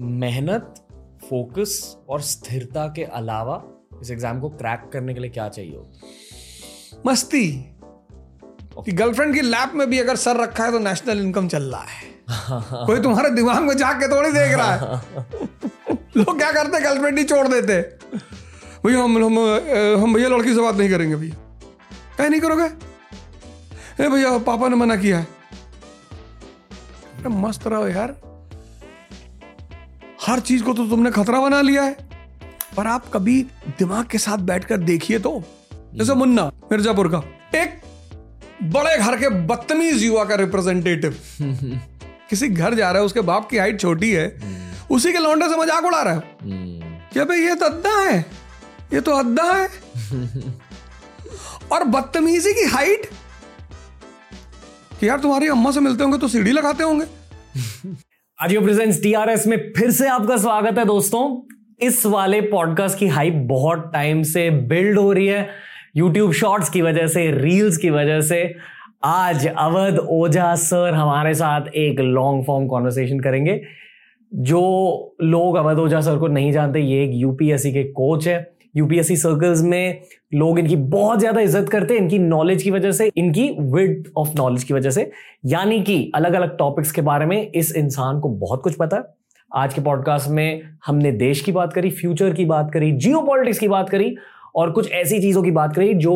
मेहनत, फोकस और स्थिरता के अलावा इस एग्जाम को क्रैक करने के लिए क्या चाहिए? मस्ती। कि गर्लफ्रेंड की लैप में भी अगर सर रखा है तो नेशनल इनकम चल रहा है। कोई तुम्हारे दिमाग में झांक के थोड़ी देख रहा है। लोग क्या करते, गर्लफ्रेंड ही छोड़ देते। भैया हम भैया लड़की से बात नहीं करेंगे। भैया क्या नहीं करोगे? अरे भैया पापा ने मना किया है। मस्त रहो यार, हर चीज को तो तुमने खतरा बना लिया है, पर आप कभी दिमाग के साथ बैठकर देखिए तो। जैसे मुन्ना मिर्जापुर का एक बड़े घर के बदतमीज युवा का रिप्रेजेंटेटिव किसी घर जा रहा है, उसके बाप की हाइट छोटी है, उसी के लौंडे से मजाक उड़ा रहा है क्या भाई ये तो अद्दा है, ये तो अद्दा है। और बदतमीजी की हाइट कि यार तुम्हारी अम्मा से मिलते होंगे तो सीढ़ी लगाते होंगे। आर्यो प्रेजेंट्स TRS में फिर से आपका स्वागत है दोस्तों। इस वाले पॉडकास्ट की हाइप बहुत टाइम से बिल्ड हो रही है, YouTube शॉर्ट्स की वजह से, रील्स की वजह से। आज अवध ओझा सर हमारे साथ एक लॉन्ग फॉर्म कॉन्वर्सेशन करेंगे। जो लोग अवध ओझा सर को नहीं जानते, ये एक यूपीएससी के कोच है। यूपीएससी सर्कल्स में लोग इनकी बहुत ज्यादा इज्जत करते हैं, इनकी नॉलेज की वजह से, इनकी विड्थ ऑफ नॉलेज की वजह से, यानी कि अलग अलग टॉपिक्स के बारे में इस इंसान को बहुत कुछ पता है। आज के पॉडकास्ट में हमने देश की बात करी, फ्यूचर की बात करी, जियोपॉलिटिक्स की बात करी और कुछ ऐसी चीजों की बात करी जो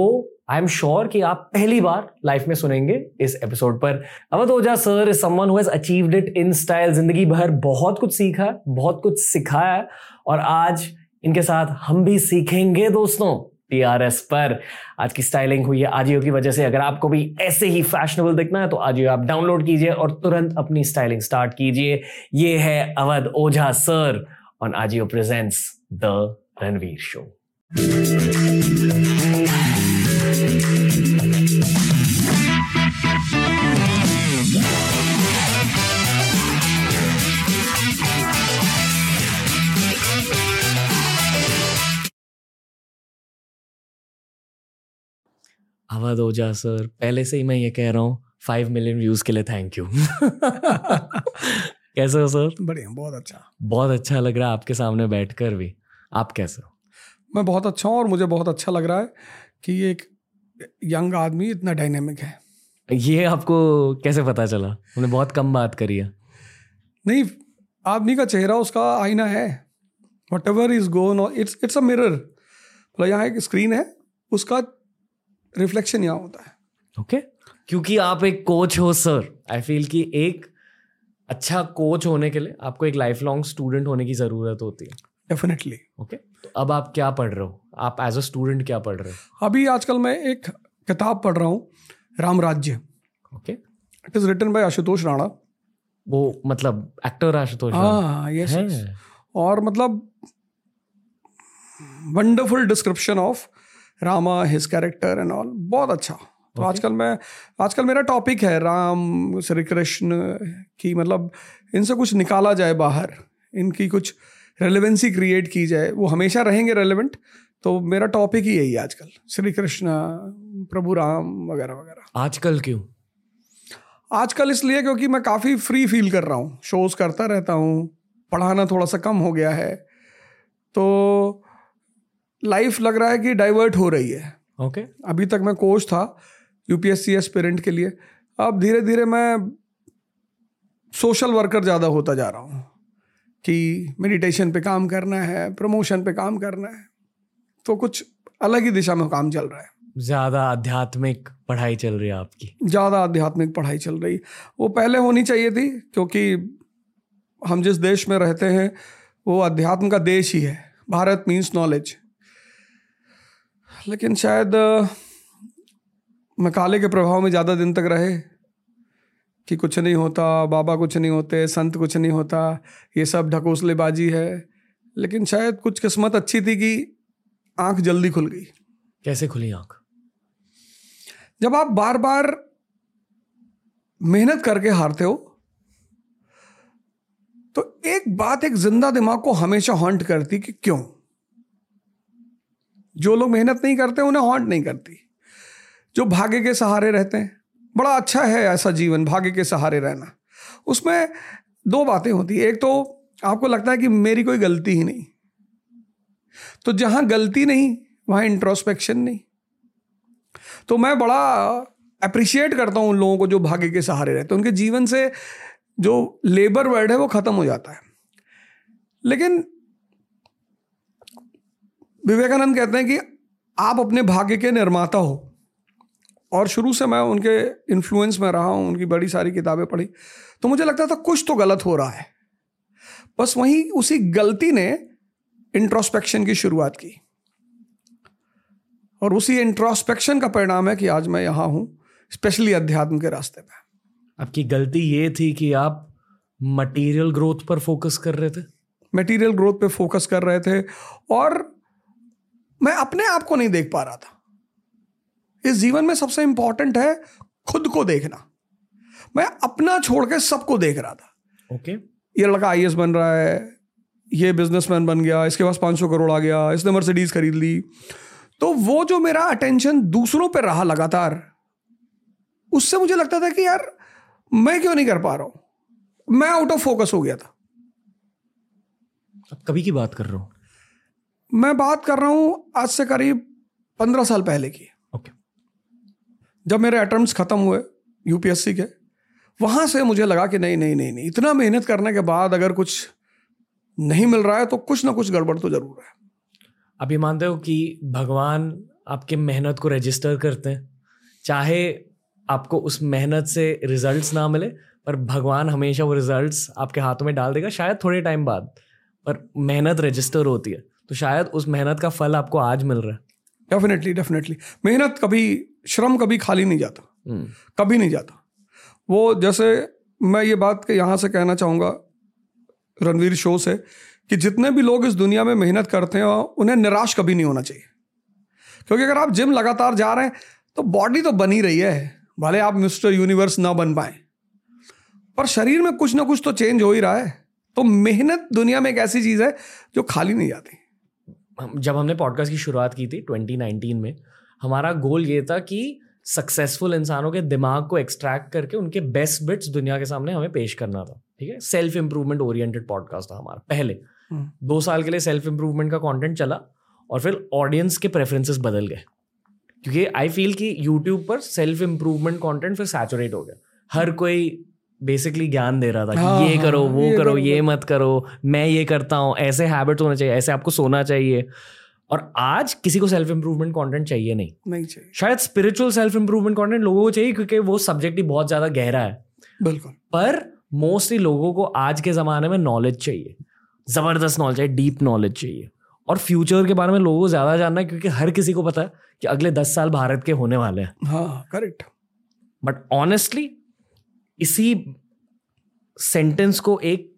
आई एम श्योर कि आप पहली बार लाइफ में सुनेंगे इस एपिसोड पर। Awadh Ojha sir is someone who has achieved it in style. जिंदगी भर बहुत कुछ सीखा, बहुत कुछ सिखाया और आज इनके साथ हम भी सीखेंगे दोस्तों। TRS पर आज की स्टाइलिंग हुई है आजियो की वजह से। अगर आपको भी ऐसे ही फैशनेबल दिखना है तो आजियो आप डाउनलोड कीजिए और तुरंत अपनी स्टाइलिंग स्टार्ट कीजिए। ये है Awadh Ojha sir on Ajio presents the Ranveer show. Awadh Ojha sir, पहले से ही मैं ये कह रहा हूँ 5 मिलियन व्यूज के लिए थैंक यू। कैसे हो सर? बढ़िया, बहुत अच्छा, बहुत अच्छा लग रहा है आपके सामने बैठकर भी। आप कैसे हो? मैं बहुत अच्छा हूँ और मुझे बहुत अच्छा लग रहा है कि एक यंग आदमी इतना डायनेमिक है। ये आपको कैसे पता चला? हमने बहुत कम बात करी है। नहीं, आदमी का चेहरा उसका आईना है। Whatever is going on, it's a mirror. मतलब यहाँ एक स्क्रीन है, उसका रिफ्लेक्शन यहाँ होता है। ओके, क्योंकि आप एक कोच हो सर, आई फील कि एक अच्छा कोच होने के लिए आपको एक लाइफ लॉन्ग स्टूडेंट होने की जरूरत होती है। डेफिनेटली। ओके, तो अब आप क्या पढ़ रहे हो? आप एज अ स्टूडेंट क्या पढ़ रहे हो? अभी आजकल मैं एक किताब पढ़ रहा हूँ, Ram Rajya. Okay, it is written by Ashutosh Rana. वो मतलब एक्टर आशुतोष? हाँ, यस। और मतलब wonderful description of Rama, his character and all, बहुत अच्छा। तो आजकल मेरा टॉपिक है राम, श्री कृष्ण की, मतलब इनसे कुछ निकाला जाए बाहर, इनकी कुछ रेलेवेंसी क्रिएट की जाए। वो हमेशा रहेंगे रेलेवेंट, तो मेरा टॉपिक ही यही आजकल, श्री कृष्ण, प्रभु राम वगैरह वगैरह। आजकल क्यों? आजकल इसलिए क्योंकि मैं काफ़ी फ्री फील कर रहा हूँ, शोज़ करता रहता हूँ, पढ़ाना थोड़ा सा कम हो गया है, तो लाइफ लग रहा है कि डाइवर्ट हो रही है। ओके, अभी तक मैं कोच था यूपीएससी एस्पिरेंट के लिए, अब धीरे धीरे मैं सोशल वर्कर ज़्यादा होता जा रहा हूँ कि मेडिटेशन पे काम करना है, प्रमोशन पे काम करना है, तो कुछ अलग ही दिशा में काम चल रहा है। ज़्यादा आध्यात्मिक पढ़ाई चल रही है आपकी? ज़्यादा आध्यात्मिक पढ़ाई चल रही, वो पहले होनी चाहिए थी, क्योंकि हम जिस देश में रहते हैं वो अध्यात्म का देश ही है। Bharat means knowledge. लेकिन शायद मकाले के प्रभाव में ज़्यादा दिन तक रहे कि कुछ नहीं होता, बाबा कुछ नहीं होते, संत कुछ नहीं होता, ये सब ढकोसलेबाजी है। लेकिन शायद कुछ किस्मत अच्छी थी कि आँख जल्दी खुल गई। कैसे खुली आँख? जब आप बार बार मेहनत करके हारते हो तो एक बात एक जिंदा दिमाग को हमेशा हॉन्ट करती कि क्यों। जो लोग मेहनत नहीं करते उन्हें हॉन्ट नहीं करती, जो भाग्य के सहारे रहते हैं। बड़ा अच्छा है ऐसा जीवन, भाग्य के सहारे रहना। उसमें दो बातें होती है, एक तो आपको लगता है कि मेरी कोई गलती ही नहीं। तो जहां गलती नहीं वहां इंट्रोस्पेक्शन नहीं। तो मैं बड़ा अप्रिशिएट करता हूं उन लोगों को जो भाग्य के सहारे रहते हैं, उनके जीवन से जो लेबर वर्ड है वो खत्म हो जाता है। लेकिन विवेकानंद कहते हैं कि आप अपने भाग्य के निर्माता हो, और शुरू से मैं उनके इन्फ्लुएंस में रहा हूं, उनकी बड़ी सारी किताबें पढ़ी, तो मुझे लगता था कुछ तो गलत हो रहा है। बस वहीं उसी गलती ने इंट्रोस्पेक्शन की शुरुआत की, और उसी इंट्रोस्पेक्शन का परिणाम है कि आज मैं यहाँ हूँ, स्पेशली अध्यात्म के रास्ते पे। आपकी गलती ये थी कि आप मटेरियल ग्रोथ पर फोकस कर रहे थे। मटेरियल ग्रोथ पे फोकस कर रहे थे, और मैं अपने आप को नहीं देख पा रहा था। इस जीवन में सबसे इंपॉर्टेंट है खुद को देखना। मैं अपना छोड़ के सबको देख रहा था। ये लड़का आईएएस बन रहा है, ये बिजनेसमैन बन गया, इसके पास 500 करोड़ आ गया, इसने मर्सिडीज खरीद ली। तो वो जो मेरा अटेंशन दूसरों पे रहा लगातार, उससे मुझे लगता था कि यार मैं क्यों नहीं कर पा रहा हूं, मैं आउट ऑफ फोकस हो गया था। अब कभी की बात कर रहा हूं? मैं बात कर रहा हूं आज से करीब 15 साल पहले की। जब मेरे अटेम्प्ट्स खत्म हुए यूपीएससी के, वहां से मुझे लगा कि नहीं, इतना मेहनत करने के बाद अगर कुछ नहीं मिल रहा है तो कुछ ना कुछ गड़बड़ तो जरूर है। आप ये मानते हो कि भगवान आपके मेहनत को रजिस्टर करते हैं, चाहे आपको उस मेहनत से रिजल्ट्स ना मिले, पर भगवान हमेशा वो रिजल्ट्स आपके हाथों में डाल देगा, शायद थोड़े टाइम बाद, पर मेहनत रजिस्टर होती है। तो शायद उस मेहनत का फल आपको आज मिल रहा है। डेफिनेटली मेहनत कभी, श्रम कभी खाली नहीं जाता, कभी नहीं जाता। वो जैसे मैं ये बात के यहाँ से कहना चाहूँगा रणवीर शो से कि जितने भी लोग इस दुनिया में मेहनत करते हैं उन्हें निराश कभी नहीं होना चाहिए, क्योंकि अगर आप जिम लगातार जा रहे हैं तो बॉडी तो बनी रही है, भले आप मिस्टर यूनिवर्स ना बन पाए, पर शरीर में कुछ ना कुछ तो चेंज हो ही रहा है। तो मेहनत दुनिया में एक ऐसी चीज़ है जो खाली नहीं जाती। जब हमने पॉडकास्ट की शुरुआत की थी 2019 में, हमारा गोल ये था कि सक्सेसफुल इंसानों के दिमाग को एक्सट्रैक्ट करके उनके बेस्ट बिट्स दुनिया के सामने हमें पेश करना था। ठीक है, सेल्फ इंप्रूवमेंट ओरिएंटेड पॉडकास्ट था हमारा। पहले 2 साल के लिए सेल्फ इंप्रूवमेंट का कंटेंट चला, और फिर ऑडियंस के प्रेफरेंसेस बदल गए, क्योंकि आई फील कि यूट्यूब पर सेल्फ इंप्रूवमेंट कंटेंट फिर सैचुरेट हो गया। हर कोई बेसिकली ज्ञान दे रहा था कि ये करो, वो करो, ये मत करो, मैं ये करता हूँ, ऐसे हैबिट्स होने चाहिए, ऐसे आपको सोना चाहिए। और आज किसी को सेल्फ इंप्रूवमेंट कंटेंट चाहिए नहीं चाहिए। शायद स्पिरिचुअल सेल्फ इंप्रूवमेंट कंटेंट लोगों को चाहिए, क्योंकि वो सब्जेक्ट ही बहुत ज्यादा गहरा है, बिल्कुल, पर मोस्टली लोगों को आज के जमाने में नॉलेज चाहिए, जबरदस्त नॉलेज चाहिए, डीप नॉलेज चाहिए, और फ्यूचर के बारे में लोगों को ज्यादा जानना है, क्योंकि हर किसी को पता है कि अगले 10 साल भारत के होने वाले हैं। हाँ, करेक्ट। बट ऑनेस्टली इसी सेंटेंस को एक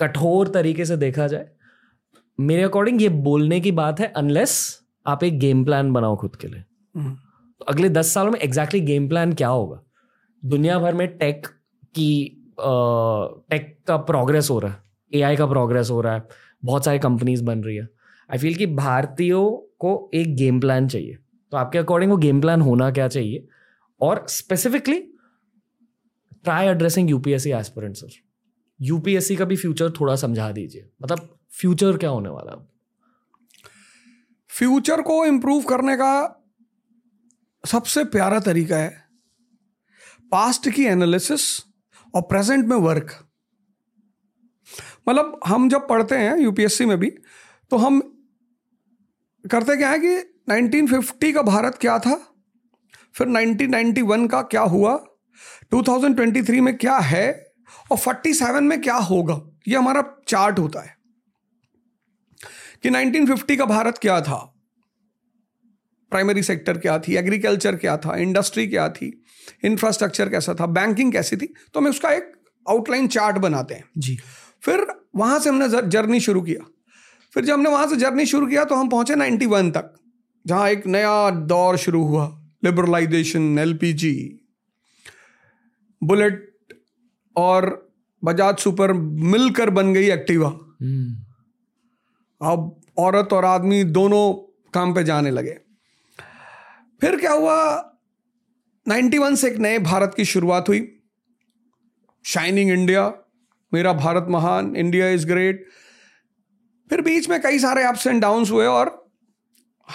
कठोर तरीके से देखा जाए, मेरे अकॉर्डिंग ये बोलने की बात है, अनलेस आप एक गेम प्लान बनाओ खुद के लिए। तो अगले 10 सालों में एग्जैक्टली गेम प्लान क्या होगा? दुनिया भर में टेक का प्रोग्रेस हो रहा है, एआई का प्रोग्रेस हो रहा है, बहुत सारी कंपनीज बन रही है। आई फील कि भारतीयों को एक गेम प्लान चाहिए। तो आपके अकॉर्डिंग वो गेम प्लान होना क्या चाहिए, और specifically try addressing UPSC aspirant? Sir, UPSC का भी फ्यूचर थोड़ा समझा दीजिए, मतलब फ्यूचर क्या होने वाला है। फ्यूचर को इम्प्रूव करने का सबसे प्यारा तरीका है पास्ट की एनालिसिस और प्रेजेंट में वर्क। मतलब हम जब पढ़ते हैं यूपीएससी में भी, तो हम करते क्या है कि 1950 का भारत क्या था, फिर 1991 का क्या हुआ, 2023 में क्या है, और 47 में क्या होगा। ये हमारा चार्ट होता है कि 1950 का भारत क्या था, प्राइमरी सेक्टर क्या थी, एग्रीकल्चर क्या था, इंडस्ट्री क्या थी, इंफ्रास्ट्रक्चर कैसा था, बैंकिंग कैसी थी। तो हम उसका एक आउटलाइन चार्ट बनाते हैं जी। फिर वहां से हमने जर्नी शुरू किया। फिर जब हमने वहां से जर्नी शुरू किया तो हम पहुंचे 91 तक, जहां एक नया दौर शुरू हुआ, लिबरलाइजेशन, एलपीजी, बुलेट और बजाज सुपर मिलकर बन गई एक्टिवा। अब औरत और आदमी दोनों काम पे जाने लगे। फिर क्या हुआ, 91 से एक नए भारत की शुरुआत हुई, शाइनिंग इंडिया मेरा भारत महान, इंडिया इज ग्रेट। फिर बीच में कई सारे अप्स एंड डाउन्स हुए और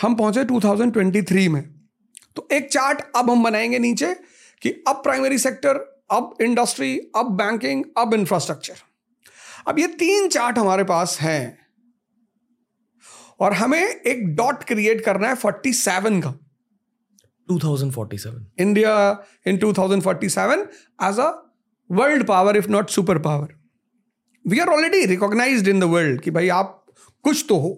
हम पहुंचे 2023 में। तो एक चार्ट अब हम बनाएंगे नीचे कि अब प्राइमरी सेक्टर, अब इंडस्ट्री, अब बैंकिंग, अब इंफ्रास्ट्रक्चर। अब ये तीन चार्ट हमारे पास हैं और हमें एक डॉट क्रिएट करना है 47 का, 2047 India in 2047 as a world power if not super power. We are already recognised in the world कि भाई आप कुछ तो हो,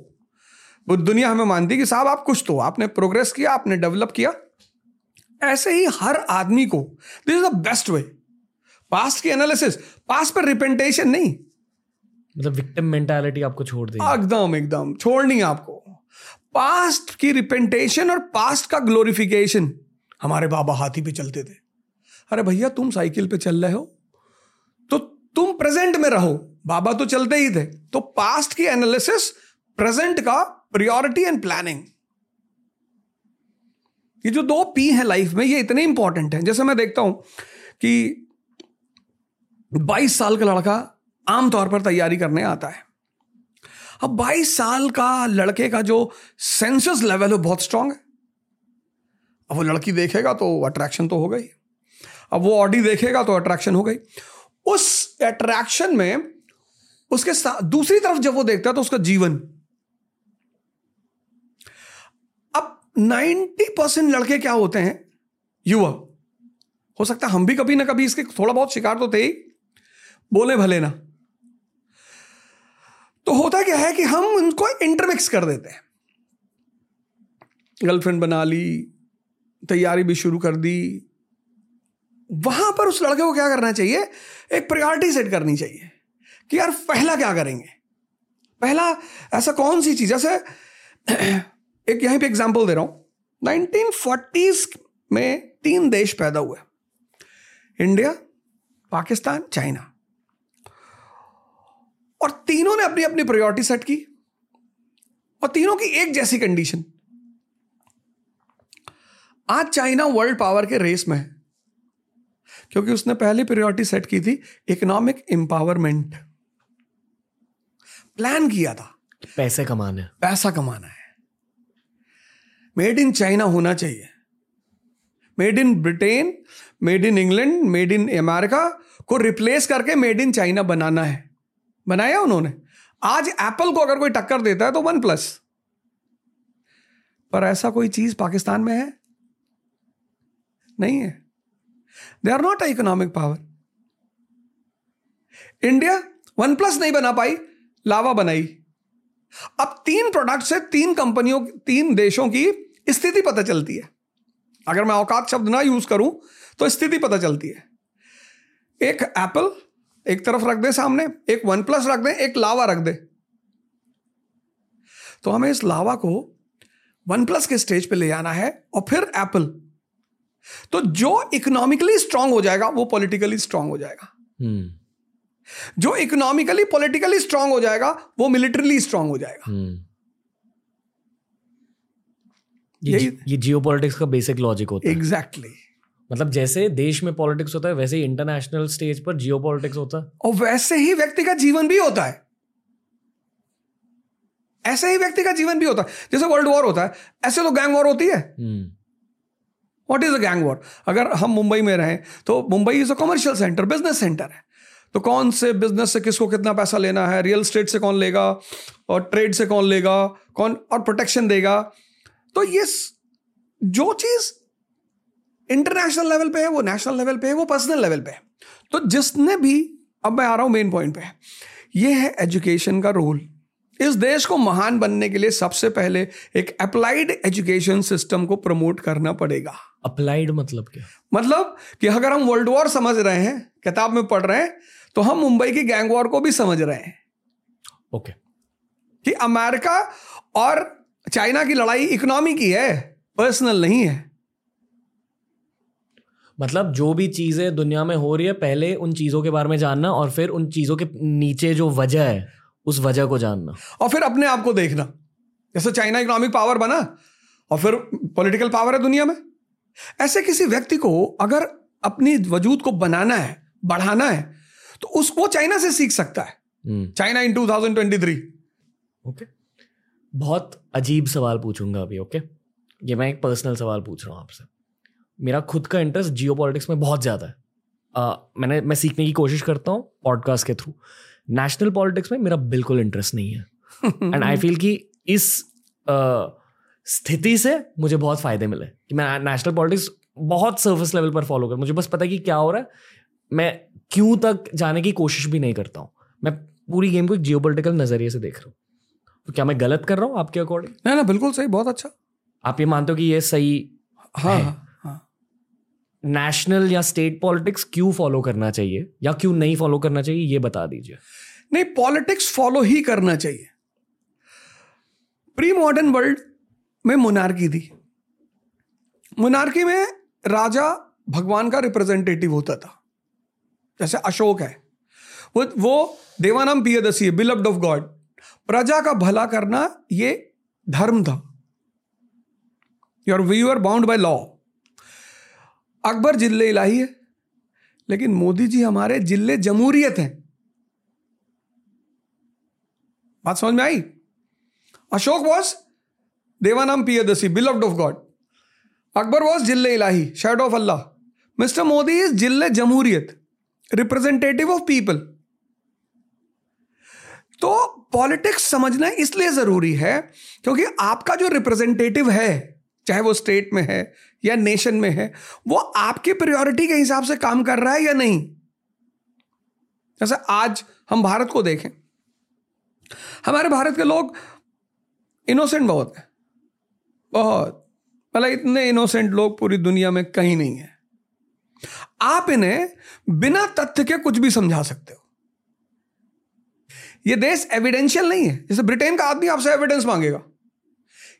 वो दुनिया हमें मानती है कि साहब आप कुछ तो, आपने प्रोग्रेस किया, आपने डेवलप किया। ऐसे ही हर आदमी को, this is the best way, past की एनालिसिस, पास्ट पर रिपेंटेशन नहीं, मतलब विक्टिम मेंटालिटी आपको छोड़ देगी, एकदम एकदम छोड़नी है आपको। पास्ट की रिपेंटेशन और पास्ट का ग्लोरिफिकेशन। हमारे बाबा हाथी पे चलते थे, अरे भैया तुम साइकिल पे चल रहे हो तो तुम प्रेजेंट में रहो, बाबा तो चलते ही थे। तो पास्ट की एनालिसिस, प्रेजेंट का प्रायोरिटी एंड प्लानिंग, ये जो दो पी हैं लाइफ में, ये इतने इंपॉर्टेंट हैं। जैसे मैं देखता हूं कि 22 साल का लड़का आमतौर पर तैयारी करने आता है। अब 22 साल का लड़के का जो सेंसेस लेवल है बहुत स्ट्रांग है। अब वो लड़की देखेगा तो अट्रैक्शन तो हो गई, अब वो ऑडी देखेगा तो अट्रैक्शन हो गई। उस अट्रैक्शन में उसके दूसरी तरफ जब वो देखता है तो उसका जीवन, अब 90% लड़के क्या होते हैं, युवा। हो सकता है हम भी कभी ना कभी इसके थोड़ा बहुत शिकार तो थे ही, बोले भले ना। तो होता क्या है कि हम उनको इंटरमिक्स कर देते हैं, गर्लफ्रेंड बना ली, तैयारी भी शुरू कर दी। वहां पर उस लड़के को क्या करना चाहिए, एक प्रायोरिटी सेट करनी चाहिए कि यार पहला क्या करेंगे, पहला ऐसा कौन सी चीज। जैसे एक यहीं पे एग्जांपल दे रहा हूं, 1940s में 3 देश पैदा हुए, इंडिया, पाकिस्तान, चाइना, और तीनों ने अपनी अपनी प्रायोरिटी सेट की और तीनों की एक जैसी कंडीशन। आज चाइना वर्ल्ड पावर के रेस में है क्योंकि उसने पहली प्रायोरिटी सेट की थी इकोनॉमिक एम्पावरमेंट, प्लान किया था पैसे कमाना है, पैसा कमाना है, मेड इन चाइना होना चाहिए, made in Britain, made in England, made in America को रिप्लेस करके मेड इन चाइना बनाना है। बनाया उन्होंने। आज एप्पल को अगर कोई टक्कर देता है तो 1+। पर ऐसा कोई चीज पाकिस्तान में है नहीं है, they are not a economic power. India 1+ नहीं बना पाई, लावा बनाई। अब 3 प्रोडक्ट से 3 कंपनियों, 3 देशों की स्थिति पता चलती है। अगर मैं औकात शब्द ना यूज करूं तो स्थिति पता चलती है। एक एप्पल एक तरफ रख दे सामने, एक 1+ रख दे, एक लावा रख दे। तो हमें इस लावा को 1+ के स्टेज पे ले जाना है और फिर एप्पल। तो जो इकोनॉमिकली स्ट्रांग हो जाएगा वो पॉलिटिकली स्ट्रांग हो जाएगा, जो इकोनॉमिकली पॉलिटिकली स्ट्रांग हो जाएगा वो मिलिटरीली स्ट्रांग हो जाएगा। ये जियोपॉलिटिक्स का बेसिक लॉजिक होता है। एग्जैक्टली। मतलब जैसे देश में पॉलिटिक्स होता है वैसे ही इंटरनेशनल स्टेज पर जियोपॉलिटिक्स होता है और वैसे ही व्यक्ति का जीवन भी होता है। ऐसे ही व्यक्ति का जीवन भी होता है। जैसे वर्ल्ड वॉर होता है, ऐसे तो गैंग वॉर होती है। What is a gang war? अगर हम मुंबई में रहें तो Mumbai is a commercial centre, business centre है। तो कौन से बिजनेस से किसको कितना पैसा लेना है, रियल एस्टेट से कौन लेगा और ट्रेड से कौन लेगा, कौन और प्रोटेक्शन देगा। तो ये जो चीज इंटरनेशनल लेवल पे है वो नेशनल लेवल पे है, वो पर्सनल लेवल पे है। तो जिसने भी, अब मैं आ रहा हूं मेन पॉइंट पे, ये है एजुकेशन का रोल। इस देश को महान बनने के लिए सबसे पहले एक अप्लाइड एजुकेशन सिस्टम को प्रमोट करना पड़ेगा। अप्लाइड मतलब क्या? मतलब कि अगर हम वर्ल्ड वॉर समझ रहे हैं, किताब में पढ़ रहे हैं, तो हम मुंबई की गैंग वॉर को भी समझ रहे हैं। ओके, कि अमेरिका और चाइना की लड़ाई इकोनॉमी की है, पर्सनल नहीं है। मतलब जो भी चीजें दुनिया में हो रही है पहले उन चीजों के बारे में जानना और फिर उन चीजों के नीचे जो वजह है उस वजह को जानना और फिर अपने आप को देखना। जैसे चाइना इकोनॉमिक पावर बना और फिर पॉलिटिकल पावर है दुनिया में। ऐसे किसी व्यक्ति को अगर अपनी वजूद को बनाना है, बढ़ाना है, तो उसको चाइना से सीख सकता है, चाइना इन 2023। ओके, बहुत अजीब सवाल पूछूंगा अभी। ओके, ये मैं एक पर्सनल सवाल पूछ रहा हूँ आपसे। मेरा खुद का इंटरेस्ट जियोपॉलिटिक्स में बहुत ज़्यादा है। मैं सीखने की कोशिश करता हूँ पॉडकास्ट के थ्रू। नेशनल पॉलिटिक्स में मेरा बिल्कुल इंटरेस्ट नहीं है एंड आई फील कि इस स्थिति से मुझे बहुत फ़ायदे मिले कि मैं नेशनल पॉलिटिक्स बहुत सर्फेस लेवल पर फॉलो कर, मुझे बस पता है कि क्या हो रहा है, मैं क्यों तक जाने की कोशिश भी नहीं करता हूँ। मैं पूरी गेम को एक जियोपॉलिटिकल नज़रिए से देख रहा हूँ। तो क्या मैं गलत कर रहा हूँ आपके अकॉर्डिंग? ना ना, बिल्कुल सही, बहुत अच्छा। आप ये मानते हो कि ये सही? हाँ। नेशनल या स्टेट पॉलिटिक्स क्यों फॉलो करना चाहिए या क्यों नहीं फॉलो करना चाहिए, ये बता दीजिए। नहीं, पॉलिटिक्स फॉलो ही करना चाहिए। प्री मॉडर्न वर्ल्ड में मोनार्की थी। मोनार्की में राजा भगवान का रिप्रेजेंटेटिव होता था, जैसे अशोक है, वो देवानाम पियदसी है, बिलव्ड ऑफ गॉड। प्रजा का भला करना ये धर्म था। We are bound by law. Akbar जिले इलाही है, लेकिन मोदी जी हमारे जिले जमहूरियत हैं। बात समझ में आई? Ashok was Devanam Piyadasi, beloved of God. Akbar was जिले इलाही, shadow of Allah. Mister Modi is जिले जमहूरियत, रिप्रेजेंटेटिव ऑफ पीपल। तो पॉलिटिक्स समझना इसलिए जरूरी है क्योंकि आपका जो रिप्रेजेंटेटिव है, चाहे वो स्टेट में है या नेशन में है, वो आपकी प्रायोरिटी के हिसाब से काम कर रहा है या नहीं। जैसे आज हम भारत को देखें, हमारे भारत के लोग इनोसेंट बहुत है, बहुत, मतलब इतने इनोसेंट लोग पूरी दुनिया में कहीं नहीं है। आप इन्हें बिना तथ्य के कुछ भी समझा सकते हो। ये देश एविडेंशियल नहीं है। जैसे ब्रिटेन का आदमी आपसे एविडेंस मांगेगा,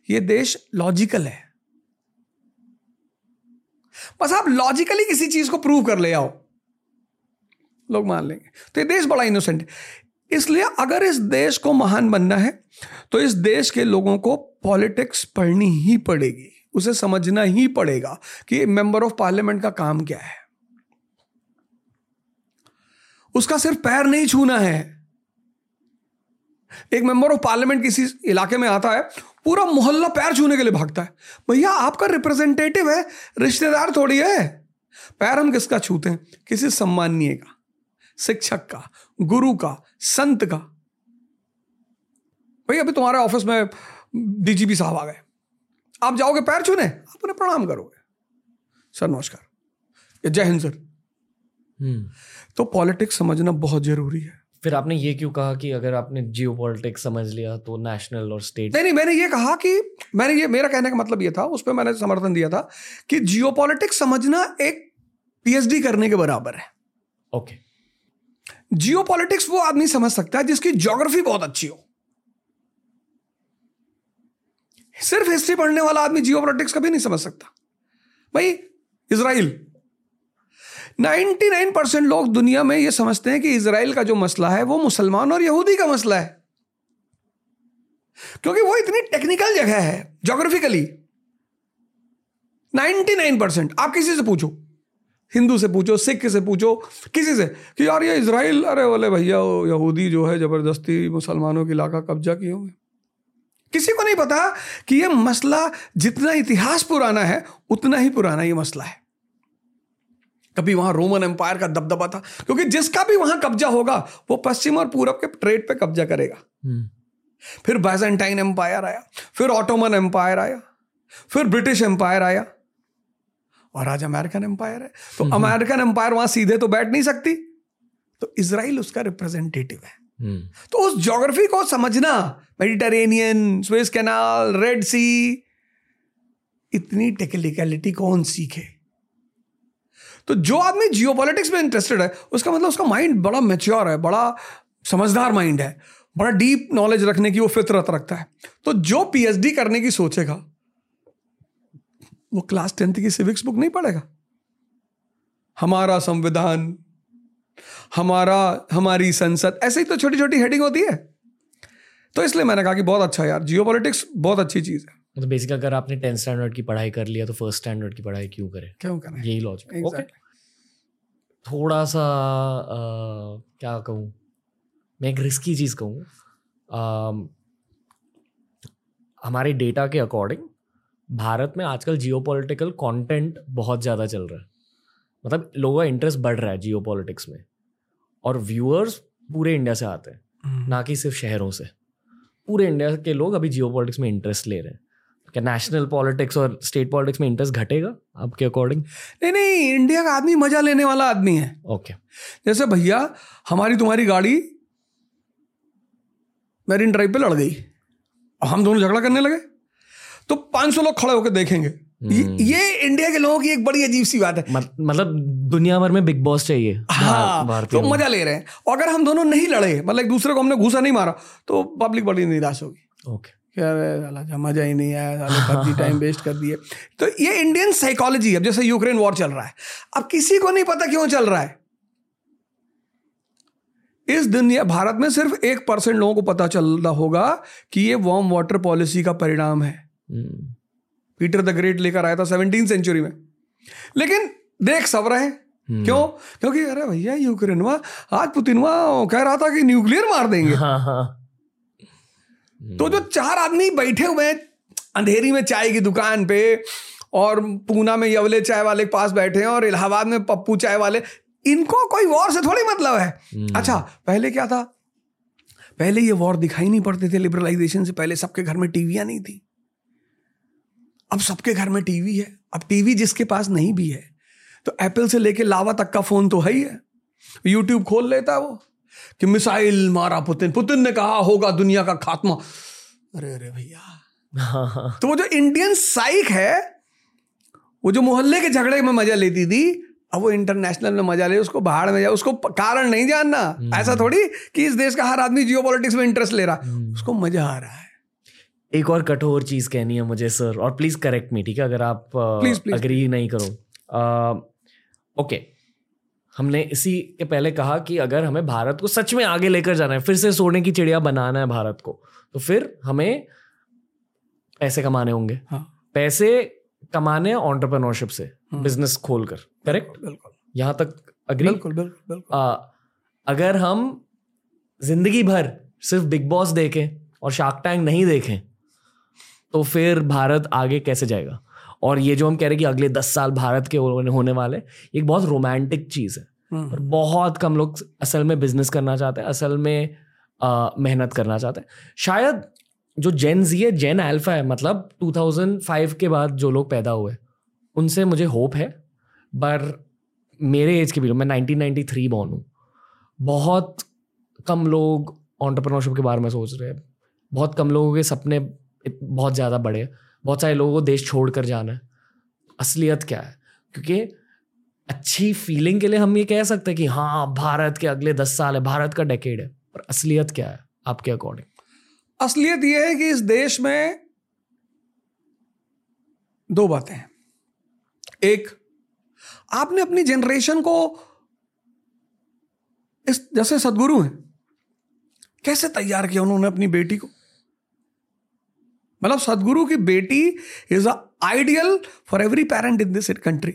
ये देश लॉजिकल है। बस आप लॉजिकली किसी चीज को प्रूव कर ले आओ, लोग मान लेंगे। तो ये देश बड़ा इनोसेंट है। इसलिए अगर इस देश को महान बनना है तो इस देश के लोगों को पॉलिटिक्स पढ़नी ही पड़ेगी, उसे समझना ही पड़ेगा कि मेंबर ऑफ पार्लियामेंट का काम क्या है। उसका सिर्फ पैर नहीं छूना है। एक मेंबर ऑफ पार्लियामेंट किसी इलाके में आता है, पूरा मोहल्ला पैर छूने के लिए भागता है। भैया, आपका रिप्रेजेंटेटिव है, रिश्तेदार थोड़ी है। पैर हम किसका छूते हैं? किसी सम्माननीय का, शिक्षक का, गुरु का, संत का। भैया, अभी तुम्हारे ऑफिस में डीजीपी साहब आ गए, आप जाओगे पैर छूने? आप उन्हें प्रणाम करोगे, सर नमस्कार, जय हिंद सर। तो पॉलिटिक्स समझना बहुत जरूरी है। फिर आपने ये क्यों कहा कि अगर आपने जियोपॉलिटिक्स समझ लिया तो नेशनल और स्टेट? नहीं, मैंने ये कहा कि मेरा कहने का मतलब ये था, उस पर मैंने समर्थन दिया था कि जियोपॉलिटिक्स समझना एक पीएचडी करने के बराबर है। ओके, जियोपॉलिटिक्स वो आदमी समझ सकता है जिसकी ज्योग्राफी बहुत अच्छी हो। सिर्फ हिस्ट्री पढ़ने वाला आदमी जियोपॉलिटिक्स कभी नहीं समझ सकता। भाई, इजराइल, 99% लोग दुनिया में यह समझते हैं कि इजराइल का जो मसला है वो मुसलमान और यहूदी का मसला है, क्योंकि वो इतनी टेक्निकल जगह है ज्योग्राफिकली। 99%। आप किसी से पूछो, हिंदू से पूछो, सिख से पूछो, किसी से कि यार ये इजराइल, अरे बोले भैया यहूदी जो है जबरदस्ती मुसलमानों के इलाका कब्जा किए हुए। किसी को नहीं पता कि यह मसला जितना इतिहास पुराना है उतना ही पुराना यह मसला है। कभी वहां रोमन एम्पायर का दबदबा था, क्योंकि जिसका भी वहां कब्जा होगा वो पश्चिम और पूरब के ट्रेड पे कब्जा करेगा। फिर बाइजेंटाइन एम्पायर आया, फिर ऑटोमन एम्पायर आया, फिर ब्रिटिश एम्पायर आया, और आज अमेरिकन एम्पायर है। तो अमेरिकन एम्पायर वहां सीधे तो बैठ नहीं सकती, तो इजराइल उसका रिप्रेजेंटेटिव है। तो उस ज्योग्राफी को समझना, Mediterranean, Suez canal, Red Sea, इतनी टेक्निकलिटी कौन सीखे? तो जो आदमी जियोपॉलिटिक्स में इंटरेस्टेड है, उसका मतलब उसका माइंड बड़ा मैच्योर है, बड़ा समझदार माइंड है, बड़ा डीप नॉलेज रखने की वो फितरत रखता है। तो जो पीएचडी करने की सोचेगा वो क्लास 10th की सिविक्स बुक नहीं पढ़ेगा। हमारा संविधान, हमारी संसद, ऐसे ही तो छोटी छोटी हेडिंग होती है। तो इसलिए मैंने कहा कि बहुत अच्छा यार, जियोपॉलिटिक्स बहुत अच्छी चीज़ है। तो बेसिकली अगर आपने 10th स्टैंडर्ड की पढ़ाई कर लिया तो फर्स्ट स्टैंडर्ड की पढ़ाई क्यों करें? यही लॉजिक। ओके, थोड़ा सा क्या कहूँ मैं, एक रिस्की चीज़ कहूँ, हमारे डेटा के अकॉर्डिंग भारत में आजकल जियोपॉलिटिकल कंटेंट बहुत ज़्यादा चल रहा है। मतलब लोगों का इंटरेस्ट बढ़ रहा है जियोपॉलिटिक्स में, और व्यूअर्स पूरे इंडिया से आते हैं, ना कि सिर्फ शहरों से। पूरे इंडिया के लोग अभी जियोपॉलिटिक्स में इंटरेस्ट ले रहे हैं। क्या नेशनल पॉलिटिक्स और स्टेट पॉलिटिक्स में इंटरेस्ट घटेगा आपके अकॉर्डिंग? नहीं, इंडिया का आदमी मजा लेने वाला आदमी है। ओके, जैसे भैया हमारी तुम्हारी गाड़ी मैरीन ड्राइव पे लड़ गई, हम दोनों झगड़ा करने लगे तो 500 लोग खड़े होकर देखेंगे। ये इंडिया के लोगों की एक बड़ी अजीब सी बात है। मतलब दुनिया भर में बिग बॉस चाहिए। हाँ, तो मजा ले रहे हैं। और अगर हम दोनों नहीं लड़े, मतलब एक दूसरे को हमने घूसा नहीं मारा, तो पब्लिक बड़ी निराश होगी। ओके, क्या मजा ही नहीं आया, पबजी टाइम वेस्ट कर दिए। तो ये इंडियन साइकोलॉजी। अब जैसे यूक्रेन वॉर चल रहा है, अब किसी को नहीं पता क्यों चल रहा है। इस दुनिया भारत में सिर्फ 1% लोगों को पता चल रहा होगा कि ये वार्म वाटर पॉलिसी का परिणाम है। पीटर द ग्रेट लेकर आया था 17th century में, लेकिन देख सब रहे हैं। क्यों? क्योंकि अरे भैया यूक्रेन वहां आज पुतिन वहां कह रहा था कि न्यूक्लियर मार देंगे। तो जो 4 आदमी बैठे हुए हैं अंधेरी में चाय की दुकान पे, और पूना में यवले चाय वाले के पास बैठे हैं, और इलाहाबाद में पप्पू चाय वाले, इनको कोई वॉर से थोड़ी मतलब है। अच्छा, पहले क्या था? पहले ये वॉर दिखाई नहीं पड़ते थे। लिबरलाइजेशन से पहले सबके घर में टीवियां नहीं थी, अब सबके घर में टीवी है। अब टीवी जिसके पास नहीं भी है, तो एप्पल से लेके लावा तक का फोन तो है ही है। यूट्यूब खोल लेता है वो कि मिसाइल मारा पुतिन, पुतिन ने कहा होगा दुनिया का खात्मा। अरे अरे भैया तो वो जो इंडियन साइक है, वो जो मोहल्ले के झगड़े में मजा लेती थी, अब वो इंटरनेशनल में मजा ले। उसको बाहर में जाए, उसको कारण नहीं जानना। ऐसा थोड़ी कि इस देश का हर आदमी जियोपॉलिटिक्स में इंटरेस्ट ले रहा है, उसको मजा आ रहा है। एक और कठोर चीज कहनी है मुझे सर, और प्लीज करेक्ट मी, ठीक है, अगर आप अग्री नहीं करो। ओके, हमने इसी के पहले कहा कि अगर हमें भारत को सच में आगे लेकर जाना है, फिर से सोने की चिड़िया बनाना है भारत को, तो फिर हमें पैसे कमाने होंगे। हाँ। पैसे कमाने एंटरप्रेन्योरशिप से, बिजनेस खोलकर। करेक्ट, बिल्कुल, यहाँ तक अग्री? बिल्कुल बिल्कुल बिल्कुल। अगर हम जिंदगी भर सिर्फ बिग बॉस देखें और शार्क टैंक नहीं देखें, तो फिर भारत आगे कैसे जाएगा? और ये जो हम कह रहे हैं कि अगले 10 साल भारत के होने वाले, एक बहुत रोमांटिक चीज़ है, और बहुत कम लोग असल में बिजनेस करना चाहते हैं, असल में मेहनत करना चाहते हैं। शायद जो जेन जी है, जेन अल्फा है, मतलब 2005 के बाद जो लोग पैदा हुए, उनसे मुझे होप है। पर मेरे एज के भी लोग, मैं 1993 बॉर्न हूँ, बहुत कम लोग एंटरप्रेन्योरशिप के बारे में सोच रहे हैं। बहुत कम लोगों के सपने बहुत ज़्यादा बड़े हैं। बहुत सारे लोगों को देश छोड़ कर जाना है। असलियत क्या है? क्योंकि अच्छी फीलिंग के लिए हम ये कह सकते हैं कि हाँ, भारत के अगले 10 साल है, भारत का डेकेड है, पर असलियत क्या है आपके अकॉर्डिंग? असलियत ये है कि इस देश में 2 बातें हैं। एक, आपने अपनी जनरेशन को इस जैसे सद्गुरु हैं, कैसे तैयार किया उन्होंने अपनी बेटी को। मतलब सदगुरु की बेटी is a ideal for every parent in this country,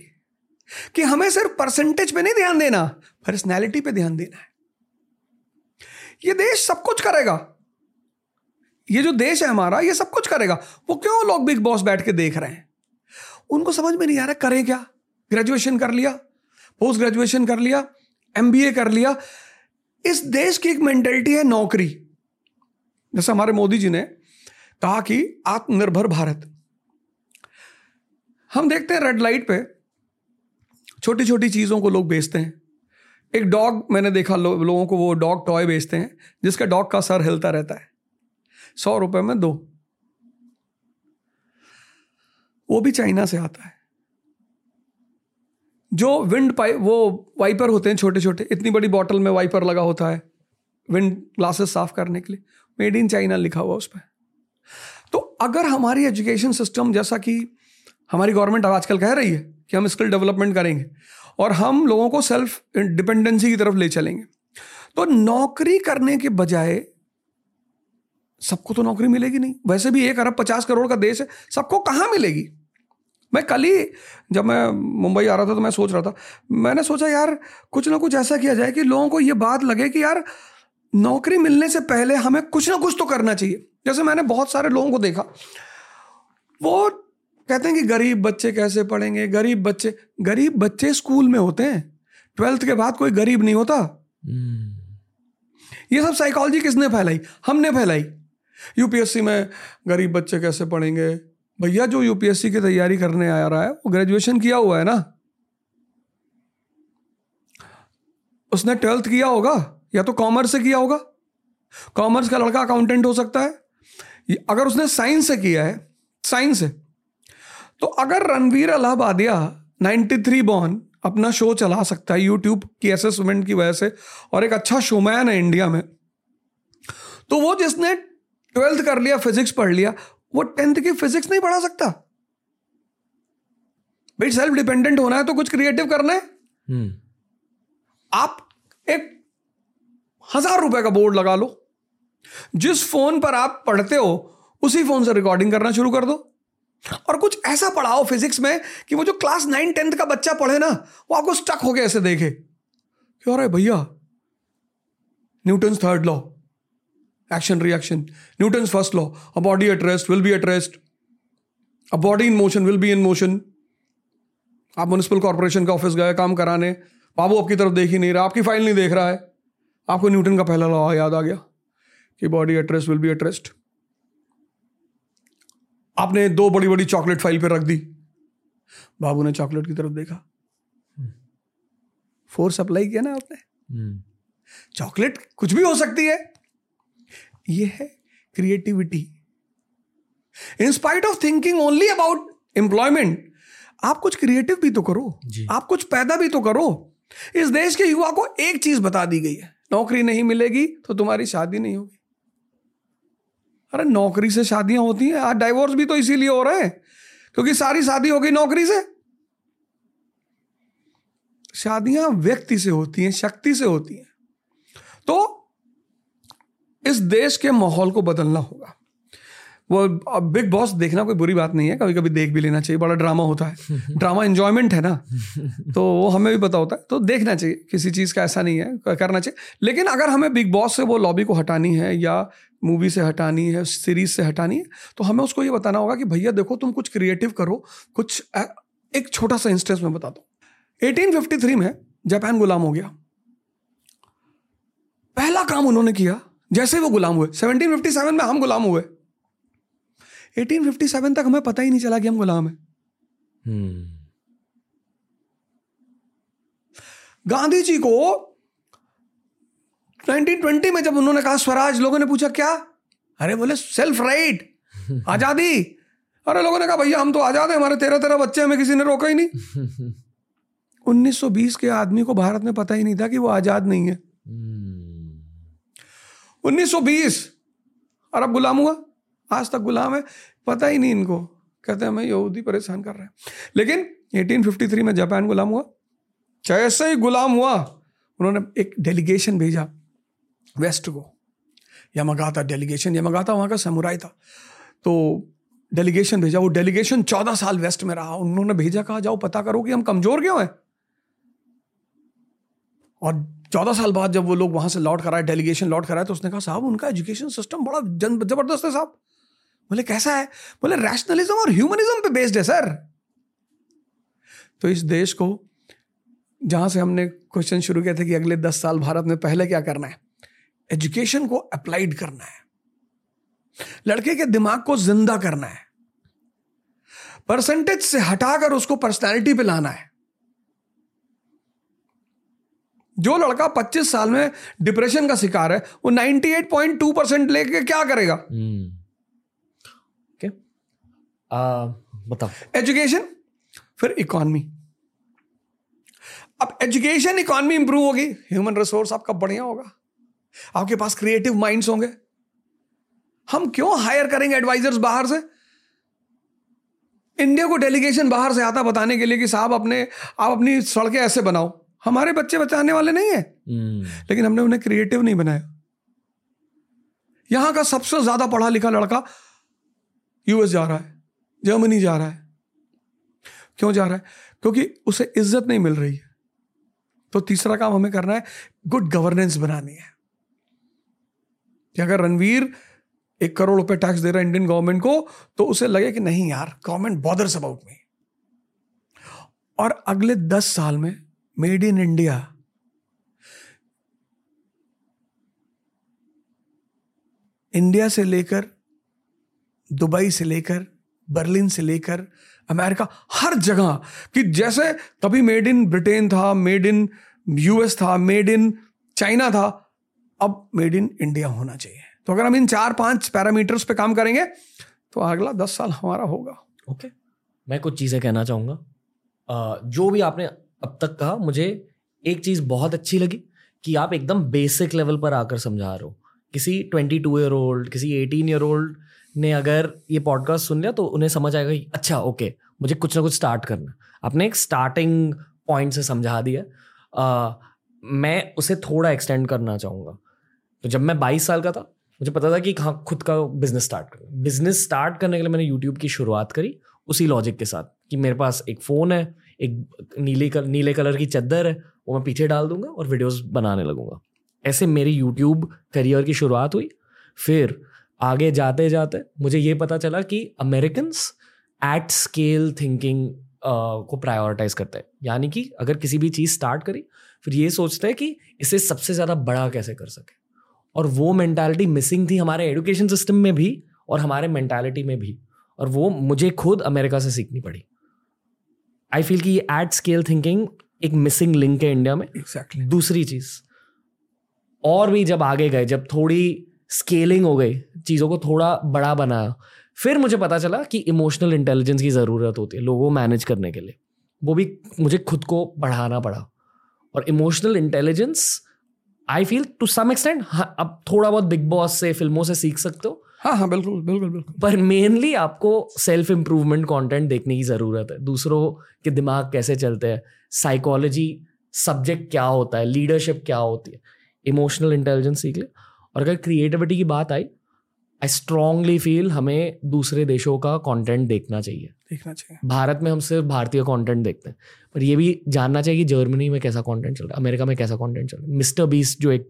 कि हमें सिर्फ परसेंटेज पे नहीं ध्यान देना, पर्सनैलिटी पे ध्यान देना है। ये देश सब कुछ करेगा, ये जो देश है हमारा, ये सब कुछ करेगा। वो क्यों लोग बिग बॉस बैठ के देख रहे हैं, उनको समझ में नहीं आ रहा करें क्या। ग्रेजुएशन कर लिया, पोस्ट ग्रेजुएशन कर लिया, MBA कर लिया। इस देश की एक मेंटेलिटी है नौकरी। जैसे हमारे मोदी जी ने कहा कि आत्मनिर्भर भारत। हम देखते हैं रेड लाइट पे छोटी छोटी चीज़ों को लोग बेचते हैं। एक डॉग मैंने देखा, लोगों को वो डॉग टॉय बेचते हैं जिसका डॉग का सर हिलता रहता है, 100 रुपए में 2, वो भी चाइना से आता है। जो विंड पाइप, वो वाइपर होते हैं छोटे छोटे, इतनी बड़ी बॉटल में वाइपर लगा होता है विंड ग्लासेस साफ करने के लिए, मेड इन चाइना लिखा हुआ उस पर। तो अगर हमारी एजुकेशन सिस्टम, जैसा कि हमारी गवर्नमेंट आजकल कह रही है कि हम स्किल डेवलपमेंट करेंगे और हम लोगों को सेल्फ डिपेंडेंसी की तरफ ले चलेंगे, तो नौकरी करने के बजाय, सबको तो नौकरी मिलेगी नहीं, वैसे भी 1 अरब 50 करोड़ का देश है, सबको कहाँ मिलेगी। मैं कल ही जब मैं मुंबई आ रहा था तो मैं सोच रहा था, मैंने सोचा यार कुछ ना कुछ ऐसा किया जाए कि लोगों को ये बात लगे कि यार नौकरी मिलने से पहले हमें कुछ ना कुछ तो करना चाहिए। जैसे मैंने बहुत सारे लोगों को देखा वो कहते हैं कि गरीब बच्चे कैसे पढ़ेंगे, गरीब बच्चे स्कूल में होते हैं, 12th के बाद कोई गरीब नहीं होता। ये सब साइकोलॉजी किसने फैलाई? हमने फैलाई। यूपीएससी में गरीब बच्चे कैसे पढ़ेंगे, भैया जो यूपीएससी की तैयारी करने आ रहा है वो ग्रेजुएशन किया हुआ है ना, उसने 12th किया होगा या तो कॉमर्स से किया होगा, कॉमर्स का लड़का अकाउंटेंट हो सकता है। अगर उसने साइंस से किया है, साइंस से, तो अगर रणवीर अलाहाबादिया 93 बॉर्न अपना शो चला सकता है यूट्यूब की असेसमेंट की वजह से और एक अच्छा शोमैन है इंडिया में, तो वो जिसने 12th कर लिया, फिजिक्स पढ़ लिया, वो 10th की फिजिक्स नहीं पढ़ा सकता। भाई सेल्फ डिपेंडेंट होना है तो कुछ क्रिएटिव करना है। आप एक 1,000 रुपए का बोर्ड लगा लो, जिस फोन पर आप पढ़ते हो उसी फोन से रिकॉर्डिंग करना शुरू कर दो और कुछ ऐसा पढ़ाओ फिजिक्स में कि वो जो क्लास 9-10 का बच्चा पढ़े ना, वो आपको स्टक होके ऐसे देखे कि अरे भैया Newton's third law, action reaction, Newton's first law, a body at rest will be at rest, a body in motion will be in motion. आप म्युनिसिपल कॉर्पोरेशन का ऑफिस गए काम कराने, बाबू आपकी तरफ देख ही नहीं रहा, आपकी फाइल नहीं देख रहा है, आपको न्यूटन का पहला लॉ याद आ गया कि body at rest will be at rest. आपने 2 बड़ी बड़ी चॉकलेट फाइल पे रख दी, बाबू ने चॉकलेट की तरफ देखा, फोर्स अप्लाई किया ना आपने। चॉकलेट कुछ भी हो सकती है। ये है creativity. In spite of thinking only about employment, आप कुछ क्रिएटिव भी तो करो, आप कुछ पैदा भी तो करो। इस देश के युवा को एक चीज बता दी गई है, नौकरी नहीं मिलेगी तो तुम्हारी शादी नहीं होगी। अरे नौकरी से शादियां होती हैं, आज डाइवोर्स भी तो इसीलिए हो रहे हैं क्योंकि सारी शादी हो गई नौकरी से। शादियां व्यक्ति से होती हैं, शक्ति से होती हैं। तो इस देश के माहौल को बदलना होगा। वो बिग बॉस देखना कोई बुरी बात नहीं है, कभी कभी देख भी लेना चाहिए, बड़ा ड्रामा होता है, ड्रामा एंजॉयमेंट है ना, तो वो हमें भी पता होता है, तो देखना चाहिए, किसी चीज़ का ऐसा नहीं है, करना चाहिए। लेकिन अगर हमें बिग बॉस से वो लॉबी को हटानी है या मूवी से हटानी है, सीरीज से हटानी है, तो हमें उसको ये बताना होगा कि भैया देखो तुम कुछ क्रिएटिव करो। कुछ एक छोटा सा इंस्टेंस में बताता हूँ। 1853 में जापान गुलाम हो गया, पहला काम उन्होंने किया जैसे वो गुलाम हुए। 1757 में हम गुलाम हुए, 1857 तक हमें पता ही नहीं चला कि हम गुलाम हैं। गांधी जी को 1920 में जब उन्होंने कहा स्वराज, लोगों ने पूछा क्या? अरे बोले सेल्फ राइट, आजादी। अरे लोगों ने कहा भैया हम तो आजाद हैं, हमारे 13-13 बच्चे, हमें किसी ने रोका ही नहीं। 1920 के आदमी को भारत में पता ही नहीं था कि वो आजाद नहीं है। 1920 अरब गुलाम हुआ, आज तक गुलाम है, पता ही नहीं इनको, कहते हैं हमें यहूदी परेशान कर रहे हैं। लेकिन 1853 में जापान गुलाम हुआ, जैसे ही गुलाम हुआ उन्होंने एक डेलीगेशन भेजा वेस्ट को, यामागाता डेलीगेशन, यामागाता वहाँ का समुराई था, तो डेलीगेशन भेजा। वो डेलीगेशन 14 साल वेस्ट में रहा। उन्होंने भेजा, कहा जाओ पता करो कि हम कमजोर क्यों हैं। और 14 साल बाद जब वो लोग वहाँ से लौट कर आए, डेलीगेशन लौट कर आए, तो उसने कहा साहब उनका एजुकेशन सिस्टम बड़ा जबरदस्त है साहब। बोले कैसा है? बोले रैशनलिज्म और ह्यूमनिज्म पे बेस्ड है सर। तो इस देश को, जहाँ से हमने क्वेश्चन शुरू किया था कि अगले 10 साल भारत में पहले क्या करना है, एजुकेशन को अप्लाइड करना है, लड़के के दिमाग को जिंदा करना है, परसेंटेज से हटाकर उसको पर्सनालिटी पे लाना है। जो लड़का 25 साल में डिप्रेशन का शिकार है वो 98.2% लेके क्या करेगा? ओके, बताओ। एजुकेशन फिर इकोनॉमी। अब एजुकेशन इकोनॉमी इंप्रूव होगी, ह्यूमन रिसोर्स आपका बढ़िया होगा, आपके पास क्रिएटिव माइंड्स होंगे। हम क्यों हायर करेंगे एडवाइजर्स बाहर से? इंडिया को डेलीगेशन बाहर से आता बताने के लिए कि साहब आप अपनी सड़कें ऐसे बनाओ। हमारे बच्चे बचाने वाले नहीं है, लेकिन हमने उन्हें क्रिएटिव नहीं बनाया। यहां का सबसे ज्यादा पढ़ा लिखा लड़का यूएस जा रहा है, जर्मनी जा रहा है, क्यों जा रहा है? क्योंकि उसे इज्जत नहीं मिल रही है। तो तीसरा काम हमें करना है, गुड गवर्नेंस बनानी है। कि अगर रणवीर 1 करोड़ रुपए टैक्स दे रहा है इंडियन गवर्नमेंट को, तो उसे लगे कि नहीं यार, गवर्नमेंट बॉदर्स अबाउट मी। और अगले 10 साल में मेड इन इंडिया से लेकर दुबई से लेकर बर्लिन से लेकर अमेरिका, हर जगह, कि जैसे कभी मेड इन ब्रिटेन था, मेड इन यूएस था, मेड इन चाइना था, अब मेड इन इंडिया होना चाहिए। तो अगर हम इन 4-5 पैरामीटर्स पे काम करेंगे तो अगला 10 साल हमारा होगा। ओके, मैं कुछ चीज़ें कहना चाहूँगा। जो भी आपने अब तक कहा, मुझे एक चीज़ बहुत अच्छी लगी कि आप एकदम बेसिक लेवल पर आकर समझा रहे हो। किसी 22-year-old, किसी 18-year-old ने अगर ये पॉडकास्ट सुन लिया तो उन्हें समझ आएगा कि अच्छा ओके, मुझे कुछ ना कुछ स्टार्ट करना। आपने एक स्टार्टिंग पॉइंट से समझा दिया। मैं उसे थोड़ा एक्सटेंड करना चाहूँगा। तो जब मैं 22 साल का था, मुझे पता था कि हाँ, खुद का बिजनेस स्टार्ट करना। बिजनेस स्टार्ट करने के लिए मैंने यूट्यूब की शुरुआत करी, उसी लॉजिक के साथ कि मेरे पास एक फ़ोन है, एक नीले कलर की चादर है, वो मैं पीछे डाल दूंगा और वीडियोस बनाने लगूंगा। ऐसे मेरी यूट्यूब करियर की शुरुआत हुई। फिर आगे जाते जाते मुझे ये पता चला कि अमेरिकन्स एट स्केल थिंकिंग को प्रायोरिटाइज करते हैं। यानी कि अगर किसी भी चीज़ स्टार्ट करी, फिर ये सोचते हैं कि इसे सबसे ज़्यादा बड़ा कैसे कर सके। और वो मेंटालिटी मिसिंग थी हमारे एजुकेशन सिस्टम में भी और हमारे मेंटालिटी में भी, और वो मुझे खुद अमेरिका से सीखनी पड़ी। आई फील कि ये एट स्केल थिंकिंग एक मिसिंग लिंक है इंडिया में। Exactly. दूसरी चीज़, और भी जब आगे गए, जब थोड़ी स्केलिंग हो गई, चीज़ों को थोड़ा बड़ा बनाया, फिर मुझे पता चला कि इमोशनल इंटेलिजेंस की ज़रूरत होती है लोगों मैनेज करने के लिए। वो भी मुझे खुद को बढ़ाना पड़ा। और emotional intelligence I feel to some extent, हाँ, अब थोड़ा बहुत बिग बॉस से, फिल्मों से सीख सकते हो। हाँ, बिल्कुल। पर मेनली आपको सेल्फ इम्प्रूवमेंट कंटेंट देखने की ज़रूरत है। दूसरों के दिमाग कैसे चलते हैं, साइकोलॉजी सब्जेक्ट क्या होता है, लीडरशिप क्या होती है, इमोशनल इंटेलिजेंस सीख ले। और अगर क्रिएटिविटी की बात आई, आई स्ट्रांगली फील हमें दूसरे देशों का कंटेंट देखना चाहिए। भारत में हम सिर्फ भारतीय कंटेंट देखते हैं, पर ये भी जानना चाहिए कि जर्मनी में कैसा कंटेंट चल रहा है, अमेरिका में कैसा कंटेंट चल रहा है, मिस्टर बीस्ट जो एक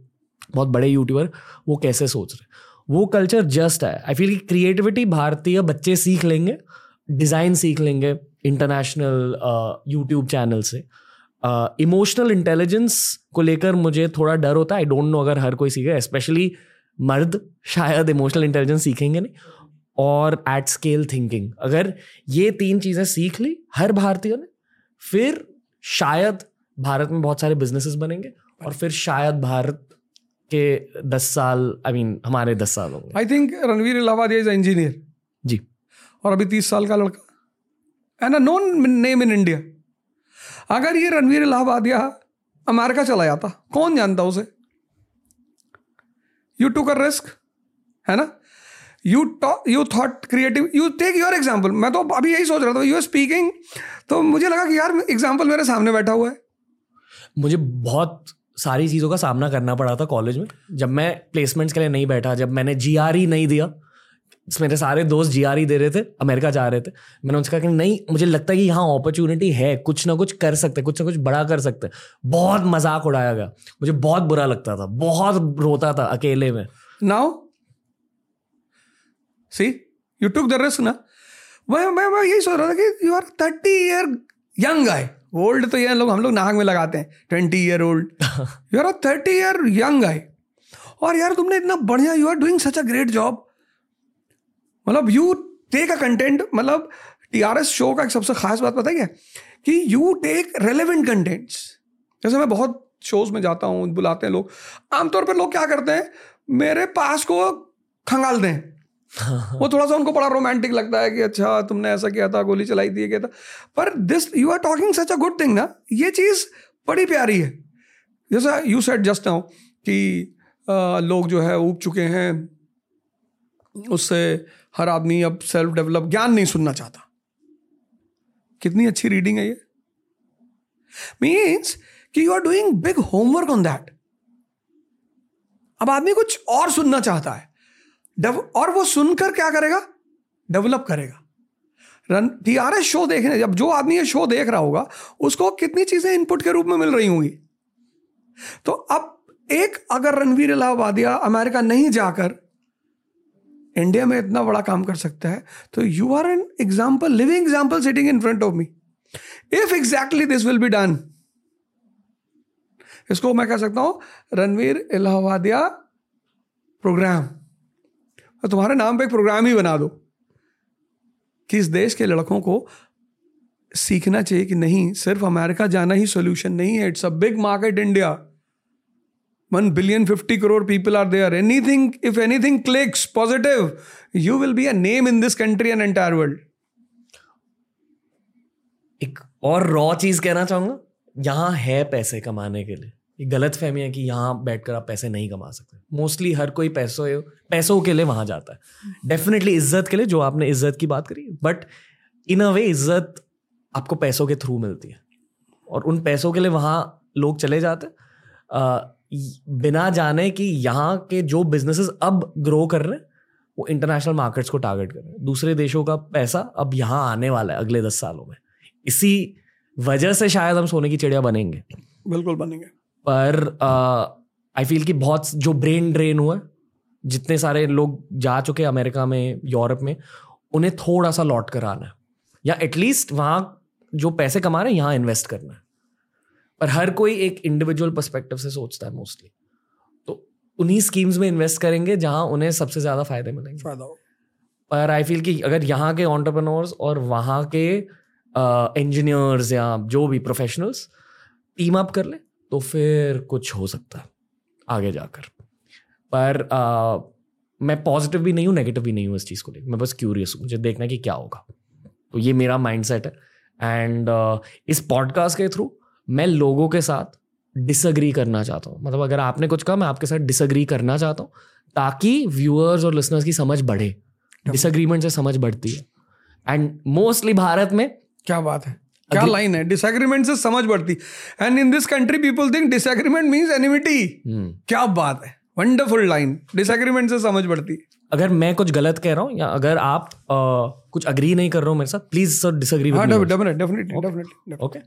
बहुत बड़े यूट्यूबर, वो कैसे सोच रहे हैं। वो कल्चर जस्ट है। आई फील कि क्रिएटिविटी भारतीय बच्चे सीख लेंगे, डिज़ाइन सीख लेंगे इंटरनेशनल यूट्यूब चैनल से। इमोशनल इंटेलिजेंस को लेकर मुझे थोड़ा डर होता है। आई डोंट नो अगर हर कोई सीखे, स्पेशली मर्द शायद इमोशनल इंटेलिजेंस सीखेंगे नहीं। और एट स्केल थिंकिंग, अगर ये 3 चीज़ें सीख ली हर भारतीय ने, फिर शायद भारत में बहुत सारे बिजनेसेस बनेंगे और फिर शायद भारत के 10 साल, आई मीन, हमारे 10 साल होंगे। I think Ranveer Allahabad is engineer जी, और अभी 30 साल का लड़का, and a known name in India. अगर ये रणवीर इलाहाबादिया अमेरिका चला जाता, कौन जानता उसे। यू टू कर रिस्क, है ना। You thought creative, you take your example. मैं तो अभी यही सोच रहा था, यू आर स्पीकिंग, तो मुझे लगा कि यार एग्जाम्पल मेरे सामने बैठा हुआ है। मुझे बहुत सारी चीज़ों का सामना करना पड़ा था कॉलेज में। जब मैं प्लेसमेंट्स के लिए नहीं बैठा, जब मैंने GRE नहीं दिया, मेरे सारे दोस्त GRE दे रहे थे, अमेरिका जा रहे थे, मैंने उनसे कहा कि नहीं, मुझे लगता है कि यहाँ अपॉर्चुनिटी है, कुछ ना कुछ कर सकते, कुछ ना कुछ बड़ा कर सकते। बहुत मजाक उड़ाया गया, मुझे बहुत बुरा लगता था, बहुत रोता था अकेले में। Now see, you took the risk ना। मैं यही सोच रहा था कि you are 30 year young guy, old तो ये लोग, हम लोग नाक में लगाते हैं 20-year-old, you are 30-year young guy. और यार तुमने इतना बढ़िया, you are doing such a great job. मतलब यू टेक अ कंटेंट, मतलब TRS शो का एक सबसे खास बात पता है कि यू टेक रेलेवेंट कंटेंट्स। जैसे मैं बहुत शोज में जाता हूँ, बुलाते हैं लोग, आमतौर पर लोग क्या करते हैं, मेरे पास को खंगालते हैं। वो थोड़ा सा उनको बड़ा रोमांटिक लगता है कि अच्छा तुमने ऐसा किया था, गोली चलाई थी, क्या था। पर this, you are talking such a good thing ना, ये चीज़ बड़ी प्यारी है। जैसा यू सेड जस्ट नाउ कि लोग जो है ऊब चुके हैं उससे, हर आदमी अब सेल्फ डेवलप ज्ञान नहीं सुनना चाहता। कितनी अच्छी रीडिंग है ये। मीन्स कि you are doing big homework on that. अब आदमी कुछ और सुनना चाहता है, और वो सुनकर क्या करेगा, डेवलप करेगा। रन TRS शो देखने, जब जो आदमी ये शो देख रहा होगा उसको कितनी चीजें इनपुट के रूप में मिल रही होंगी। तो अब एक अगर रणवीर इलाहाबादिया अमेरिका नहीं जाकर इंडिया में इतना बड़ा काम कर सकता है, तो you are an example, living example sitting in front of me. If exactly this will be done, इसको मैं कह सकता हूं रणवीर इलाहाबादिया प्रोग्राम। तुम्हारे नाम पे एक प्रोग्राम ही बना दो कि इस देश के लड़कों को सीखना चाहिए कि नहीं सिर्फ अमेरिका जाना ही सॉल्यूशन नहीं है। It's a big market India, 1,050 crore people are there. Anything, if anything clicks positive, you will be a name in this country and entire world. एक और रॉ चीज कहना चाहूंगा, यहाँ है पैसे कमाने के लिए। ये गलत फहमी है कि यहाँ बैठकर आप पैसे नहीं कमा सकते। मोस्टली हर कोई पैसों के लिए वहाँ जाता है। डेफिनेटली इज्जत के लिए, जो आपने इज्जत की बात करी, बट इन अ वे इज्जत आपको पैसों के थ्रू मिलती है और उन पैसों के लिए वहाँ लोग चले जाते हैं, बिना जाने कि यहाँ के जो बिजनेसेस अब ग्रो कर रहे हैं वो इंटरनेशनल मार्केट्स को टारगेट कर रहे हैं। दूसरे देशों का पैसा अब यहाँ आने वाला है अगले 10 सालों में। इसी वजह से शायद हम सोने की चिड़िया बनेंगे। बिल्कुल बनेंगे, पर आई फील कि बहुत जो ब्रेन ड्रेन हुआ, जितने सारे लोग जा चुके अमेरिका में, यूरोप में, उन्हें थोड़ा सा लौट कर आना है, या एटलीस्ट वहाँ जो पैसे कमा रहे हैं यहाँ इन्वेस्ट करना है। पर हर कोई एक इंडिविजुअल पर्सपेक्टिव से सोचता है मोस्टली, तो उन्हीं स्कीम्स में इन्वेस्ट करेंगे जहाँ उन्हें सबसे ज़्यादा फायदे मिलेंगे। पर आई फील कि अगर यहाँ के एंटरप्रेन्योर्स और वहाँ के इंजीनियर्स या जो भी प्रोफेशनल्स टीम अप कर ले तो फिर कुछ हो सकता है आगे जाकर। पर मैं पॉजिटिव भी नहीं हूँ, नेगेटिव भी नहीं हूँ इस चीज़ को लेकर। मैं बस क्यूरियस हूँ, मुझे देखना है कि क्या होगा। तो ये मेरा माइंडसेट है। एंड इस पॉडकास्ट के थ्रू मैं लोगों के साथ डिसएग्री करना चाहता हूँ। मतलब अगर आपने कुछ कहा, मैं आपके साथ डिसएग्री करना चाहता हूँ, ताकि व्यूअर्स और लिसनर्स की समझ बढ़े। डिसएग्रीमेंट से समझ बढ़ती है, एंड मोस्टली भारत में। क्या बात है, क्या लाइन है, डिसएग्रीमेंट से समझ बढ़ती। And in this country people think disagreement means enmity. क्या बात है, वंडरफुल लाइन, डिसएग्रीमेंट से समझ बढ़ती। अगर मैं कुछ गलत कह रहा हूँ या अगर आप कुछ अग्री नहीं कर रहे हो मेरे साथ, please sir disagree. Definitely okay.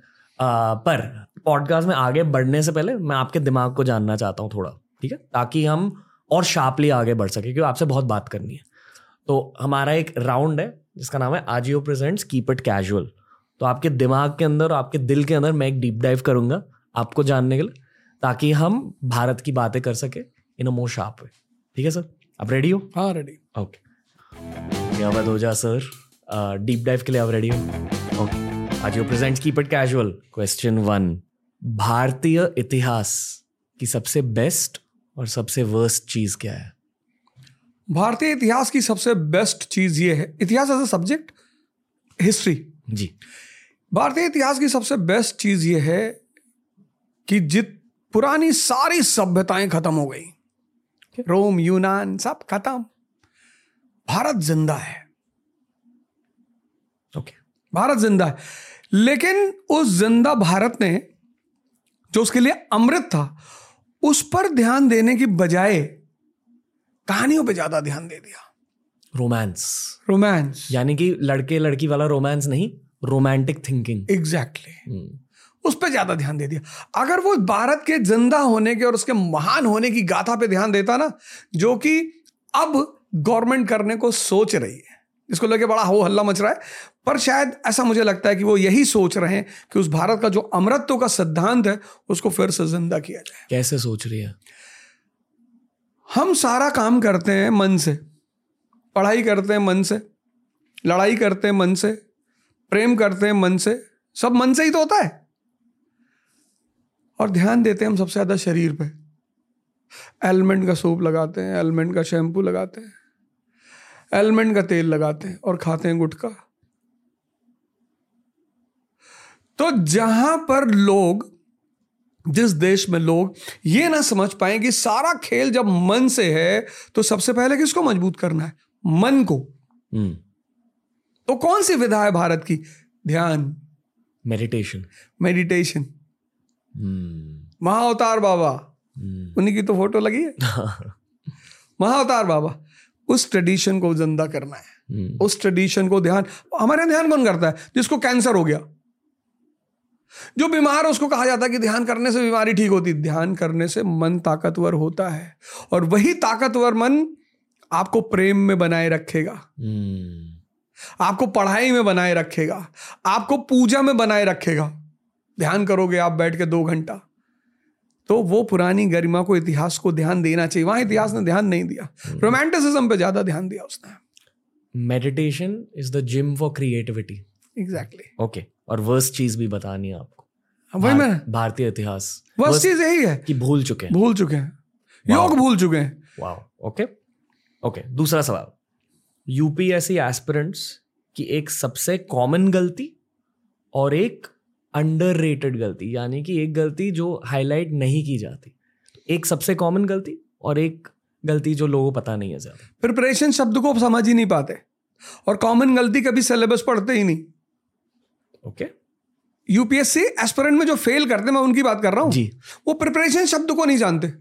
पर पॉडकास्ट में आगे बढ़ने से पहले मैं आपके दिमाग को जानना चाहता हूँ थोड़ा, ठीक है, ताकि हम और शार्पली आगे बढ़ सके, क्योंकि आपसे बहुत बात करनी है। तो हमारा एक राउंड है जिसका नाम है Ajio presents keep it casual. तो आपके दिमाग के अंदर और आपके दिल के अंदर मैं एक डीप डाइव करूंगा आपको जानने के लिए, ताकि हम भारत की बातें कर सके इन अ मोर शार्प वे। ठीक है सर, आप रेडी हो? हाँ, रेडी। ओके, क्या बात हो जा सर, डीप डाइव के लिए आप रेडी हो? ओके, आज you presents keep it casual. Question 1, भारतीय इतिहास की सबसे बेस्ट और सबसे वर्स्ट चीज क्या है? भारतीय इतिहास की सबसे बेस्ट चीज ये है, इतिहास एज अ सब्जेक्ट, हिस्ट्री। जी, भारतीय इतिहास की सबसे बेस्ट चीज़ ये है कि पुरानी सारी सभ्यताएं खत्म हो गई, okay. रोम, यूनान सब खत्म, भारत जिंदा है। Okay, okay. भारत जिंदा है, लेकिन उस जिंदा भारत ने जो उसके लिए अमृत था उस पर ध्यान देने की बजाय कहानियों पे ज्यादा ध्यान दे दिया। रोमांस, यानी कि लड़के लड़की वाला रोमांस नहीं, रोमांटिक थिंकिंग। एग्जैक्टली, उस पर ज्यादा ध्यान दे दिया। अगर वो भारत के जिंदा होने के और उसके महान होने की गाथा पे ध्यान देता ना, जो कि अब गवर्नमेंट करने को सोच रही है, इसको लेके बड़ा हो हल्ला मच रहा है, पर शायद ऐसा मुझे लगता है कि वो यही सोच रहे हैं कि उस भारत का जो अमृतत्व का सिद्धांत है उसको फिर से जिंदा किया जाए। कैसे सोच रही है? हम सारा काम करते हैं मन से, पढ़ाई करते हैं मन से, लड़ाई करते हैं मन से, प्रेम करते हैं मन से, सब मन से ही तो होता है। और ध्यान देते हैं हम सबसे ज्यादा शरीर पे। एलमंड का सोप लगाते हैं, एलमंड का शैम्पू लगाते हैं, एलमंड का तेल लगाते हैं और खाते हैं गुटखा। तो जहां पर लोग, जिस देश में लोग ये ना समझ पाए कि सारा खेल जब मन से है तो सबसे पहले किसको मजबूत करना है, मन को। तो कौन सी विधा है भारत की? ध्यान, मेडिटेशन। महाअवतार बाबा, उन्हीं की तो फोटो लगी है। महाअवतार बाबा, उस ट्रेडिशन को जिंदा करना है, उस ट्रेडिशन को ध्यान। हमारे ध्यान कौन करता है? जिसको कैंसर हो गया, जो बीमार है उसको कहा जाता है कि ध्यान करने से बीमारी ठीक होती। ध्यान करने से मन ताकतवर होता है और वही ताकतवर मन आपको प्रेम में बनाए रखेगा, आपको पढ़ाई में बनाए रखेगा, आपको पूजा में बनाए रखेगा। ध्यान करोगे आप बैठ के 2 घंटा, तो वो पुरानी गरिमा को, इतिहास को ध्यान देना चाहिए। वहां इतिहास ने ध्यान नहीं दिया, रोमांटिसिज्म पे ज्यादा ध्यान दिया उसने। Meditation is the gym for creativity. Exactly. Okay, और वर्स्ट चीज भी बतानी है आपको, वही मैं भारतीय इतिहास वर्स्ट चीज यही है कि भूल चुके हैं योग भूल चुके हैं। Wow, okay. दूसरा सवाल, यूपीएससी एस्पिरेंट्स की एक सबसे कॉमन गलती और एक अंडररेटेड गलती, यानी कि एक गलती जो हाईलाइट नहीं की जाती। एक सबसे कॉमन गलती और एक गलती जो लोगों को पता नहीं है ज्यादा। प्रिपरेशन शब्द को समझ ही नहीं पाते और कॉमन गलती कभी सिलेबस पढ़ते ही नहीं। ओके, यूपीएससी एस्पिरेंट में जो फेल करते, मैं उनकी बात कर रहा हूं जी, वो प्रिपरेशन शब्द को नहीं जानते।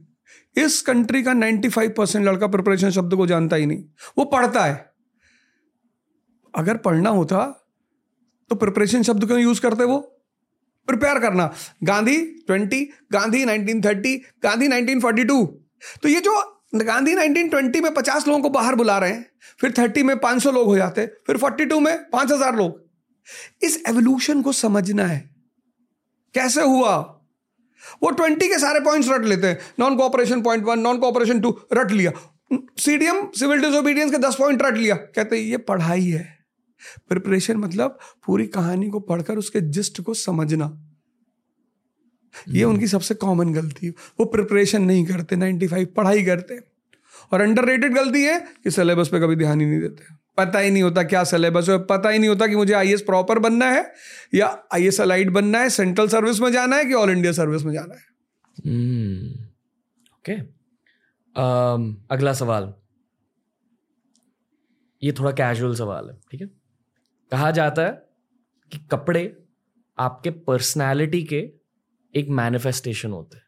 इस कंट्री का 95% लड़का प्रिपरेशन शब्द को जानता ही नहीं, वो पढ़ता है। अगर पढ़ना होता तो प्रिपरेशन शब्द क्यों यूज करते? वो प्रिपेयर करना, गांधी 20, गांधी 1930, गांधी 1942। तो ये जो गांधी 1920 में 50 लोगों को बाहर बुला रहे हैं, फिर 30 में 500 लोग हो जाते, फिर 42 में 5000 लोग। इस एवोल्यूशन को समझना है कैसे हुआ। वो 20 के सारे पॉइंट्स रट लेते हैं, non cooperation point 1, non cooperation 2 रट लिया, सीडीएम सिविल डिसोबीडियंस के 10 पॉइंट रट लिया। कहते हैं ये पढ़ाई है। प्रिपरेशन मतलब पूरी कहानी को पढ़कर उसके जिस्ट को समझना। ये उनकी सबसे कॉमन गलती है, वो प्रिपरेशन नहीं करते, 95 पढ़ाई करते। और अंडररेटेड गलती है कि सिलेबस पे कभी ध्यान ही नहीं देते, पता ही नहीं होता क्या सिलेबस है, पता ही नहीं होता कि मुझे आईएएस प्रॉपर बनना है या आईएएस एलाइड बनना है, सेंट्रल सर्विस में जाना है कि ऑल इंडिया सर्विस में जाना है। ओके, अगला सवाल, ये थोड़ा कैजुअल सवाल है, ठीक है। कहा जाता है कि कपड़े आपके पर्सनालिटी के एक मैनिफेस्टेशन होते हैं,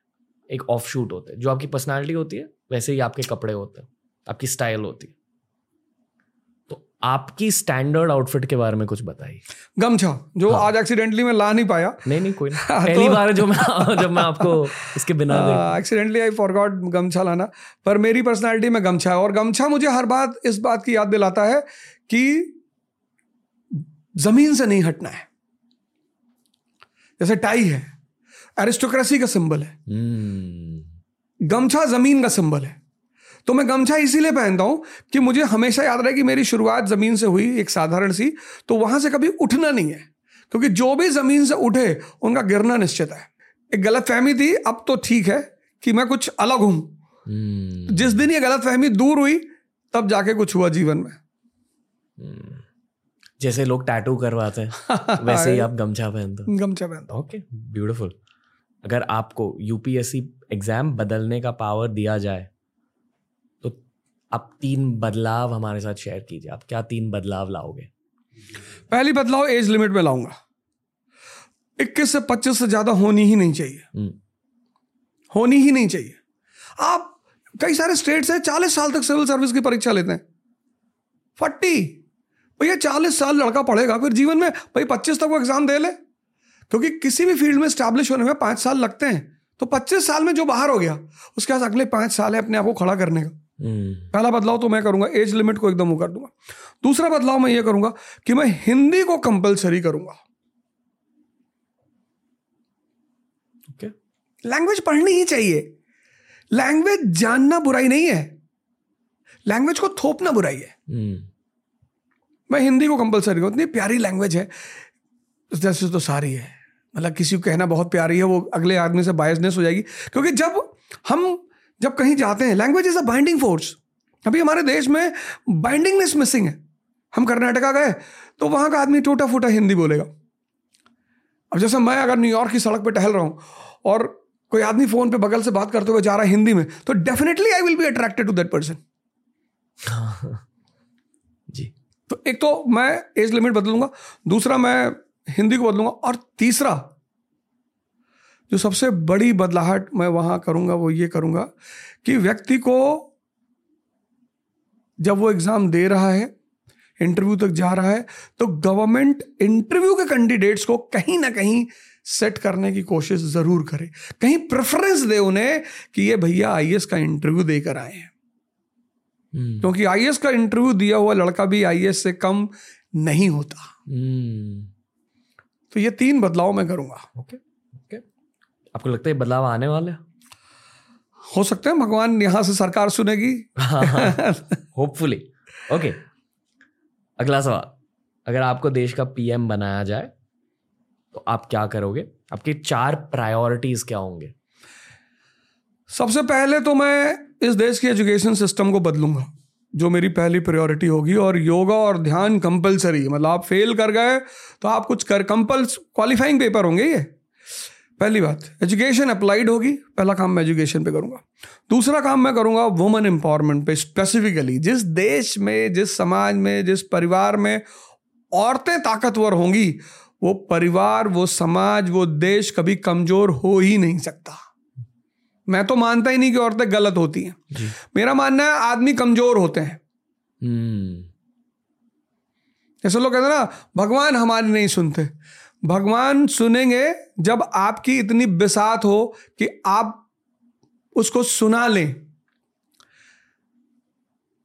एक ऑफशूट होते हैं। जो आपकी पर्सनालिटी होती है वैसे ही आपके कपड़े होते हैं, आपकी स्टाइल होती है। तो आपकी स्टैंडर्ड आउटफिट के बारे में कुछ बताइए। गमछा, जो हाँ। आज एक्सीडेंटली मैं ला नहीं पाया। नहीं कोई नहीं। पहली बार जो मैं जब मैं आपको इसके बिना एक्सीडेंटली आई फॉरगॉट गमछा लाना, पर मेरी पर्सनालिटी में गमछा है। और गमछा मुझे हर बात इस बात की याद दिलाता है कि जमीन से नहीं हटना है। जैसे टाई है, एरिस्टोक्रेसी का सिंबल है, गमछा जमीन का सिंबल है। तो मैं गमछा इसीलिए पहनता हूं कि मुझे हमेशा याद रहे कि मेरी शुरुआत जमीन से हुई, एक साधारण सी, तो वहां से कभी उठना नहीं है, क्योंकि जो भी जमीन से उठे उनका गिरना निश्चित है। एक गलतफहमी थी, अब तो ठीक है कि मैं कुछ अलग हूं। जिस दिन ये गलतफहमी दूर हुई तब जाके कुछ हुआ जीवन में। जैसे लोग टैटू करवाते हैं वैसे ही आप गमछा पहनते हो। गमछा पहनता हूं। Okay, beautiful. अगर आपको यूपीएससी एग्जाम बदलने का पावर दिया जाए तो आप 3 बदलाव हमारे साथ शेयर कीजिए। आप क्या 3 बदलाव लाओगे? पहली बदलाव एज लिमिट में लाऊंगा। 21 से 25 से ज्यादा होनी ही नहीं चाहिए, होनी ही नहीं चाहिए। आप कई सारे स्टेट्स हैं 40 साल तक सिविल सर्विस की परीक्षा लेते हैं। 40 भैया, 40 साल लड़का पढ़ेगा, फिर जीवन में भाई 25 तक वो एग्जाम दे ले, क्योंकि किसी भी फील्ड में स्टैब्लिश होने में 5 साल लगते हैं। तो 25 साल में जो बाहर हो गया उसके बाद अगले 5 साल है अपने आप को खड़ा करने का। पहला बदलाव तो मैं करूंगा, एज लिमिट को एकदम वो कर दूंगा। दूसरा बदलाव मैं ये करूंगा कि मैं हिंदी को कंपलसरी करूंगा। okay. लैंग्वेज पढ़नी ही चाहिए। लैंग्वेज जानना बुराई नहीं है, लैंग्वेज को थोपना बुराई है। मैं हिंदी को कंपलसरी करूँ। इतनी प्यारी लैंग्वेज है, जैसे तो सारी है, मतलब किसी को कहना बहुत प्यारी है, वो अगले आदमी से बायसनेस हो जाएगी। क्योंकि जब कहीं जाते हैं, language is a binding force. अभी हमारे देश में बाइंडिंगनेस मिसिंग है। हम कर्नाटका गए तो वहाँ का आदमी टूटा फूटा हिंदी बोलेगा। अब जैसे मैं अगर न्यूयॉर्क की सड़क पर टहल रहा हूँ और कोई आदमी फ़ोन पर बगल से बात करते हुए जा रहा है हिंदी में, तो definitely I will be attracted to that person. जी, तो एक तो मैं एज लिमिट बदलूंगा, दूसरा मैं हिंदी को बदलूंगा, और तीसरा जो सबसे बड़ी बदलाहट मैं वहां करूंगा वो ये करूंगा कि व्यक्ति को जब वो एग्ज़ाम दे रहा है, इंटरव्यू तक जा रहा है, तो गवर्नमेंट इंटरव्यू के कैंडिडेट्स को कहीं ना कहीं सेट करने की कोशिश ज़रूर करे, कहीं प्रेफरेंस दे उन्हें कि ये भैया आईएएस का इंटरव्यू देकर आए हैं। क्योंकि आईएएस का इंटरव्यू दिया हुआ लड़का भी आईएएस से कम नहीं होता। तो ये तीन बदलाव मैं करूँगा। ओके, आपको लगता है बदलाव आने वाले हो सकते हैं? भगवान यहाँ से सरकार सुनेगी होपफुली। ओके, अगला सवाल, अगर आपको देश का पीएम बनाया जाए तो आप क्या करोगे? आपकी 4 प्रायोरिटीज क्या होंगे? सबसे पहले तो मैं इस देश के एजुकेशन सिस्टम को बदलूंगा, जो मेरी पहली प्रायोरिटी होगी। और योगा और ध्यान कंपलसरी, मतलब आप फेल कर गए तो आप कुछ क्वालिफाइंग पेपर होंगे ये, पहली बात। एजुकेशन अप्लाइड होगी, पहला काम मैं एजुकेशन पे करूंगा। दूसरा काम मैं करूंगा वुमेन एम्पावरमेंट पे स्पेसिफिकली। जिस देश में, जिस समाज में, जिस परिवार में औरतें ताकतवर होंगी, वो परिवार, वो समाज, वो देश कभी कमज़ोर हो ही नहीं सकता। मैं तो मानता ही नहीं कि औरतें गलत होती हैं। मेरा मानना है आदमी कमज़ोर होते हैं। ऐसे लोग कहते हैं ना, भगवान हमारी नहीं सुनते। भगवान सुनेंगे जब आपकी इतनी बिसात हो कि आप उसको सुना लें।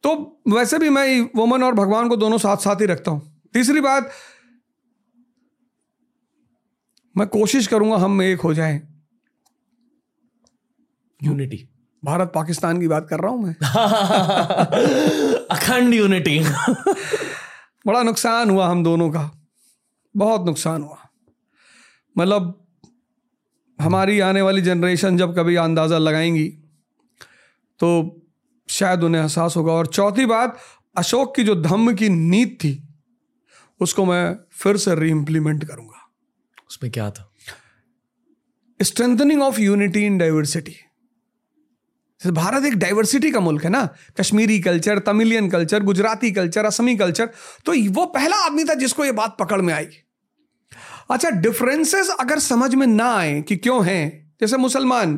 तो वैसे भी मैं वुमन और भगवान को दोनों साथ साथ ही रखता हूं। तीसरी बात, मैं कोशिश करूंगा हम एक हो जाएं, यूनिटी। भारत पाकिस्तान की बात कर रहा हूं मैं अखंड यूनिटी बड़ा नुकसान हुआ हम दोनों का, बहुत नुकसान हुआ। मतलब हमारी आने वाली जनरेशन जब कभी अंदाज़ा लगाएंगी तो शायद उन्हें एहसास होगा। और चौथी बात, अशोक की जो धम्म की नीति थी उसको मैं फिर से रीइम्प्लीमेंट करूँगा। उसमें क्या था? Strengthening of unity in diversity. Bharat एक डाइवर्सिटी का मुल्क है ना, Kashmiri culture, Tamilian culture, Gujarati culture, असमी कल्चर। तो वो पहला आदमी था जिसको ये बात पकड़ में आई। अच्छा, डिफरेंसेस अगर समझ में ना आए कि क्यों हैं, जैसे मुसलमान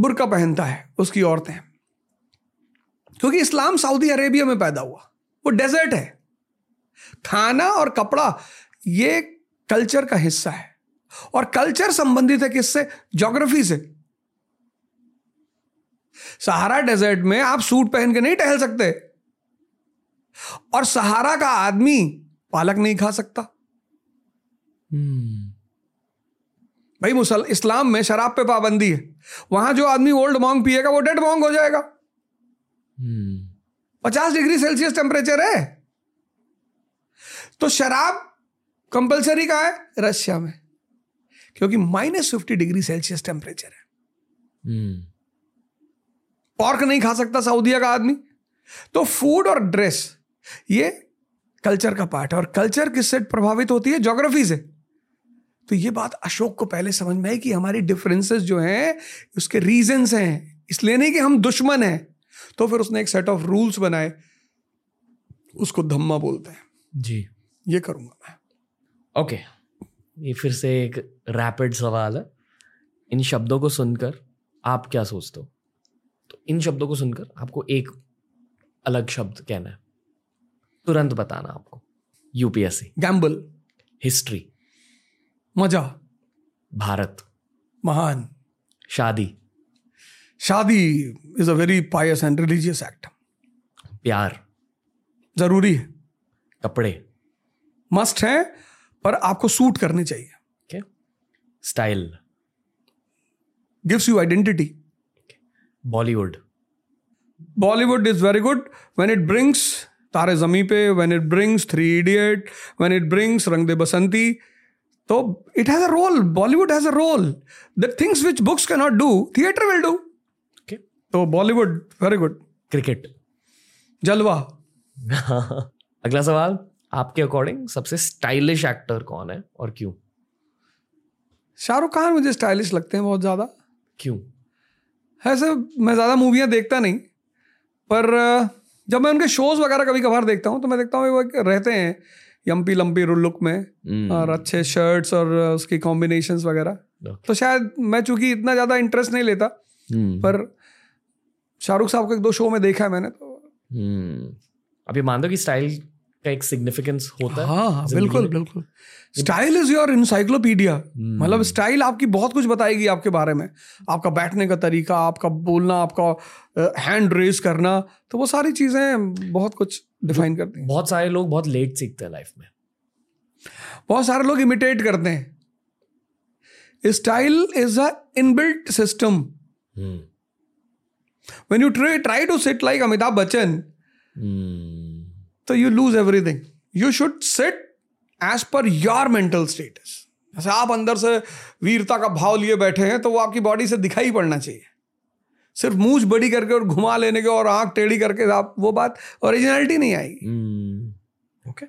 बुर्का पहनता है उसकी औरतें, क्योंकि इस्लाम सऊदी अरेबिया में पैदा हुआ, वो डेजर्ट है। खाना और कपड़ा ये कल्चर का हिस्सा है, और कल्चर संबंधित है किससे? ज्योग्राफी से। सहारा डेजर्ट में आप सूट पहन के नहीं टहल सकते, और सहारा का आदमी पालक नहीं खा सकता। भाई, इस्लाम में शराब पे पाबंदी है। वहां जो आदमी ओल्ड मॉन्ग पिएगा वो डेड मॉन्ग हो जाएगा। 50 डिग्री सेल्सियस टेम्परेचर है। तो शराब कंपलसरी का है रशिया में, क्योंकि -50 डिग्री सेल्सियस टेम्परेचर है। पॉर्क नहीं खा सकता सऊदिया का आदमी। तो फूड और ड्रेस ये कल्चर का पार्ट है, और कल्चर किससे प्रभावित होती है? ज्योग्राफी से। तो ये बात अशोक को पहले समझ में आई कि हमारी डिफरेंसेस जो हैं उसके रीजंस हैं, इसलिए नहीं कि हम दुश्मन हैं। तो फिर उसने एक सेट ऑफ रूल्स बनाए, उसको धम्मा बोलते हैं जी। ये करूँगा मैं। ओके, ये फिर से एक रैपिड सवाल है। इन शब्दों को सुनकर आप क्या सोचते हो? इन शब्दों को सुनकर आपको एक अलग शब्द कहना है, तुरंत बताना। आपको यूपीएससी, गैम्बल, हिस्ट्री, मजा, भारत, महान, शादी, शादी is a very pious and religious act, प्यार जरूरी है, कपड़े मस्ट है पर आपको सूट करने चाहिए, okay? Style gives you identity, Bollywood is very good when it brings Taare Zameen Pe, when it brings 3 Idiot, when it brings Rang De Basanti. So it has a role. Bollywood has a role. The things which books cannot do, theatre will do. Okay. So Bollywood, very good. Cricket. Jalwa. अगला सवाल, आपके according सबसे stylish actor कौन है और क्यों? शाहरुख खान मुझे stylish लगते हैं बहुत ज़्यादा। क्यों? ऐसे मैं ज़्यादा मूवियाँ देखता नहीं, पर जब मैं उनके शोज़ वगैरह कभी कभार देखता हूँ तो मैं देखता हूँ वो रहते हैं यम्पी लम्पी लुक में, और अच्छे शर्ट्स और उसकी कॉम्बिनेशंस वगैरह। तो शायद मैं चूँकि इतना ज़्यादा इंटरेस्ट नहीं लेता, पर शाहरुख साहब को 1-2 शो में देखा है मैंने, तो आप ये मानते हो कि स्टाइल का एक सिग्निफिकेंस होता है? हाँ बिल्कुल बिल्कुल, स्टाइल इज योर इंसाइक्लोपीडिया। मतलब स्टाइल आपकी बहुत कुछ बताएगी आपके बारे में, आपका बैठने का तरीका, आपका बोलना, आपका हैंड रेज करना, तो वो सारी चीज़ें बहुत कुछ डिफाइन करती हैं। बहुत सारे लोग बहुत लेट सीखते हैं लाइफ में, बहुत सारे लोग इमिटेट करते हैं। Style is a inbuilt system. When you try to sit like Amitabh Bachchan तो you lose everything. You should sit as per your mental status. जैसे आप अंदर से वीरता का भाव लिए बैठे हैं तो वो आपकी बॉडी से दिखाई पड़ना चाहिए। सिर्फ मूंछ बड़ी करके और घुमा लेने के और आंख टेढ़ी करके आप वो बात ओरिजिनलिटी नहीं आएगी। ओके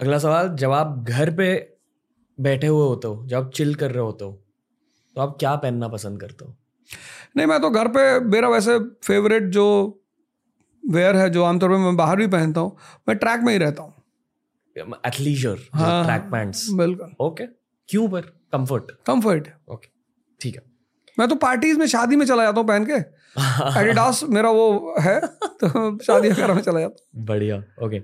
अगला सवाल, जब आप घर पे बैठे हुए होते हो, जब आप चिल कर रहे होते हो, तो आप क्या पहनना पसंद करते हो? नहीं मैं तो घर पे, मेरा वैसे फेवरेट जो वेयर है जो आमतौर पर मैं बाहर भी पहनता हूँ, मैं ट्रैक में ही रहता हूँ। एथलीजर ट्रैक पैंट्स बिल्कुल ओके। क्यों पर? कंफर्ट कंफर्ट ओके ठीक है। मैं तो पार्टीज में शादी में चला जाता हूँ पहन के, एडिडास मेरा वो है तो शादी वगैरह में चला जाता हूँ। बढ़िया ओके।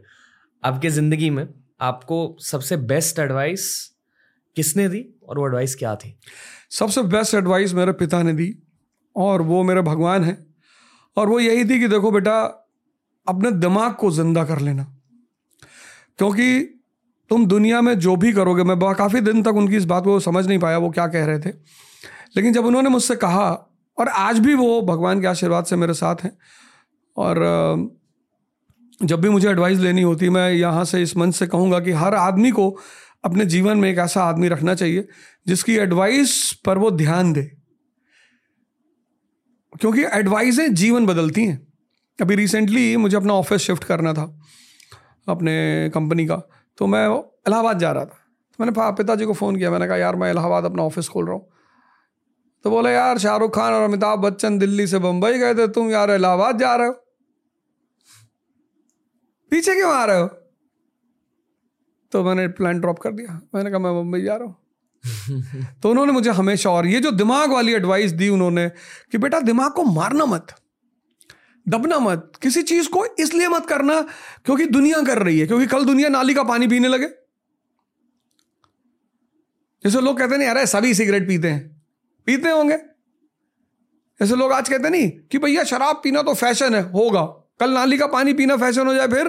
आपके जिंदगी में आपको सबसे बेस्ट एडवाइस किसने दी और वो एडवाइस क्या थी? सबसे बेस्ट एडवाइस मेरे पिता ने दी और वो मेरे भगवान हैं, और वो यही थी कि देखो बेटा अपने दिमाग को जिंदा कर लेना, क्योंकि तुम दुनिया में जो भी करोगे, मैं काफ़ी दिन तक उनकी इस बात को समझ नहीं पाया वो क्या कह रहे थे, लेकिन जब उन्होंने मुझसे कहा, और आज भी वो भगवान के आशीर्वाद से मेरे साथ हैं, और जब भी मुझे एडवाइस लेनी होती मैं यहाँ से इस मंच से कहूँगा कि हर आदमी को अपने जीवन में एक ऐसा आदमी रखना चाहिए जिसकी एडवाइस पर वो ध्यान दे, क्योंकि एडवाइसें जीवन बदलती हैं। अभी रिसेंटली मुझे अपना ऑफिस शिफ्ट करना था अपने कंपनी का, तो मैं इलाहाबाद जा रहा था, तो मैंने पिताजी को फ़ोन किया, मैंने कहा यार मैं इलाहाबाद अपना ऑफिस खोल रहा हूँ। तो बोले यार शाहरुख खान और अमिताभ बच्चन दिल्ली से बम्बई गए थे, तुम यार इलाहाबाद जा रहे हो, पीछे क्यों आ रहे हो? तो मैंने प्लान ड्रॉप कर दिया, मैंने कहा मैं बम्बई जा रहा हूँ। तो उन्होंने मुझे हमेशा, और ये जो दिमाग वाली एडवाइस दी उन्होंने कि बेटा दिमाग को मारना मत, दबना मत, किसी चीज को इसलिए मत करना क्योंकि दुनिया कर रही है, क्योंकि कल दुनिया नाली का पानी पीने लगे। जैसे लोग कहते नहीं अरे सभी सिगरेट पीते हैं, पीते होंगे, जैसे लोग आज कहते नहीं कि भैया शराब पीना तो फैशन है, होगा, कल नाली का पानी पीना फैशन हो जाए फिर।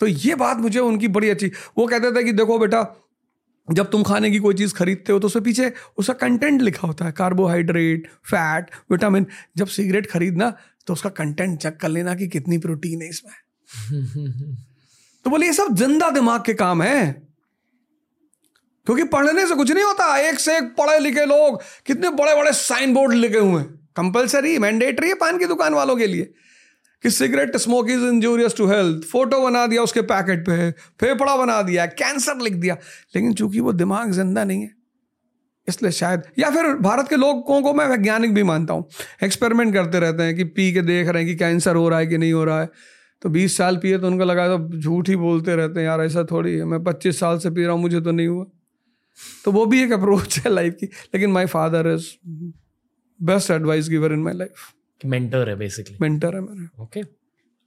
तो ये बात मुझे उनकी बड़ी अच्छी, वो कहते थे कि देखो बेटा जब तुम खाने की कोई चीज़ खरीदते हो तो उसके पीछे उसका कंटेंट लिखा होता है, कार्बोहाइड्रेट, फैट, विटामिन। जब सिगरेट खरीदना तो उसका कंटेंट चेक कर लेना कि कितनी प्रोटीन है इसमें। तो बोले ये सब जिंदा दिमाग के काम है, क्योंकि पढ़ने से कुछ नहीं होता। एक से एक पढ़े लिखे लोग, कितने बड़े बड़े साइन बोर्ड लिखे हुए हैं, कंपलसरी मैंडेटरी है पान की दुकान वालों के लिए कि cigarette smoke is injurious to health, photo बना दिया उसके पैकेट पे, फेफड़ा बना दिया, कैंसर लिख दिया, लेकिन चूंकि वो दिमाग जिंदा नहीं है इसलिए शायद। या फिर भारत के लोगों को मैं वैज्ञानिक भी मानता हूँ, एक्सपेरिमेंट करते रहते हैं कि पी के देख रहे हैं कि कैंसर हो रहा है कि नहीं हो रहा है। तो 20 साल पिए तो उनको लगा तो झूठ ही बोलते रहते हैं यार, ऐसा थोड़ी है, मैं 25 साल से पी रहा हूँ, मुझे तो नहीं हुआ। तो वो भी एक अप्रोच है लाइफ की। लेकिन my father is best advice giver in my life, mentor है बेसिकली, मेंटर है मेरा। ओके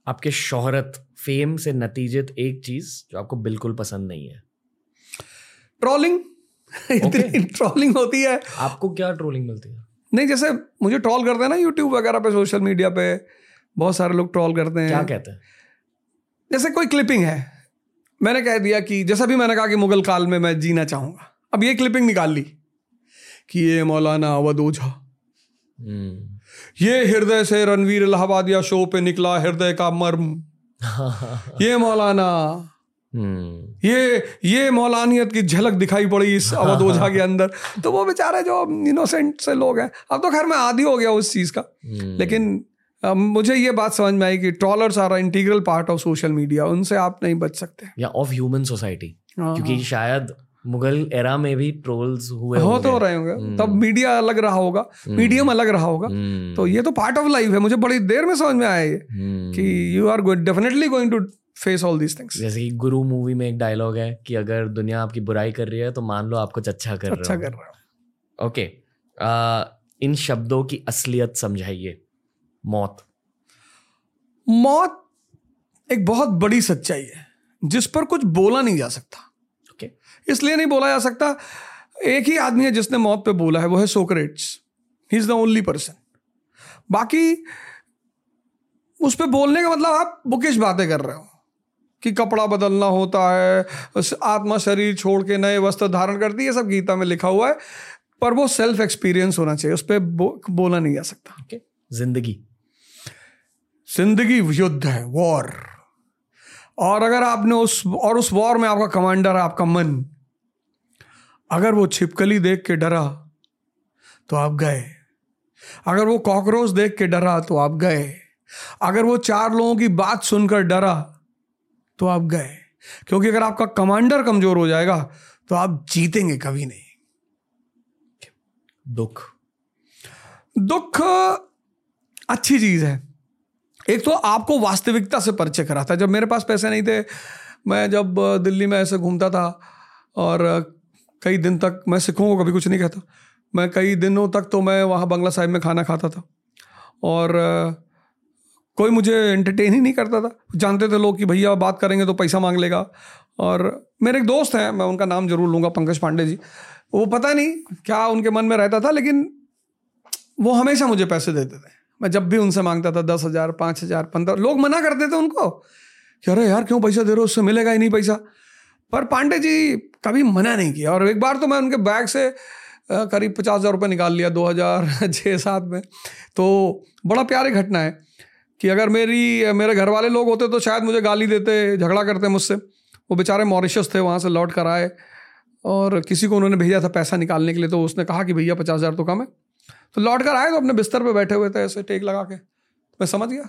आपके शोहरत फेम से नतीजत एक चीज जो आपको बिल्कुल पसंद नहीं है? ट्रोलिंग। इतनी ट्रोलिंग होती है। आपको क्या ट्रोलिंग मिलती है? नहीं जैसे मुझे ट्रोल करते हैं ना यूट्यूब वगैरह पे, सोशल मीडिया पे बहुत सारे लोग ट्रोल करते हैं। क्या कहते हैं? जैसे कोई क्लिपिंग है, मैंने कह दिया कि जैसा भी मैंने कहा कि मुगल काल में मैं जीना चाहूंगा, अब ये क्लिपिंग निकाल ली कि ये मौलाना अवध ओझा, ये हृदय से रणवीर इलाहाबादिया शो पे निकला हृदय का मर्म, ये मौलाना, ये मौलानियत की झलक दिखाई पड़ी इस अवध ओझा के अंदर। तो वो बेचारे जो इनोसेंट से लोग हैं, अब तो खैर मैं आदी हो गया उस चीज का, लेकिन मुझे ये बात समझ में आई कि trollers are integral part of social media, उनसे आप नहीं बच सकते, या ऑफ ह्यूमन सोसाइटी, क्योंकि शायद मुगल एरा में भी ट्रोल्स हुए हो तो रहे होंगे, तब मीडिया अलग रहा होगा, मीडियम अलग रहा होगा। तो ये तो पार्ट ऑफ लाइफ है। मुझे बड़ी देर में समझ में आया ये कि you are definitely going to face all these things. जैसे कि गुरु मूवी में एक डायलॉग है कि अगर दुनिया आपकी बुराई कर रही है तो मान लो आप कुछ अच्छा कर रहे हो। ओके इन शब्दों की असलियत समझाइए। मौत। मौत एक बहुत बड़ी सच्चाई है जिस पर कुछ बोला नहीं जा सकता। ओके, इसलिए नहीं बोला जा सकता, एक ही आदमी है जिसने मौत पे बोला है, वो है Socrates. He is the only person. बाकी उस पे बोलने का मतलब आप बुकिश बातें कर रहे हो कि कपड़ा बदलना होता है, आत्मा शरीर छोड़ के नए वस्त्र धारण करती है, सब गीता में लिखा हुआ है, पर वो सेल्फ एक्सपीरियंस होना चाहिए, उस पर बोला नहीं जा सकता। okay. जिंदगी युद्ध है, वॉर। और अगर आपने उस वॉर में आपका कमांडर है आपका मन, अगर वो छिपकली देख के डरा तो आप गए, अगर वो कॉकरोच देख के डरा तो आप गए, अगर वो चार लोगों की बात सुनकर डरा तो आप गए, क्योंकि अगर आपका कमांडर कमजोर हो जाएगा तो आप जीतेंगे कभी नहीं। दुख दुख अच्छी चीज है। एक तो आपको वास्तविकता से परिचय कराता है। जब मेरे पास पैसे नहीं थे, मैं जब दिल्ली में ऐसे घूमता था और कई दिन तक मैं सिखों को कभी कुछ नहीं कहता, मैं कई दिनों तक तो मैं वहाँ बंगला साहिब में खाना खाता था और कोई मुझे एंटरटेन ही नहीं करता था। जानते थे लोग कि भैया बात करेंगे तो पैसा मांग लेगा। और मेरे एक दोस्त हैं, मैं उनका नाम जरूर लूँगा, पंकज पांडे जी। वो पता नहीं क्या उनके मन में रहता था, लेकिन वो हमेशा मुझे पैसे देते थे। मैं जब भी उनसे मांगता था 10,000, 5,000, 15,000, लोग मना करते थे उनको कि अरे यार क्यों पैसा दे रहे हो, उससे मिलेगा ही नहीं पैसा। पर पांडे जी कभी मना नहीं किया। और एक बार तो मैं उनके बैग से करीब 50,000 रुपये निकाल लिया 2006-7 में। तो बड़ा प्यारी घटना है कि अगर मेरे घर वाले लोग होते तो शायद मुझे गाली देते, झगड़ा करते मुझसे। वो बेचारे मॉरिशस थे, वहाँ से लौट कर आए और किसी को उन्होंने भेजा था पैसा निकालने के लिए, तो उसने कहा कि भैया 50,000 तो कम है। तो लौट कर आए तो अपने बिस्तर पे बैठे हुए थे ऐसे टेक लगा के। मैं समझ गया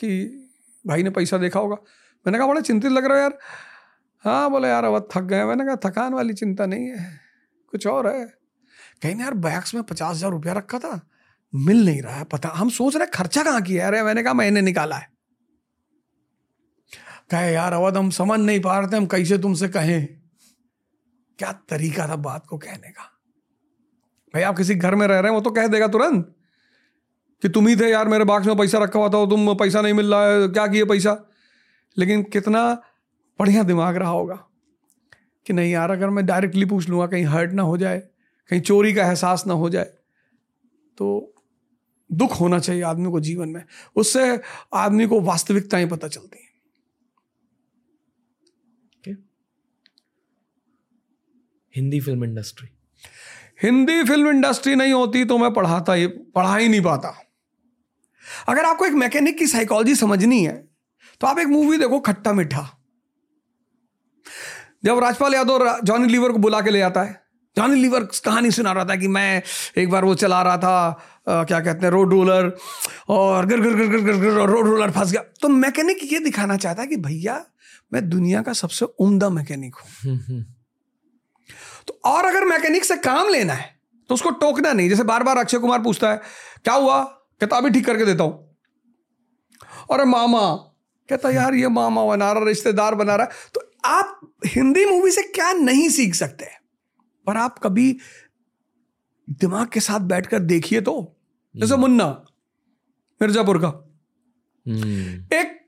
कि भाई ने पैसा देखा होगा। मैंने कहा बड़ा चिंतित लग रहा है यार। हाँ बोले यार अब थक गए। मैंने कहा थकान वाली चिंता नहीं है, कुछ और है। कहीं ना यार बैग्स में 50,000 रुपया रखा था, मिल नहीं रहा है। पता हम सोच रहे खर्चा कहाँ किया। अरे मैंने कहा मैंने निकाला है। कहे यार अवध हम समझ नहीं पा रहे थे, हम कैसे तुमसे कहें। क्या तरीका था बात को कहने का। भाई आप किसी घर में रह रहे हैं, वो तो कह देगा तुरंत कि तुम ही थे यार, मेरे बॉक्स में पैसा रखा हुआ था, तुम पैसा नहीं मिल रहा है, क्या किए पैसा। लेकिन कितना बढ़िया दिमाग रहा होगा कि नहीं यार अगर मैं डायरेक्टली पूछ लूँगा कहीं हर्ट ना हो जाए, कहीं चोरी का एहसास ना हो जाए। तो दुख होना चाहिए आदमी को जीवन में, उससे आदमी को वास्तविकताएं पता चलती हैं। हिंदी फिल्म इंडस्ट्री नहीं होती तो मैं पढ़ा ही नहीं पाता। अगर आपको एक मैकेनिक की साइकोलॉजी समझनी है तो आप एक मूवी देखो, खट्टा मीठा। जब राजपाल यादव जॉनी लीवर को बुला के ले आता है, जॉनी लीवर कहानी सुना रहा था कि मैं एक बार वो चला रहा था क्या कहते हैं रोड रोलर, और गिर गिर गिर गिर गिर गिर रोड रोलर फंस गया। तो मैकेनिक ये दिखाना चाहता है कि भैया मैं दुनिया का सबसे उम्दा मैकेनिक हूँ। तो और अगर मैकेनिक से काम लेना है तो उसको टोकना नहीं। जैसे बार बार अक्षय कुमार पूछता है क्या हुआ, कहता अभी ठीक करके देता हूं। और मामा कहता यार ये मामा बना रहा, रिश्तेदार बना रहा। तो आप हिंदी मूवी से क्या नहीं सीख सकते, पर आप कभी दिमाग के साथ बैठकर देखिए। तो जैसे मुन्ना मिर्जापुर का एक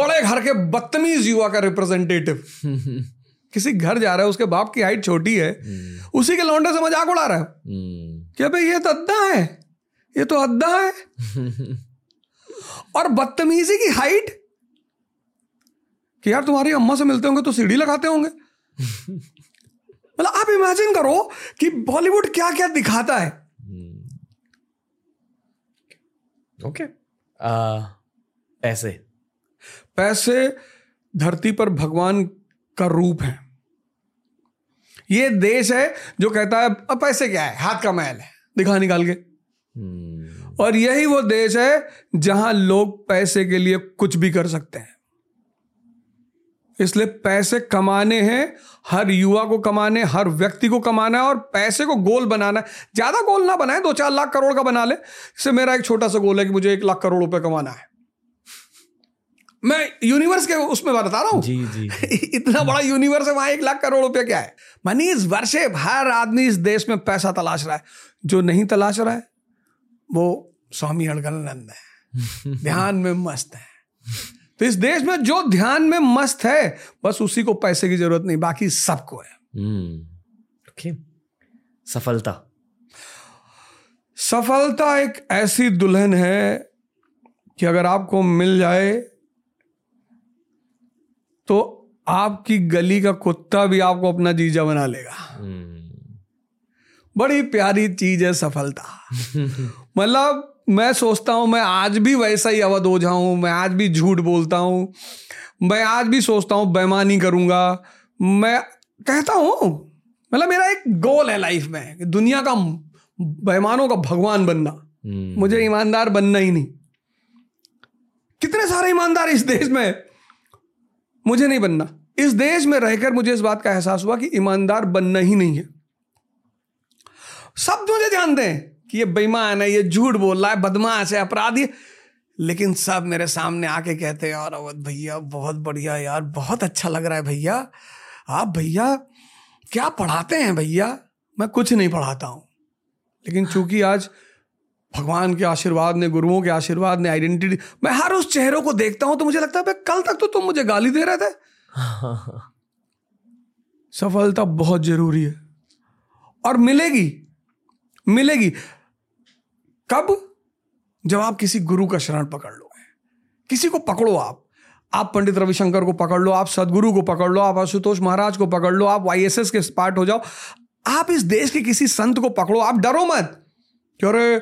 बड़े घर के बदतमीज युवा का रिप्रेजेंटेटिव किसी घर जा रहा है, उसके बाप की हाइट छोटी है, उसी के लौंडे से मजाक उड़ा रहा है कि अबे ये तो अद्दा है, ये तो अद्दा है। और बदतमीजी की हाइट कि यार तुम्हारी अम्मा से मिलते होंगे तो सीढ़ी लगाते होंगे। मतलब आप इमेजिन करो कि बॉलीवुड क्या क्या दिखाता है। ओके, पैसे धरती पर भगवान का रूप है। ये देश है जो कहता है अब पैसे क्या है, हाथ का मैल है, दिखा निकाल के। और यही वो देश है जहां लोग पैसे के लिए कुछ भी कर सकते हैं। इसलिए पैसे कमाने हैं, हर युवा को कमाने, हर व्यक्ति को कमाना है और पैसे को गोल बनाना है। ज्यादा गोल ना बनाए, 2-4 लाख करोड़ का बना ले। इससे मेरा एक छोटा सा गोल है कि मुझे 1 लाख करोड़ रुपए कमाना है। मैं यूनिवर्स के उसमें बता रहा हूं जी। इतना बड़ा यूनिवर्स है, वहां 1 लाख करोड़ रुपया क्या है। Money is worship. हर आदमी इस देश में पैसा तलाश रहा है, जो नहीं तलाश रहा है वो स्वामी अड़गलानंद है। ध्यान में मस्त है। तो इस देश में जो ध्यान में मस्त है बस उसी को पैसे की जरूरत नहीं, बाकी सबको है। Okay. सफलता एक ऐसी दुल्हन है कि अगर आपको मिल जाए तो आपकी गली का कुत्ता भी आपको अपना जीजा बना लेगा। बड़ी प्यारी चीज है सफलता। मतलब मैं सोचता हूं मैं आज भी वैसा ही अवध हो जाऊं, मैं आज भी झूठ बोलता हूं, मैं आज भी सोचता हूं बेईमानी करूंगा, मैं कहता हूं मतलब मेरा एक गोल है लाइफ में दुनिया का बेईमानों का भगवान बनना। मुझे ईमानदार बनना ही नहीं। कितने सारे ईमानदार इस देश में, मुझे नहीं बनना। इस देश में रहकर मुझे इस बात का एहसास हुआ कि ईमानदार बनना ही नहीं है। सब मुझे जानते हैं कि ये बेईमान है, ये झूठ बोल रहा है, बदमाश है, अपराधी है, लेकिन सब मेरे सामने आके कहते हैं यार अवध भैया बहुत बढ़िया यार, बहुत अच्छा लग रहा है भैया, आप भैया क्या पढ़ाते हैं भैया। मैं कुछ नहीं पढ़ाता हूँ, लेकिन चूंकि आज भगवान के आशीर्वाद ने, गुरुओं के आशीर्वाद ने आइडेंटिटी, मैं हर उस चेहरों को देखता हूँ तो मुझे लगता है कल तक तो तुम मुझे गाली दे रहे थे। सफलता बहुत जरूरी है और मिलेगी, मिलेगी कब, जब आप किसी गुरु का शरण पकड़ लो। किसी को पकड़ो, आप पंडित रविशंकर को पकड़ लो, आप सदगुरु को पकड़ लो, आप आशुतोष महाराज को पकड़ लो, आप YSS के पार्ट हो जाओ, आप इस देश के किसी संत को पकड़ो। आप डरो मत कि अरे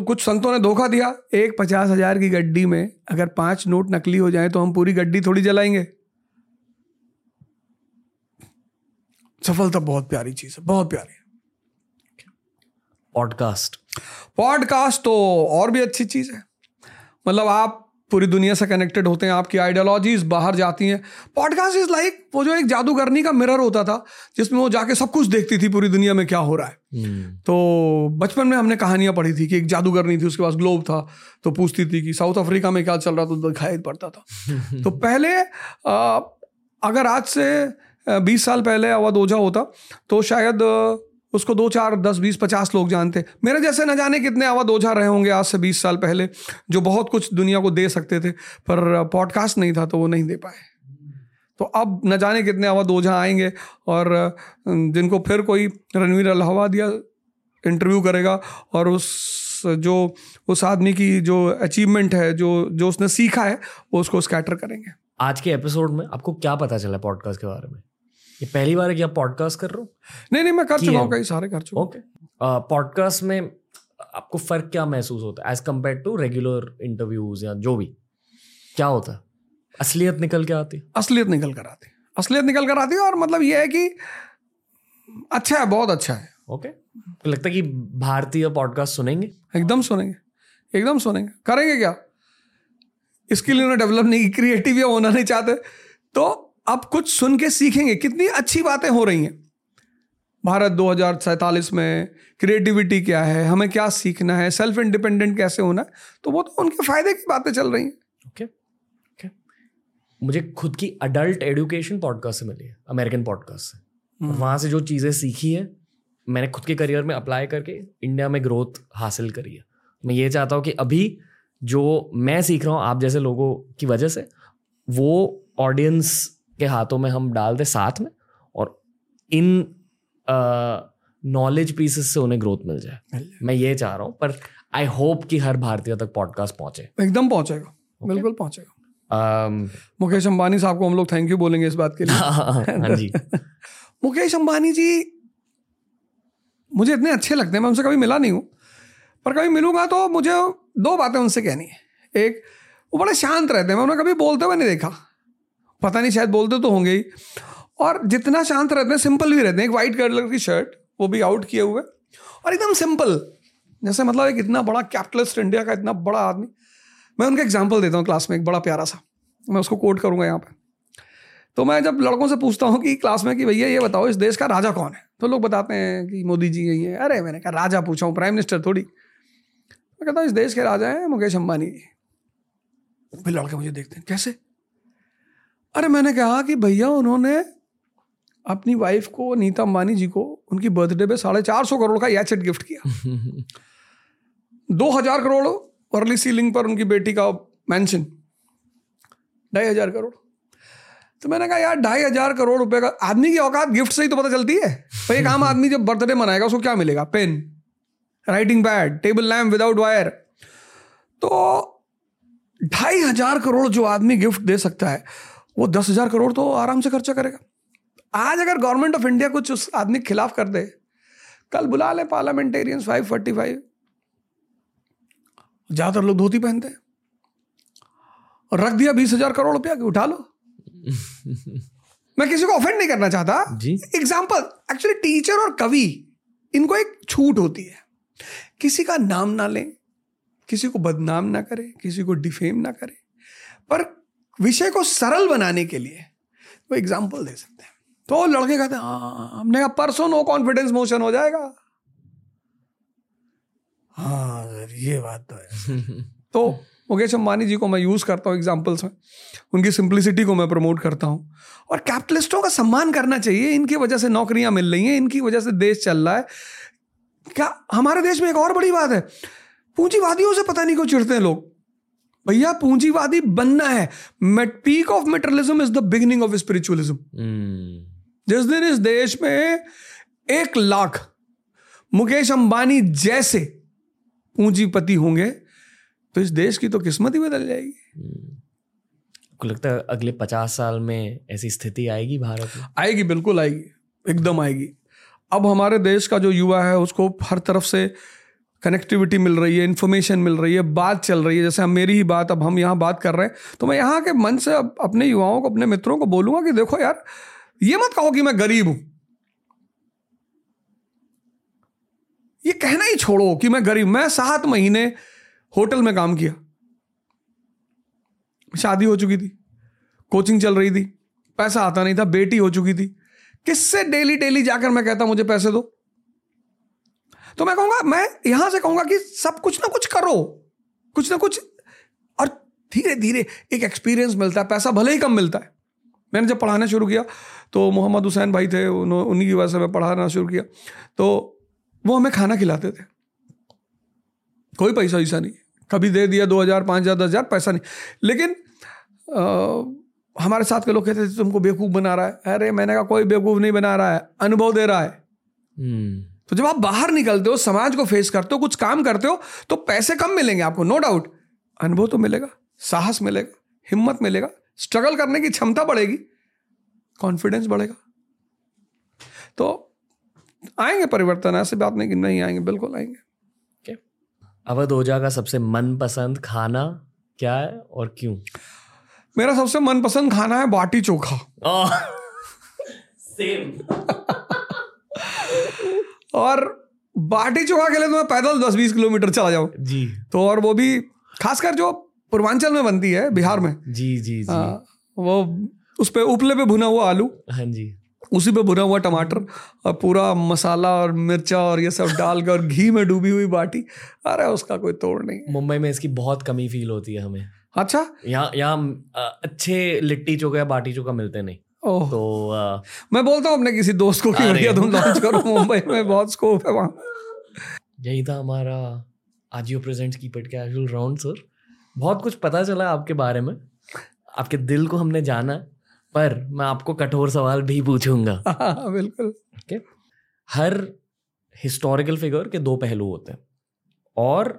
कुछ संतों ने धोखा दिया। एक 50,000 की गड्डी में अगर 5 नोट नकली हो जाए तो हम पूरी गड्डी थोड़ी जलाएंगे। सफलता बहुत प्यारी चीज है, बहुत प्यारी। पॉडकास्ट तो और भी अच्छी चीज है। मतलब आप पूरी दुनिया से कनेक्टेड होते हैं, आपकी आइडियोलॉजीज बाहर जाती हैं। पॉडकास्ट इज लाइक वो जो एक जादूगरनी का मिरर होता था जिसमें वो जाके सब कुछ देखती थी पूरी दुनिया में क्या हो रहा है। तो बचपन में हमने कहानियां पढ़ी थी कि एक जादूगरनी थी, उसके पास ग्लोब था, तो पूछती थी कि साउथ अफ्रीका में क्या चल रहा, तो दिखाई पड़ता था। तो पहले अगर आज से 20 साल पहले अवध ओझा होता तो शायद उसको 2, 4, 10, 20, 50 लोग जानते। मेरे जैसे न जाने कितने अवध ओझा रहे होंगे आज से 20 साल पहले, जो बहुत कुछ दुनिया को दे सकते थे, पर पॉडकास्ट नहीं था तो वो नहीं दे पाए। तो अब न जाने कितने अवध ओझा आएंगे और जिनको फिर कोई रणवीर अलाहाबादिया इंटरव्यू करेगा और उस आदमी की जो अचीवमेंट है, जो उसने सीखा है, वो उसको स्कैटर करेंगे। आज के एपिसोड में आपको क्या पता चला पॉडकास्ट के बारे में? ये पहली बार है कि आप पॉडकास्ट कर रहे हो? नहीं, मैं कर चुका हूँ, कई सारे कर चुका हूँ। ओके, पॉडकास्ट में आपको फर्क क्या महसूस होता है as compare to regular interviews या जो भी, क्या होता है? असलियत निकल के आती, असलियत निकल कर आती है। और मतलब ये है कि अच्छा है, बहुत अच्छा है। ओके, तो लगता है कि भारतीय पॉडकास्ट सुनेंगे? एकदम सुनेंगे। करेंगे क्या? इसके लिए उन्हें डेवलप नहीं, क्रिएटिव होना नहीं चाहते, तो अब कुछ सुन के सीखेंगे। कितनी अच्छी बातें हो रही हैं। भारत 2047 में क्रिएटिविटी क्या है, हमें क्या सीखना है, सेल्फ इंडिपेंडेंट कैसे होना है, तो वो तो उनके फायदे की बातें चल रही हैं। ओके। मुझे खुद की अडल्ट एजुकेशन पॉडकास्ट से मिली है, अमेरिकन पॉडकास्ट से। वहाँ से जो चीज़ें सीखी है मैंने खुद के करियर में अप्लाई करके इंडिया में ग्रोथ हासिल करी है। मैं ये चाहता हूँ कि अभी जो मैं सीख रहा हूँ आप जैसे लोगों की वजह से, वो ऑडियंस के हाथों में हम डाल दे साथ में, और इन नॉलेज पीसेस से उन्हें ग्रोथ मिल जाए। मैं ये चाह रहा हूँ, पर आई होप कि हर भारतीय तक पॉडकास्ट पहुंचे। एकदम पहुंचेगा। Okay. बिल्कुल पहुंचेगा। मुकेश अंबानी साहब को हम लोग थैंक यू बोलेंगे इस बात के लिए। हाँ जी। मुकेश अंबानी जी मुझे इतने अच्छे लगते हैं, मैं उनसे कभी मिला नहीं हूँ, पर कभी मिलूंगा तो मुझे 2 बातें उनसे कहनी है। एक, वो बड़े शांत रहते हैं, मैं उन्हें कभी बोलते हुए नहीं देखा, पता नहीं शायद बोलते तो होंगे ही, और जितना शांत रहते हैं सिंपल भी रहते हैं। एक वाइट कलर की शर्ट, वो भी आउट किए हुए, और एकदम सिंपल, जैसे मतलब एक इतना बड़ा कैपिटलिस्ट इंडिया का इतना बड़ा आदमी। मैं उनका एग्जांपल देता हूँ क्लास में, एक बड़ा प्यारा सा, मैं उसको कोट करूँगा यहाँ पे। तो मैं जब लड़कों से पूछता हूँ कि क्लास में कि भैया ये बताओ इस देश का राजा कौन है, तो लोग बताते हैं कि मोदी जी यही है। अरे मैंने कहा राजा पूछा हूँ, प्राइम मिनिस्टर थोड़ी। मैं कहता हूँ इस देश के राजा हैं मुकेश अंबानी जी। फिर लड़के मुझे देखते हैं, कैसे? अरे मैंने कहा कि भैया उन्होंने अपनी वाइफ को, नीता अंबानी जी को, उनकी बर्थडे पे 450 करोड़ का एसेट गिफ्ट किया। 2,000 करोड़ वर्ली सीलिंग पर उनकी बेटी का मेंशन 2,500 करोड़। तो मैंने कहा यार 2,500 करोड़ रुपए का आदमी की औकात गिफ्ट से ही तो पता चलती है भाई। एक आम आदमी जब बर्थडे मनाएगा उसको क्या मिलेगा? Pen, writing pad, table lamp without wire. तो 2,500 करोड़ जो आदमी गिफ्ट दे सकता है वो 10,000 करोड़ तो आराम से खर्चा करेगा। आज अगर गवर्नमेंट ऑफ इंडिया कुछ उस आदमी के खिलाफ कर दे, कल बुला ले पार्लियामेंटेरियंस 545। ज्यादातर लोग धोती पहनते हैं और रख दिया 20,000 करोड़ रुपया कि उठा लो। मैं किसी को ऑफेंड नहीं करना चाहता। एग्जाम्पल, एक्चुअली टीचर और कवि इनको एक छूट होती है, किसी का नाम ना लें, किसी को बदनाम ना करें, किसी को डिफेम ना करें, पर विषय को सरल बनाने के लिए वो एग्जाम्पल दे सकते हैं। तो लड़के कहते हैं हाँ, हमने कहा परसों नो कॉन्फिडेंस मोशन हो जाएगा। हाँ ये बात तो है। तो मुकेश अंबानी जी को मैं यूज करता हूँ एग्जाम्पल्स में, उनकी सिंप्लिसिटी को मैं प्रमोट करता हूँ। और कैपिटलिस्टों का सम्मान करना चाहिए, इनकी वजह से नौकरियां मिल रही हैं, इनकी वजह से देश चल रहा है। क्या हमारे देश में एक और बड़ी बात है, पूंजीवादियों से पता नहीं क्यों चिढ़ते हैं लोग। भैया पूंजीवादी बनना है। Peak of materialism is the beginning of spiritualism. जिस दिन इस देश में 1 लाख मुकेश अंबानी जैसे पूंजीपति होंगे तो इस देश की तो किस्मत ही बदल जाएगी। आपको लगता है अगले 50 साल में ऐसी स्थिति आएगी भारत में? आएगी, बिल्कुल आएगी, एकदम आएगी। अब हमारे देश का जो युवा है उसको हर तरफ से कनेक्टिविटी मिल रही है, इन्फॉर्मेशन मिल रही है, बात चल रही है। जैसे हम मेरी ही बात, अब हम यहाँ बात कर रहे हैं, तो मैं यहाँ के मन से अपने युवाओं को, अपने मित्रों को बोलूँगा कि देखो यार, ये मत कहो कि मैं गरीब हूँ। ये कहना ही छोड़ो कि मैं गरीब। मैं 7 महीने होटल में काम किया, शादी हो चुकी थी, कोचिंग चल रही थी, पैसा आता नहीं था, बेटी हो चुकी थी। किससे डेली डेली जाकर मैं कहता मुझे पैसे दो? तो मैं कहूंगा, मैं यहां से कहूंगा कि सब कुछ ना कुछ करो, कुछ ना कुछ, और धीरे धीरे एक एक्सपीरियंस मिलता है। पैसा भले ही कम मिलता है। मैंने जब पढ़ाना शुरू किया तो मोहम्मद हुसैन भाई थे, उन्हीं की वजह से मैं पढ़ाना शुरू किया। तो वो हमें खाना खिलाते थे, कोई पैसा ऐसा नहीं, कभी दे दिया 2,000, 5,000, 10,000, पैसा नहीं। लेकिन हमारे साथ के लोग कहते थे तुमको बेवकूफ़ बना रहा है। अरे मैंने कहा कोई बेवकूफ़ नहीं बना रहा है, अनुभव दे रहा है। तो जब आप बाहर निकलते हो, समाज को फेस करते हो, कुछ काम करते हो, तो पैसे कम मिलेंगे आपको, नो डाउट, अनुभव तो मिलेगा, साहस मिलेगा, हिम्मत मिलेगा, स्ट्रगल करने की क्षमता बढ़ेगी, कॉन्फिडेंस बढ़ेगा। तो आएंगे परिवर्तन, ऐसी बात नहीं कि नहीं आएंगे, बिल्कुल आएंगे। अवध ओझा का सबसे मनपसंद खाना क्या है और क्यों? मेरा सबसे मनपसंद खाना है बाटी चोखा। सेम। और बाटी चोखा के लिए तो मैं पैदल 10-20 किलोमीटर चला जाऊं जी। तो और वो भी खासकर जो पूर्वांचल में बनती है, बिहार में। जी जी जी। वो उस पे उपले पे भुना हुआ आलू, हाँ जी, उसी पे भुना हुआ टमाटर और पूरा मसाला और मिर्चा और ये सब डालकर और घी में डूबी हुई बाटी, अरे उसका कोई तोड़ नहीं। मुंबई में इसकी बहुत कमी फील होती है हमें। अच्छा, यहाँ अच्छे लिट्टी चोखा या बाटी चोखा मिलते नहीं। ओह, तो मैं बोलता हूँ अपने किसी दोस्त को कि तुम लॉन्च करो, मुंबई में बहुत स्कोप है वहाँ। यही था हमारा Ajio presents keep it casual round. Sir, बहुत कुछ पता चला आपके बारे में, आपके दिल को हमने जाना, पर मैं आपको कठोर सवाल भी पूछूंगा। बिल्कुल। Okay. हर हिस्टोरिकल फिगर के 2 पहलू होते हैं और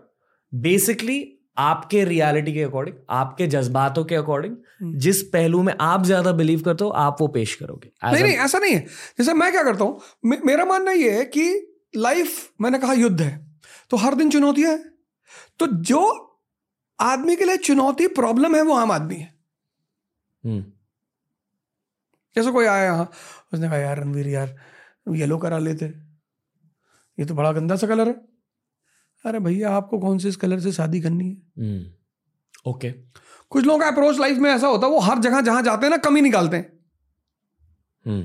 बेसिकली आपके रियलिटी के अकॉर्डिंग, आपके जज्बातों के अकॉर्डिंग जिस पहलू में आप ज्यादा बिलीव करते हो आप वो पेश करोगे। नहीं, ऐसा नहीं है। जैसे मैं क्या करता हूँ, मेरा मानना ये है कि लाइफ, मैंने कहा युद्ध है, तो हर दिन चुनौतियां है। तो जो आदमी के लिए चुनौती प्रॉब्लम है वो आम आदमी है। जैसे कोई आया यहाँ, उसने कहा यार रणवीर यार येलो करा लेते, ये तो बड़ा गंदा सा कलर है। अरे भैया आपको कौन से इस कलर से शादी करनी है? ओके। कुछ लोगों का अप्रोच लाइफ में ऐसा होता है, वो हर जगह जहां जाते हैं ना कमी निकालते हैं।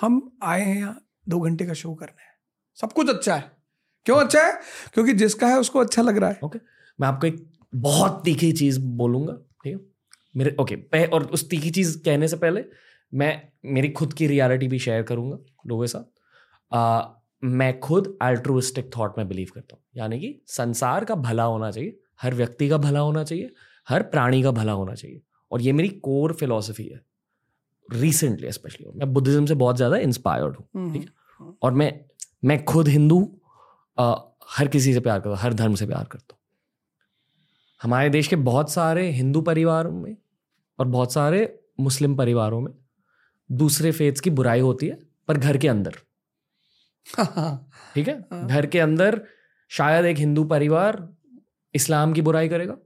हम आए हैं यहाँ 2 घंटे का शो करना है, सब कुछ अच्छा है। क्यों अच्छा है? क्योंकि जिसका है उसको अच्छा लग रहा है। ओके। मैं आपको एक बहुत तीखी चीज बोलूंगा, ठीक है मेरे। ओके। और उस तीखी चीज कहने से पहले मैं मेरी खुद की रियलिटी भी शेयर करूंगा लोगों के साथ। मैं खुद अल्ट्रुइस्टिक थॉट में बिलीव करता हूँ, यानी कि संसार का भला होना चाहिए हर व्यक्ति का भला होना चाहिए, हर प्राणी का भला होना चाहिए। और ये मेरी कोर फिलॉसफी है। रिसेंटली स्पेशली मैं बुद्धिज्म से बहुत ज़्यादा इंस्पायर्ड हूँ, ठीक है। और मैं खुद हिंदू हर किसी से प्यार करता हूँ, हर धर्म से प्यार करता हूँ। हमारे देश के बहुत सारे हिंदू परिवारों में और बहुत सारे मुस्लिम परिवारों में दूसरे फेथ्स की बुराई होती है, पर घर के अंदर, ठीक है। घर के अंदर शायद एक हिंदू परिवार इस्लाम की बुराई करेगा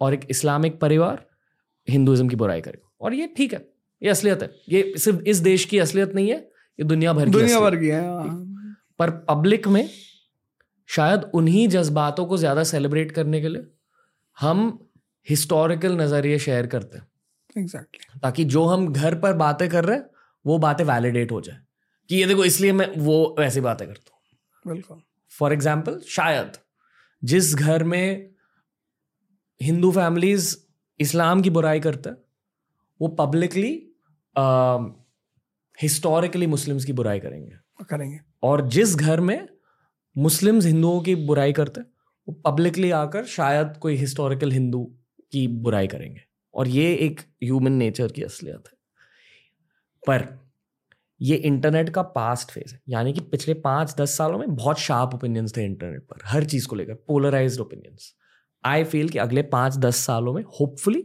और एक इस्लामिक परिवार हिंदुइज्म की बुराई करेगा, और ये ठीक है, ये असलियत है। ये सिर्फ इस देश की असलियत नहीं है, ये दुनिया भर की है। पर पब्लिक में शायद उन्हीं जज्बातों को ज़्यादा सेलिब्रेट करने के लिए हम हिस्टोरिकल नज़रिए शेयर करते हैं। एग्जैक्टली, ताकि जो हम घर पर बातें कर रहे हैं वो बातें वैलिडेट हो जाए कि ये देखो इसलिए मैं वो वैसी बातें करता हूँ। बिल्कुल। फॉर एग्जाम्पल, शायद जिस घर में हिंदू फैमिलीज इस्लाम की बुराई करते हैं वो पब्लिकली हिस्टोरिकली मुस्लिम्स की बुराई करेंगे और जिस घर में मुस्लिम्स हिंदुओं की बुराई करते हैं वो पब्लिकली आकर शायद कोई हिस्टोरिकल हिंदू की बुराई करेंगे। और ये एक ह्यूमन नेचर की असलियत है। पर ये इंटरनेट का पास्ट फेज है, यानी कि पिछले 5-10 सालों में बहुत शार्प ओपिनियंस थे इंटरनेट पर हर चीज़ को लेकर, पोलराइज्ड ओपिनियंस। आई फील कि अगले 5-10 सालों में होपफुली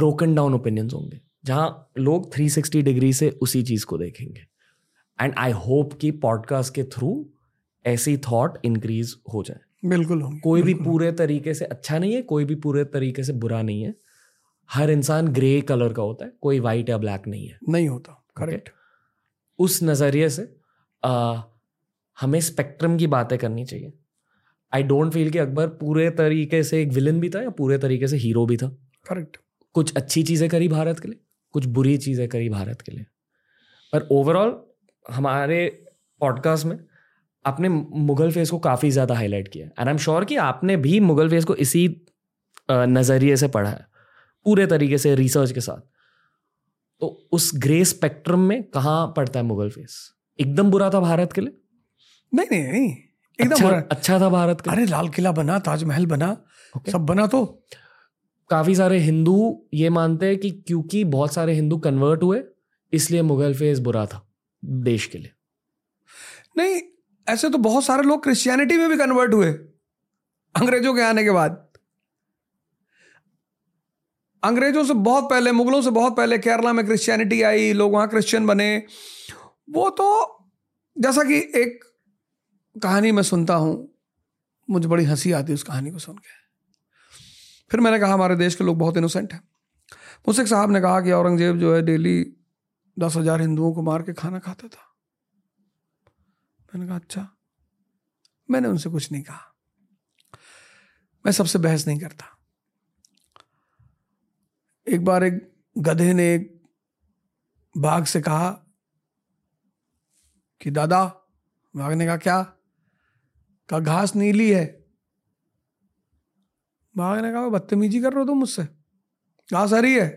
ब्रोकन डाउन ओपिनियंस होंगे, जहां लोग 360 डिग्री से उसी चीज़ को देखेंगे। एंड आई होप कि पॉडकास्ट के थ्रू ऐसी थॉट इंक्रीज हो जाए। बिल्कुल होंगे। कोई भी पूरे तरीके से अच्छा नहीं है, कोई भी पूरे तरीके से बुरा नहीं है। हर इंसान ग्रे कलर का होता है, कोई वाइट या ब्लैक नहीं है, नहीं होता। करेक्ट। उस नज़रिए से हमें स्पेक्ट्रम की बातें करनी चाहिए। आई डोंट फील कि अकबर पूरे तरीके से एक विलन भी था या पूरे तरीके से हीरो भी था। करेक्ट। कुछ अच्छी चीज़ें करी भारत के लिए, कुछ बुरी चीज़ें करी भारत के लिए। पर ओवरऑल हमारे पॉडकास्ट में आपने मुगल फेस को काफ़ी ज़्यादा हाईलाइट किया, एंड आई एम श्योर कि आपने भी मुगल फेस को इसी नज़रिए से पढ़ा है, पूरे तरीके से रिसर्च के साथ। तो उस ग्रे स्पेक्ट्रम में कहाँ पड़ता है मुगल फेस? एकदम बुरा था भारत के लिए? नहीं, एकदम अच्छा था भारत के लिए। अरे लाल किला बना, ताजमहल बना, सब बना। तो काफ़ी सारे हिंदू ये मानते हैं कि क्योंकि बहुत सारे हिंदू कन्वर्ट हुए इसलिए मुगल फेस बुरा था देश के लिए। नहीं, ऐसे तो बहुत सारे लोग क्रिश्चियनिटी में भी कन्वर्ट हुए अंग्रेजों के आने के बाद। अंग्रेजों से बहुत पहले, मुगलों से बहुत पहले केरला में क्रिश्चियनिटी आई, लोग वहाँ क्रिश्चियन बने। वो तो जैसा कि एक कहानी मैं सुनता हूँ, मुझे बड़ी हंसी आती है उस कहानी को सुन के। फिर मैंने कहा हमारे देश के लोग बहुत इनोसेंट हैं। मुझसे एक साहब ने कहा कि औरंगजेब जो है डेली 10,000 हिंदुओं को मार के खाना खाता था। मैंने कहा अच्छा। मैंने उनसे कुछ नहीं कहा, मैं सबसे बहस नहीं करता। एक बार एक गधे ने एक बाघ से कहा कि दादा, बाघ ने कहा क्या? कहा घास नीली है। बाघ ने कहा बदतमीजी कर रहे हो तुम मुझसे, घास हरी है।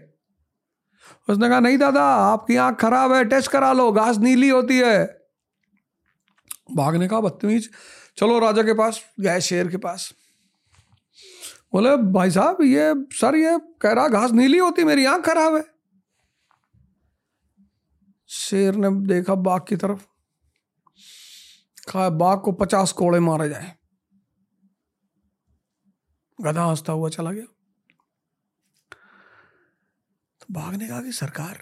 उसने कहा नहीं दादा, आपकी आंख खराब है, टेस्ट करा लो, घास नीली होती है। बाघ ने कहा बदतमीज, चलो राजा के पास गए, शेर के पास। बोले भाई साहब ये सर ये कह रहा घास नीली होती, मेरी आंख खराब है। शेर ने देखा बाघ की तरफ, कहा बाघ को 50 कोड़े मारे जाए। गधा हंसता हुआ चला गया। तो बाघ ने कहा कि सरकार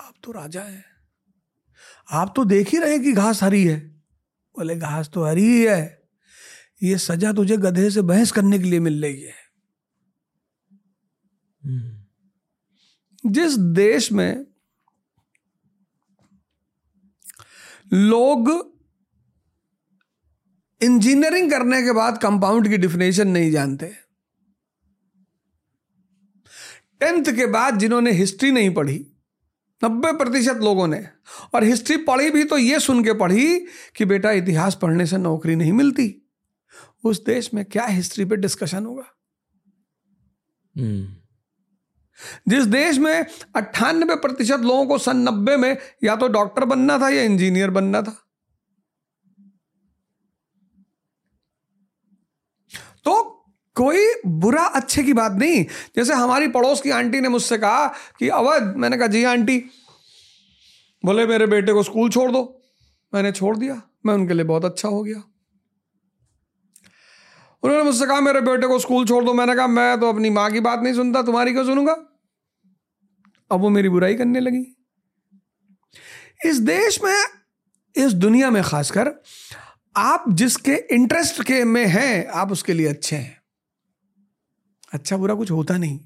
आप तो राजा हैं, आप तो देख ही रहे कि घास हरी है। बोले घास तो हरी ही है, ये सजा तुझे गधे से बहस करने के लिए मिल रही है। जिस देश में लोग इंजीनियरिंग करने के बाद कंपाउंड की डिफिनेशन नहीं जानते, 10th के बाद जिन्होंने हिस्ट्री नहीं पढ़ी, 90% लोगों ने, और हिस्ट्री पढ़ी भी तो ये सुन के पढ़ी कि बेटा इतिहास पढ़ने से नौकरी नहीं मिलती, उस देश में क्या हिस्ट्री पे डिस्कशन होगा? जिस देश में 98% लोगों को सन 90 में या तो डॉक्टर बनना था या इंजीनियर बनना था। तो कोई बुरा अच्छे की बात नहीं। जैसे हमारी पड़ोस की आंटी ने मुझसे कहा कि अवध, मैंने कहा जी आंटी, बोले मेरे बेटे को स्कूल छोड़ दो, मैंने छोड़ दिया, मैं उनके लिए बहुत अच्छा हो गया। उन्होंने मुझसे कहा मेरे बेटे को स्कूल छोड़ दो, मैंने कहा मैं तो अपनी माँ की बात नहीं सुनता, तुम्हारी क्यों सुनूंगा। अब वो मेरी बुराई करने लगी। इस देश में, इस दुनिया में खासकर, आप जिसके इंटरेस्ट के में हैं आप उसके लिए अच्छे हैं, अच्छा बुरा कुछ होता नहीं।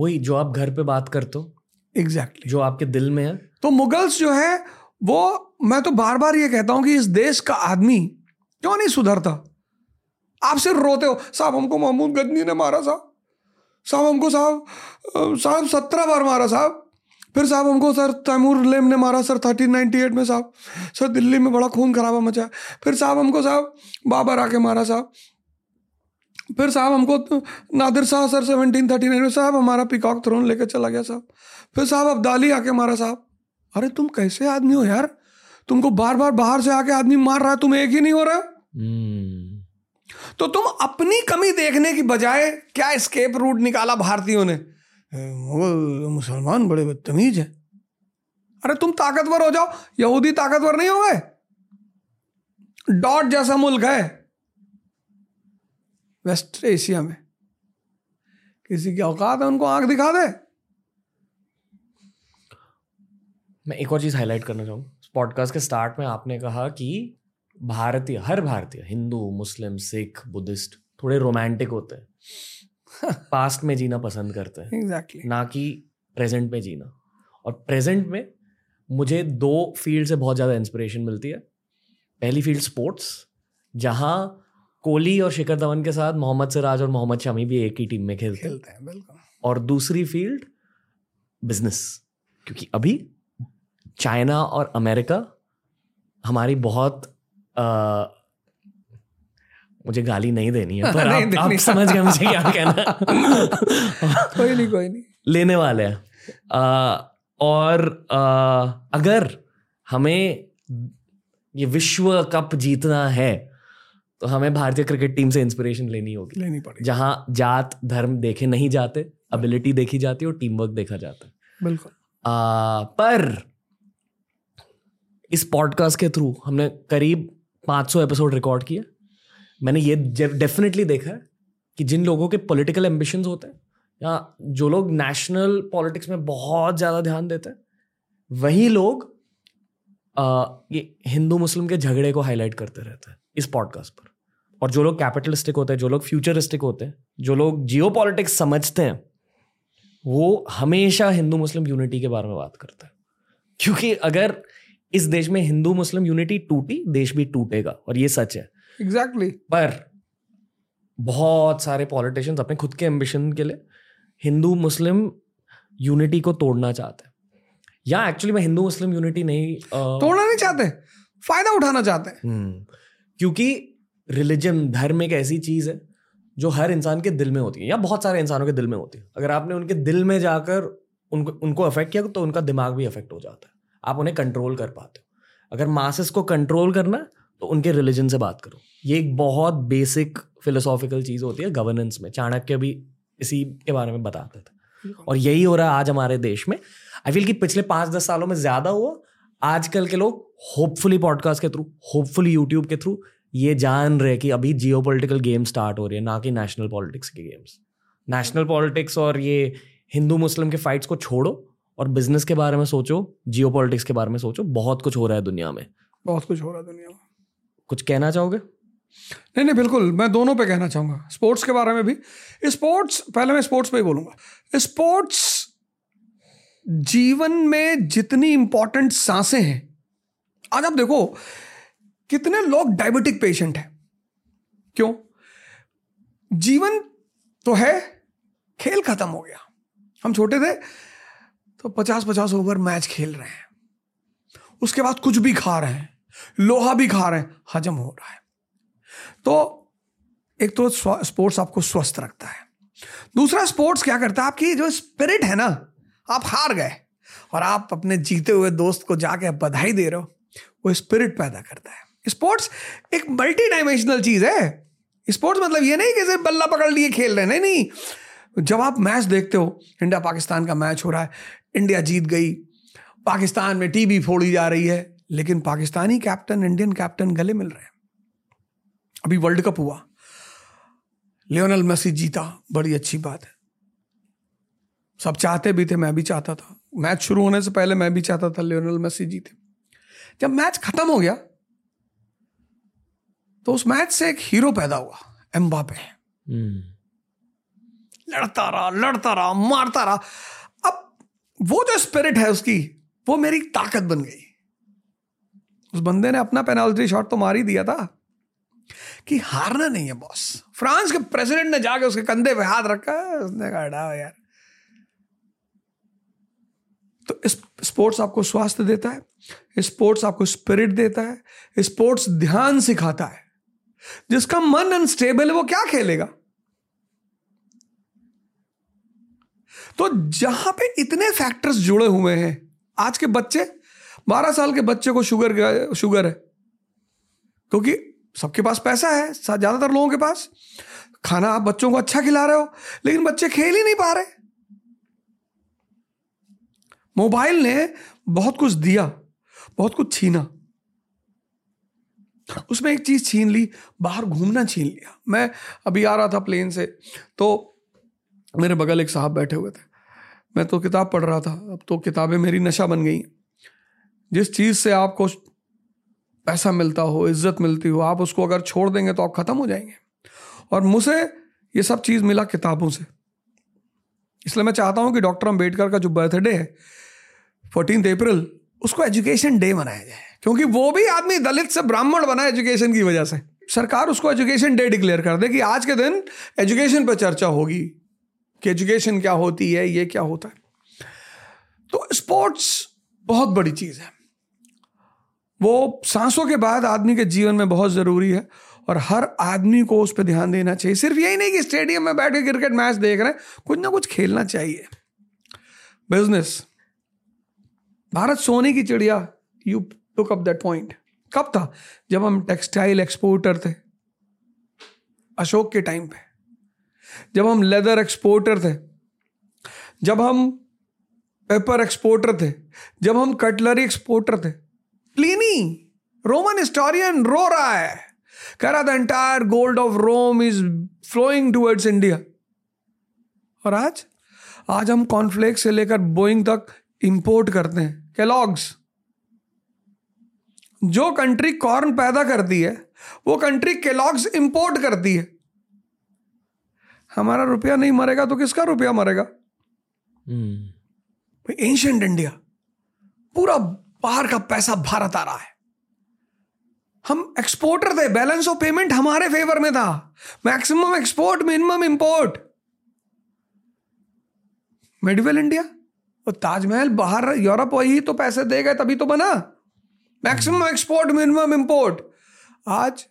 वही जो आप घर पे बात करते हो, एग्जैक्टली जो आपके दिल में है। तो मुगल्स जो है वो, मैं तो बार बार ये कहता हूं कि इस देश का आदमी क्यों नहीं सुधरता। आप सिर्फ रोते हो, साहब हमको महमूद गजनी ने मारा, साहब हमको साहब 17 बार मारा साहब, फिर साहब हमको सर तैमूर लेम ने मारा सर 1398 में साहब, सर दिल्ली में बड़ा खून खराबा मचा, फिर साहब हमको साहब बाबर आके मारा साहब, फिर साहब हमको नादिर शाह सर 1739 में साहब हमारा पिकॉक थ्रोन लेके चला गया साहब, फिर साहब अब्दाली आके मारा साहब। अरे तुम कैसे आदमी हो यार, तुमको बार बार बाहर से आके आदमी मार रहा है, तुम एक ही नहीं हो रहे हो। तो तुम अपनी कमी देखने की बजाय क्या एस्केप रूट निकाला भारतीयों ने, वो मुसलमान बड़े बदतमीज हैं। अरे तुम ताकतवर हो जाओ, यहूदी ताकतवर नहीं हो गए। डॉट जैसा मुल्क है वेस्ट एशिया में, किसी की औकात है उनको आंख दिखा दे। मैं एक और चीज हाईलाइट करना चाहूंगा। पॉडकास्ट के स्टार्ट में आपने कहा कि भारतीय, हर भारतीय, हिंदू, मुस्लिम, सिख, बुद्धिस्ट, थोड़े रोमांटिक होते हैं, पास्ट में जीना पसंद करते हैं, exactly. ना कि प्रेजेंट में जीना। और प्रेजेंट में मुझे 2 फील्ड से बहुत ज़्यादा इंस्पिरेशन मिलती है। पहली फील्ड स्पोर्ट्स, जहाँ कोहली और शिखर धवन के साथ मोहम्मद सिराज और मोहम्मद शमी भी एक ही टीम में खेलते हैं, बिल्कुल। और दूसरी फील्ड बिजनेस, क्योंकि अभी चाइना और अमेरिका हमारी बहुत मुझे गाली नहीं देनी है, पर आप समझ गए मुझे क्या कहना। कोई नहीं लेने वाले हैं। और अगर हमें ये विश्व कप जीतना है तो हमें भारतीय क्रिकेट टीम से इंस्पिरेशन लेनी होगी, लेनी पड़ेगी, जहाँ जात धर्म देखे नहीं जाते, एबिलिटी देखी जाती है और टीम वर्क देखा जाता है, बिल्कुल। पर इस पॉडकास्ट के थ्रू हमने करीब 500 एपिसोड रिकॉर्ड किए। मैंने ये डेफिनेटली देखा है कि जिन लोगों के पॉलिटिकल एम्बिशंस होते हैं या जो लोग नेशनल पॉलिटिक्स में बहुत ज़्यादा ध्यान देते हैं, वही लोग ये हिंदू मुस्लिम के झगड़े को हाईलाइट करते रहते हैं इस पॉडकास्ट पर। और जो लोग कैपिटलिस्टिक होते हैं, जो लोग फ्यूचरिस्टिक होते हैं, जो लोग जियो पॉलिटिक्स समझते हैं, वो हमेशा हिंदू मुस्लिम यूनिटी के बारे में बात करते हैं। क्योंकि अगर इस देश में हिंदू मुस्लिम यूनिटी टूटी, देश भी टूटेगा, और ये सच है। एग्जैक्टली पर बहुत सारे पॉलिटिशियंस अपने खुद के एम्बिशन के लिए हिंदू मुस्लिम यूनिटी को तोड़ना चाहते हैं, या एक्चुअली मैं हिंदू मुस्लिम यूनिटी नहीं तोड़ना नहीं चाहते, फायदा उठाना चाहते हैं। क्योंकि रिलीजन, धर्म एक ऐसी चीज है जो हर इंसान के दिल में होती है, या बहुत सारे इंसानों के दिल में होती है। अगर आपने उनके दिल में जाकर उनको अफेक्ट किया तो उनका दिमाग भी अफेक्ट हो जाता है, आप उन्हें कंट्रोल कर पाते हो। अगर मासेस को कंट्रोल करना तो उनके रिलीजन से बात करो। ये एक बहुत बेसिक फिलोसॉफिकल चीज़ होती है गवर्नेंस में। चाणक्य भी इसी के बारे में बताते थे, और यही हो रहा है आज हमारे देश में। आई फील कि पिछले 5-10 सालों में ज़्यादा हुआ। आजकल के लोग होपफुली पॉडकास्ट के थ्रू, होपफुली यूट्यूब के थ्रू ये जान रहे कि अभी जियोपॉलिटिकल गेम स्टार्ट हो रही है, ना कि नेशनल पॉलिटिक्स के गेम्स। नेशनल पॉलिटिक्स और ये हिंदू मुस्लिम के फाइट्स को छोड़ो और बिजनेस के बारे में सोचो, जियोपॉलिटिक्स के बारे में सोचो। बहुत कुछ हो रहा है दुनिया में, बहुत कुछ हो रहा है दुनिया में। कुछ कहना चाहोगे? नहीं, बिल्कुल। मैं दोनों पे कहना चाहूँगा, स्पोर्ट्स के बारे में भी। स्पोर्ट्स, पहले मैं स्पोर्ट्स पे ही बोलूँगा। स्पोर्ट्स जीवन में जितनी इंपॉर्टेंट सांसें हैं, आज आप देखो कितने लोग डायबिटिक पेशेंट हैं। क्यों? जीवन तो है, खेल खत्म हो गया। हम छोटे थे तो 50-50 ओवर मैच खेल रहे हैं, उसके बाद कुछ भी खा रहे हैं, लोहा भी खा रहे हैं, हजम हो रहा है। तो एक तो स्पोर्ट्स आपको स्वस्थ रखता है, दूसरा स्पोर्ट्स क्या करता है, आपकी जो स्पिरिट है ना, आप हार गए और आप अपने जीते हुए दोस्त को जाके बधाई दे रहे हो, वो स्पिरिट पैदा करता है। स्पोर्ट्स एक मल्टी डायमेंशनल चीज है। स्पोर्ट्स मतलब ये नहीं कि बल्ला पकड़ लिए खेल रहे, नहीं। जब आप मैच देखते हो, इंडिया पाकिस्तान का मैच हो रहा है, इंडिया जीत गई, पाकिस्तान में टीवी फोड़ी जा रही है, लेकिन पाकिस्तानी कैप्टन इंडियन कैप्टन गले मिल रहे हैं। अभी वर्ल्ड कप हुआ, लियोनल मेसी जीता, बड़ी अच्छी बात है, सब चाहते भी थे, मैं भी चाहता था, मैच शुरू होने से पहले मैं भी चाहता था लियोनल मेसी जीते। जब मैच खत्म हो गया तो उस मैच से एक हीरो पैदा हुआ, एम्बापे। लड़ता रहा, मारता रहा। अब वो जो स्पिरिट है उसकी, वो मेरी ताकत बन गई। उस बंदे ने अपना पेनाल्टी शॉट तो मार ही दिया था कि हारना नहीं है बॉस। फ्रांस के प्रेसिडेंट ने जाके उसके कंधे पे हाथ रखा, उसने कहा हटाओ यार। तो स्पोर्ट्स आपको स्वास्थ्य देता है, स्पोर्ट्स आपको स्पिरिट देता है, स्पोर्ट्स ध्यान सिखाता है। जिसका मन अनस्टेबल है वो क्या खेलेगा? तो जहां पे इतने फैक्टर्स जुड़े हुए हैं, आज के बच्चे, 12 साल के बच्चे को शुगर है, क्योंकि सबके पास पैसा है, ज्यादातर लोगों के पास। खाना आप बच्चों को अच्छा खिला रहे हो, लेकिन बच्चे खेल ही नहीं पा रहे। मोबाइल ने बहुत कुछ दिया, बहुत कुछ छीना। उसमें एक चीज छीन ली, बाहर घूमना छीन लिया। मैं अभी आ रहा था प्लेन से, तो मेरे बगल एक साहब बैठे हुए थे, मैं तो किताब पढ़ रहा था। अब तो किताबें मेरी नशा बन गई हैं। जिस चीज से आपको पैसा मिलता हो, इज्जत मिलती हो, आप उसको अगर छोड़ देंगे तो आप खत्म हो जाएंगे। और मुझे ये सब चीज मिला किताबों से। इसलिए मैं चाहता हूं कि डॉक्टर अंबेडकर का जो बर्थडे है 14 अप्रैल, उसको एजुकेशन डे मनाया जाए, क्योंकि वो भी आदमी दलित से ब्राह्मण बना एजुकेशन की वजह से। सरकार उसको एजुकेशन डे डिक्लेयर कर दे कि आज के दिन एजुकेशन पर चर्चा होगी कि एजुकेशन क्या होती है, ये क्या होता है। तो स्पोर्ट्स बहुत बड़ी चीज है, वो सांसों के बाद आदमी के जीवन में बहुत जरूरी है, और हर आदमी को उस पर ध्यान देना चाहिए। सिर्फ यही नहीं कि स्टेडियम में बैठ के क्रिकेट मैच देख रहे हैं, कुछ ना कुछ खेलना चाहिए। बिजनेस, भारत सोने की चिड़िया, you took up that point. कब था? जब हम टेक्सटाइल एक्सपोर्टर थे, अशोक के टाइम पे। जब हम लेदर एक्सपोर्टर थे, जब हम पेपर एक्सपोर्टर थे, जब हम कटलरी एक्सपोर्टर थे। प्लिनी रोमन हिस्टोरियन रो रहा है, कह रहा the entire gold of Rome is flowing towards India. और आज हम कॉर्नफ्लेक्स से लेकर बोइंग तक इंपोर्ट करते हैं, कैलॉग्स। जो कंट्री कॉर्न पैदा करती है, वो कंट्री कैलॉग्स इंपोर्ट करती है। हमारा रुपया नहीं मरेगा तो किसका रुपया मरेगा? एंशिएंट इंडिया, पूरा बाहर का पैसा भारत आ रहा है। हम एक्सपोर्टर थे, बैलेंस ऑफ पेमेंट हमारे फेवर में था, maximum export minimum import. Medieval India, और ताजमहल बाहर यूरोप वही तो पैसे दे गए तभी तो बना, मैक्सिमम एक्सपोर्ट मिनिमम इंपोर्ट। आज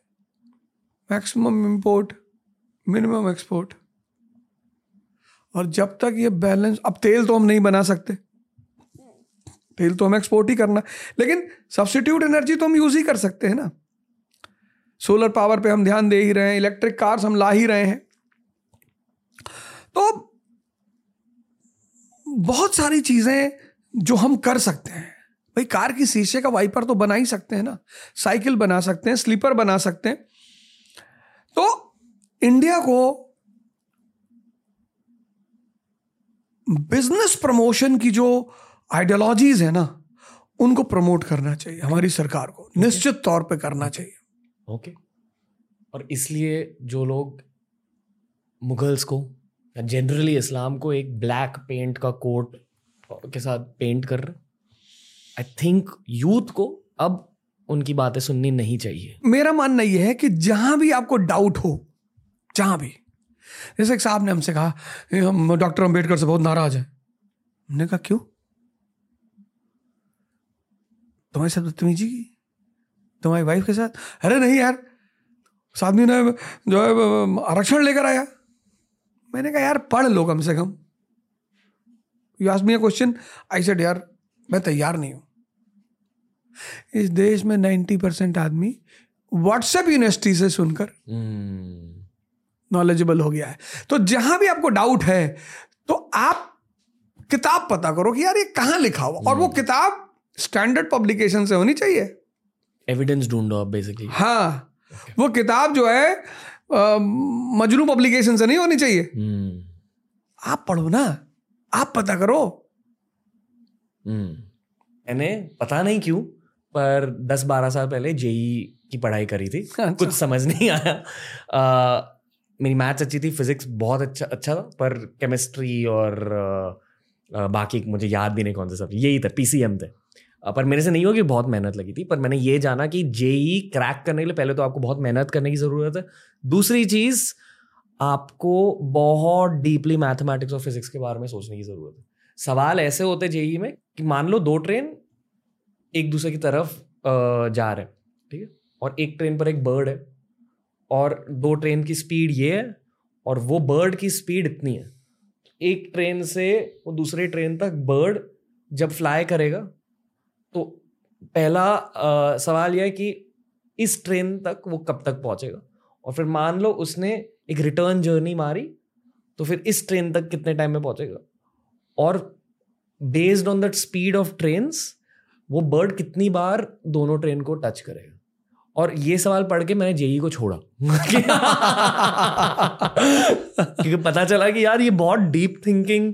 मैक्सिमम इंपोर्ट मिनिमम एक्सपोर्ट। और जब तक ये बैलेंस, अब तेल तो हम नहीं बना सकते, तेल तो हम एक्सपोर्ट ही करना, लेकिन सब्स्टिट्यूट एनर्जी तो हम यूज ही कर सकते हैं ना। सोलर पावर पे हम ध्यान दे ही रहे हैं, इलेक्ट्रिक कार्स हम ला ही रहे हैं। तो बहुत सारी चीजें जो हम कर सकते हैं। भाई, कार की शीशे का वाइपर तो बना ही सकते हैं ना, साइकिल बना सकते हैं, स्लीपर बना सकते हैं। तो इंडिया को बिजनेस प्रमोशन की जो आइडियोलॉजीज है ना, उनको प्रमोट करना चाहिए हमारी सरकार को, निश्चित तौर पे करना चाहिए। ओके। और इसलिए जो लोग मुगल्स को या जनरली इस्लाम को एक ब्लैक पेंट का कोट के साथ पेंट कर रहे, आई थिंक यूथ को अब उनकी बातें सुननी नहीं चाहिए। मेरा मानना यह है कि जहां भी आपको डाउट हो, जहां भी, जैसे एक साहब ने हमसे कहा हम डॉक्टर अम्बेडकर से बहुत नाराज हैं। हमने कहा क्यों? तुम्हारे साथ बदतमीजी की, तुम्हारी वाइफ के साथ? अरे नहीं यार, उस आदमी ने जो है आरक्षण लेकर आया। मैंने कहा यार पढ़ लो कम से कम। You asked me a question, I said यार मैं तैयार नहीं हूं। इस देश में 90% आदमी व्हाट्सएप यूनिवर्सिटी से सुनकर नॉलेजेबल हो गया है। तो जहां भी आपको डाउट है तो आप किताब पता करो कि यार ये कहां लिखा हुआ, और वो किताब स्टैंडर्ड पब्लिकेशन से होनी चाहिए। एविडेंस ढूंढो आप बेसिकली। हाँ okay. वो किताब जो है मजनू पब्लिकेशन से नहीं होनी चाहिए। आप पढ़ो ना, आप पता करो। मैंने पता नहीं क्यों पर 10-12 साल पहले जेई की पढ़ाई करी थी। अच्छा। कुछ समझ नहीं आया। मेरी मैथ्स अच्छी थी, फिजिक्स बहुत अच्छा था, पर केमिस्ट्री और बाकी मुझे याद भी नहीं कौन से सब्जेक्ट, यही था, पीसीएम थे। पर मेरे से नहीं होगी, बहुत मेहनत लगी थी। पर मैंने ये जाना कि जेई क्रैक करने के लिए पहले तो आपको बहुत मेहनत करने की ज़रूरत है, दूसरी चीज़ आपको बहुत डीपली मैथमेटिक्स और फिजिक्स के बारे में सोचने की ज़रूरत है। सवाल ऐसे होते जेई में कि मान लो दो ट्रेन एक दूसरे की तरफ जा रहे हैं, ठीक है, और एक ट्रेन पर एक बर्ड है और दो ट्रेन की स्पीड ये है और वो बर्ड की स्पीड इतनी है। एक ट्रेन से वो दूसरे ट्रेन तक बर्ड जब फ्लाई करेगा तो पहला सवाल यह है कि इस ट्रेन तक वो कब तक पहुंचेगा, और फिर मान लो उसने एक रिटर्न जर्नी मारी तो फिर इस ट्रेन तक कितने टाइम में पहुंचेगा, और based on that speed of trains वो बर्ड कितनी बार दोनों ट्रेन को टच करेगा। और ये सवाल पढ़ के मैंने जेई को छोड़ा क्योंकि पता चला कि यार ये बहुत डीप थिंकिंग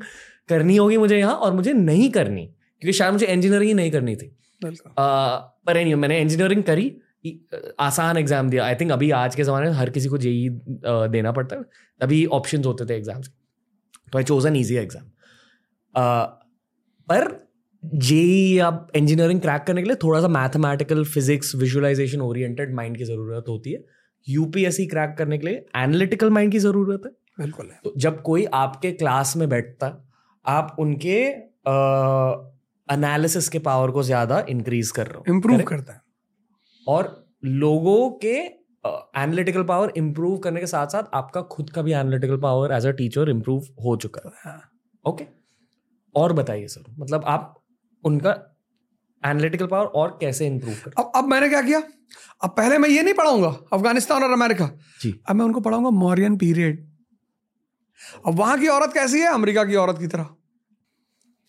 करनी होगी मुझे यहाँ, और मुझे नहीं करनी, क्योंकि शायद मुझे इंजीनियरिंग ही नहीं करनी थी। पर एनीवे मैंने इंजीनियरिंग करी, आसान एग्जाम दिया। आई थिंक अभी आज के ज़माने में हर किसी को जेई देना पड़ता है, तभी ऑप्शंस होते थे एग्जाम्स, तो I chose an easy exam. पर जेई आप इंजीनियरिंग क्रैक करने के लिए थोड़ा सा mathematical, physics, visualisation oriented mind की ज़रूरत होती है। यूपीएससी क्रैक करने के लिए एनालिटिकल माइंड की ज़रूरत है। बिल्कुल है। तो जब कोई आपके क्लास में बैठता, आप उनके एनालिसिस के पावर को ज़्यादा इंक्रीज कर रहे हो, इम्प्रूव करता है, और लोगों के एनालिटिकल पावर इम्प्रूव करने के साथ साथ आपका खुद का भी analytical power as a teacher improve हो चुका है। ओके, और बताइए सर, मतलब आप उनका एनालिटिकल पावर और कैसे इंप्रूव करें? अब मैंने क्या किया, अब पहले मैं ये नहीं पढ़ाऊंगा अफगानिस्तान और अमेरिका जी, अब मैं उनको पढ़ाऊंगा मौर्यन पीरियड। अब वहां की औरत कैसी है, अमेरिका की औरत की तरह,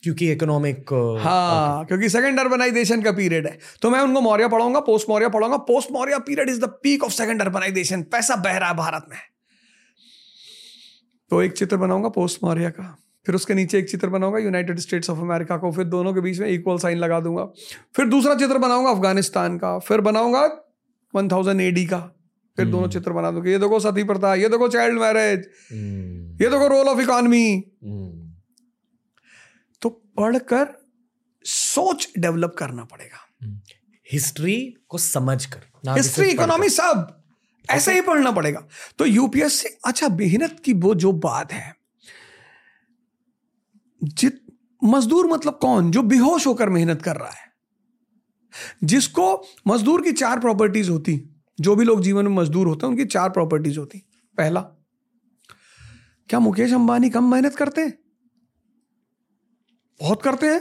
क्योंकि इकोनॉमिक, हाँ, क्योंकि सेकंड अर्बनाइजेशन का पीरियड है, तो मैं उनको मौर्य पढ़ाऊंगा, पोस्ट मौर्य पढ़ाऊंगा। Post Maurya period is the peak of second urbanisation, पैसा बह रहा है भारत में। तो एक चित्र बनाऊंगा पोस्ट मौर्य का, फिर उसके नीचे एक चित्र बनाऊंगा यूनाइटेड स्टेट्स ऑफ अमेरिका को, फिर दोनों के बीच में इक्वल साइन लगा दूंगा, फिर दूसरा चित्र बनाऊंगा अफगानिस्तान का, फिर बनाऊंगा 1000 AD का, फिर दोनों चित्र बना दूंगा। ये देखो सती प्रथा, ये देखो चाइल्ड मैरिज, ये देखो रोल ऑफ इकोनॉमी। तो पढ़कर सोच डेवलप करना पड़ेगा, हिस्ट्री को समझ कर, हिस्ट्री, इकोनॉमी, सब ऐसे ही पढ़ना पड़ेगा। तो यूपीएससी, अच्छा, मेहनत की वो जो बात है, जित मजदूर मतलब कौन, जो बेहोश होकर मेहनत कर रहा है, जिसको मजदूर की 4 प्रॉपर्टीज होती, जो भी लोग जीवन में मजदूर होते हैं उनकी 4 प्रॉपर्टीज होती। पहला, क्या मुकेश अंबानी कम मेहनत करते हैं? बहुत करते हैं,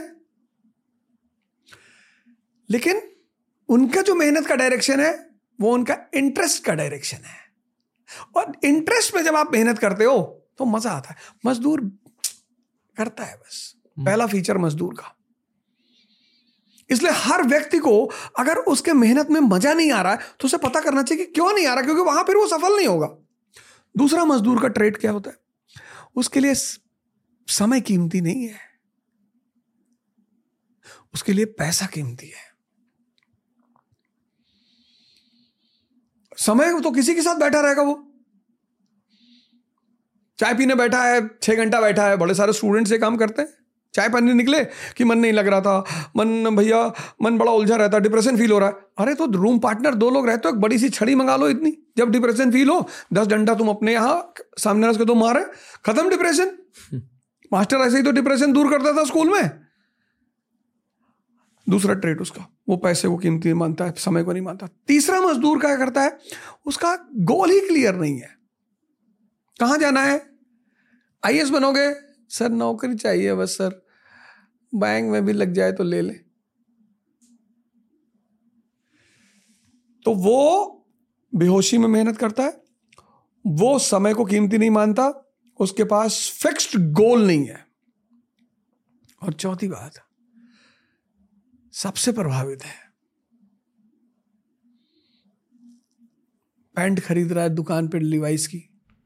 लेकिन उनका जो मेहनत का डायरेक्शन है वो उनका इंटरेस्ट का डायरेक्शन है, और इंटरेस्ट में जब आप मेहनत करते हो तो मजा आता है। मजदूर करता है बस, पहला फीचर मजदूर का। इसलिए हर व्यक्ति को अगर उसके मेहनत में मजा नहीं आ रहा है तो उसे पता करना चाहिए कि क्यों नहीं आ रहा, क्योंकि वहां पर वो सफल नहीं होगा। दूसरा मजदूर का ट्रेड क्या होता है, उसके लिए समय कीमती नहीं है, उसके लिए पैसा कीमती है। समय तो किसी के साथ बैठा रहेगा, वो चाय पीने बैठा है, 6 घंटा बैठा है। बड़े सारे स्टूडेंट्स ये काम करते हैं, चाय पीने निकले कि मन नहीं लग रहा था, मन बड़ा उलझा रहता, डिप्रेशन फील हो रहा है। अरे तो रूम पार्टनर 2 लोग रहते हो, एक बड़ी सी छड़ी मंगा लो इतनी, जब डिप्रेशन फील हो 10 डंडा तुम अपने यहाँ सामने रख के तुम मारे, खत्म डिप्रेशन। मास्टर ऐसे ही तो डिप्रेशन दूर करता था स्कूल में। दूसरा ट्रेड उसका, वो पैसे को कीमती मानता है, समय को नहीं मानता। तीसरा मजदूर क्या करता है, उसका गोल ही क्लियर नहीं है, कहाँ जाना है। आईएएस बनोगे सर, नौकरी चाहिए बस सर, बैंक में भी लग जाए तो ले ले। तो वो बेहोशी में मेहनत करता है। वो समय को कीमती नहीं मानता, उसके पास फिक्स्ड गोल नहीं है। और चौथी बात सबसे प्रभावित है, पैंट खरीद रहा है दुकान पे लिवाइस की।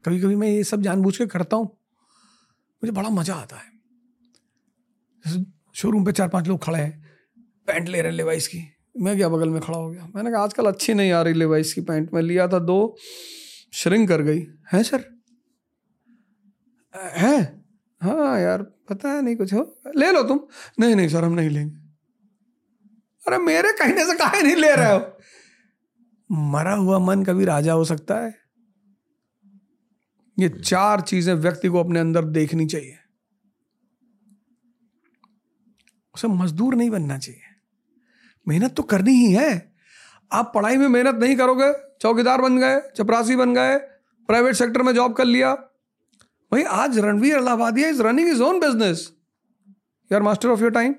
कभी कभी मैं ये सब जानबूझ के करता हूं, मुझे बड़ा मजा आता है। शोरूम पे 4-5 लोग खड़े हैं, पैंट ले रहे हैं लिवाइस की, मैं क्या बगल में खड़ा हो गया। मैंने कहा आजकल अच्छी नहीं आ रही लिवाइस की पैंट, मैं लिया था 2 श्रिंक कर गई। है सर? है? हाँ यार पता है नहीं कुछ हो, ले लो तुम। नहीं नहीं सर हम नहीं लेंगे। अरे मेरे कहने से काहे नहीं ले रहे हो? मरा हुआ मन कभी राजा हो सकता है? ये 4 चीजें व्यक्ति को अपने अंदर देखनी चाहिए। उसे मजदूर नहीं बनना चाहिए, मेहनत तो करनी ही है। आप पढ़ाई में मेहनत नहीं करोगे, चौकीदार बन गए, चपरासी बन गए, प्राइवेट सेक्टर में जॉब कर लिया। भाई आज Ranveer Allahbadia is running his own business. You are master of your time,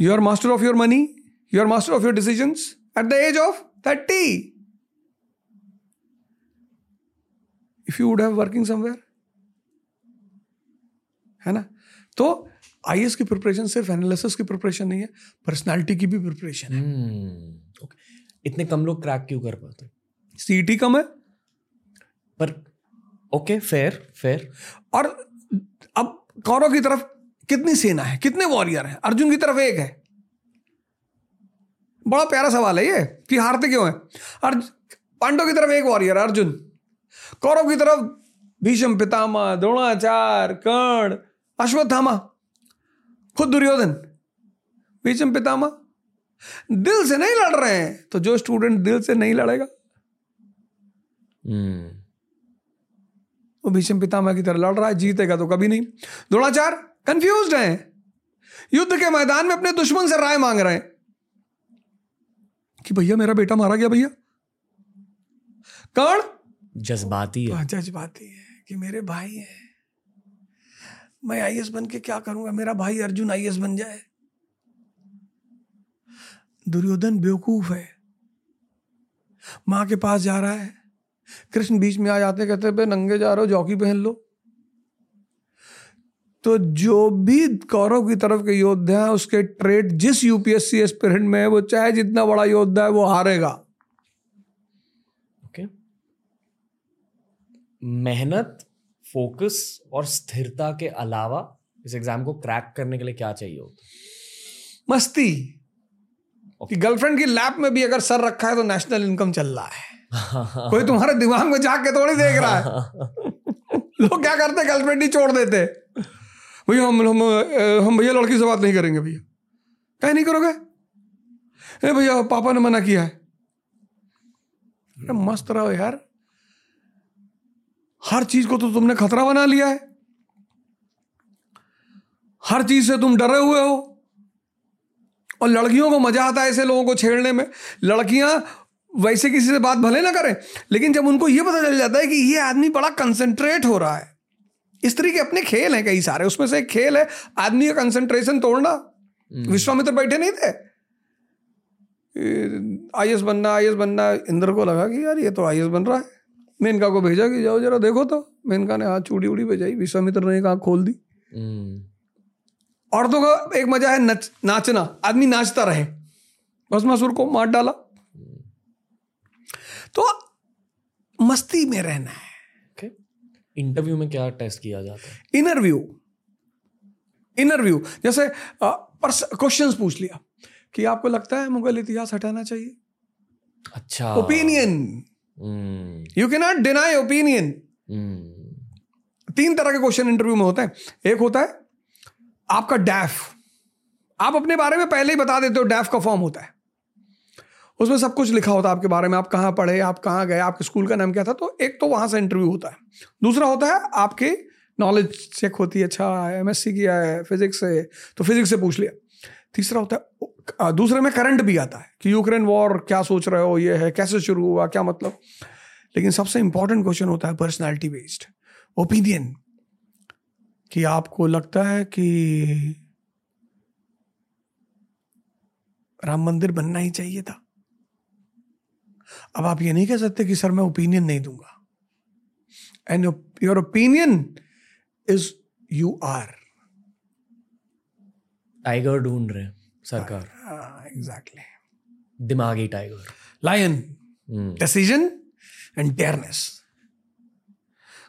you are master of your money, you are master of your decisions at the age of 30। If you would have working somewhere, है ना। तो IAS की preparation सिर्फ analysis की preparation नहीं है, personality की भी प्रिपरेशन है। Okay. इतने कम लोग क्रैक क्यों कर पाते? सीटी कम है पर ओके फेयर। और अब कौरव की तरफ कितनी सेना है, कितने वॉरियर हैं? अर्जुन की तरफ 1 है। बड़ा प्यारा सवाल है ये कि हारते क्यों हैं। पांडव की तरफ 1 वॉरियर अर्जुन, कौरव की तरफ भीष्म पितामह, द्रोणाचार्य, कर्ण, अश्वत्थामा, खुद दुर्योधन। भीष्म पितामह दिल से नहीं लड़ रहे हैं, तो जो स्टूडेंट दिल से नहीं लड़ेगा वो भीष्म पितामह की तरह लड़ रहा है, जीतेगा तो कभी नहीं। द्रोणाचार्य कंफ्यूज्ड हैं, युद्ध के मैदान में अपने दुश्मन से राय मांग रहे हैं कि भैया मेरा बेटा मारा गया भैया। कर्ण जज्बाती है कि मेरे भाई है, मैं आईएएस बन के क्या करूंगा, मेरा भाई अर्जुन आईएएस बन जाए। दुर्योधन बेवकूफ है, मां के पास जा रहा है, कृष्ण बीच में आ जाते कहते बे नंगे जा रहे हो, जौकी पहन लो। तो जो भी कौरव की तरफ के योद्धा है, उसके ट्रेट जिस यूपीएससी एस्पिरेंट में है, वो चाहे जितना बड़ा योद्धा है वो हारेगा। Okay. मेहनत, फोकस और स्थिरता के अलावा इस एग्जाम को क्रैक करने के लिए क्या चाहिए होता? मस्ती। Okay. कि गर्लफ्रेंड की लैप में भी अगर सर रखा है तो नेशनल इनकम चल रहा है। कोई तुम्हारे दिमाग में जाग के थोड़ी देख रहा है। लोग क्या करते, गर्लफ्रेंड ही छोड़ देते। भैया हम भैया लड़की से बात नहीं करेंगे। भैया क्या नहीं करोगे? अरे भैया पापा ने मना किया है। अरे मस्त रहो यार, हर चीज को तो तुमने खतरा बना लिया है, हर चीज से तुम डरे हुए हो। और लड़कियों को मजा आता है ऐसे लोगों को छेड़ने में। लड़कियां वैसे किसी से बात भले ना करें, लेकिन जब उनको ये पता चल जाता है कि ये आदमी बड़ा कंसंट्रेट हो रहा है, इस तरीके अपने खेल हैं कई सारे, उसमें से एक खेल है आदमी का कंसंट्रेशन तोड़ना। विश्वामित्र बैठे नहीं थे आईएएस बनना। इंद्र को लगा कि यार ये तो आईएएस बन रहा है। मेनका को भेजा कि जाओ जरा देखो, तो मेनका ने हाथ चूड़ी उड़ी भेजाई, विश्वामित्र ने एक आंख खोल दी। औरतों का एक मजा है नाचना, आदमी नाचता रहे, भस्मासुर को मार डाला। तो मस्ती में रहना है। Okay. इंटरव्यू में क्या टेस्ट किया जाता है? इनरव्यू जैसे क्वेश्चंस पूछ लिया कि आपको लगता है मुगल इतिहास हटाना चाहिए। अच्छा, opinion, you can not deny opinion. 3 तरह के क्वेश्चन इंटरव्यू में होते हैं। एक होता है आपका डैफ, आप अपने बारे में पहले ही बता देते हो। डैफ का फॉर्म होता है, उसमें सब कुछ लिखा होता है आपके बारे में, आप कहाँ पढ़े, आप कहाँ गए, आपके स्कूल का नाम क्या था। तो एक तो वहां से इंटरव्यू होता है। दूसरा होता है आपकी नॉलेज चेक होती है, अच्छा एमएससी किया है फिजिक्स से, तो फिजिक्स से पूछ लिया। तीसरा होता है, दूसरे में करंट भी आता है कि यूक्रेन वॉर क्या सोच रहे हो, ये है कैसे शुरू हुआ, क्या मतलब। लेकिन सबसे इंपॉर्टेंट क्वेश्चन होता है पर्सनैलिटी बेस्ड ओपिनियन, कि आपको लगता है कि राम मंदिर बनना ही चाहिए था। अब आप ये नहीं कह सकते कि सर मैं ओपिनियन नहीं दूंगा। and your opinion is you are. Tiger ढूंढ रहे सरकार. Exactly. दिमागी tiger. Lion. Decision and dareness.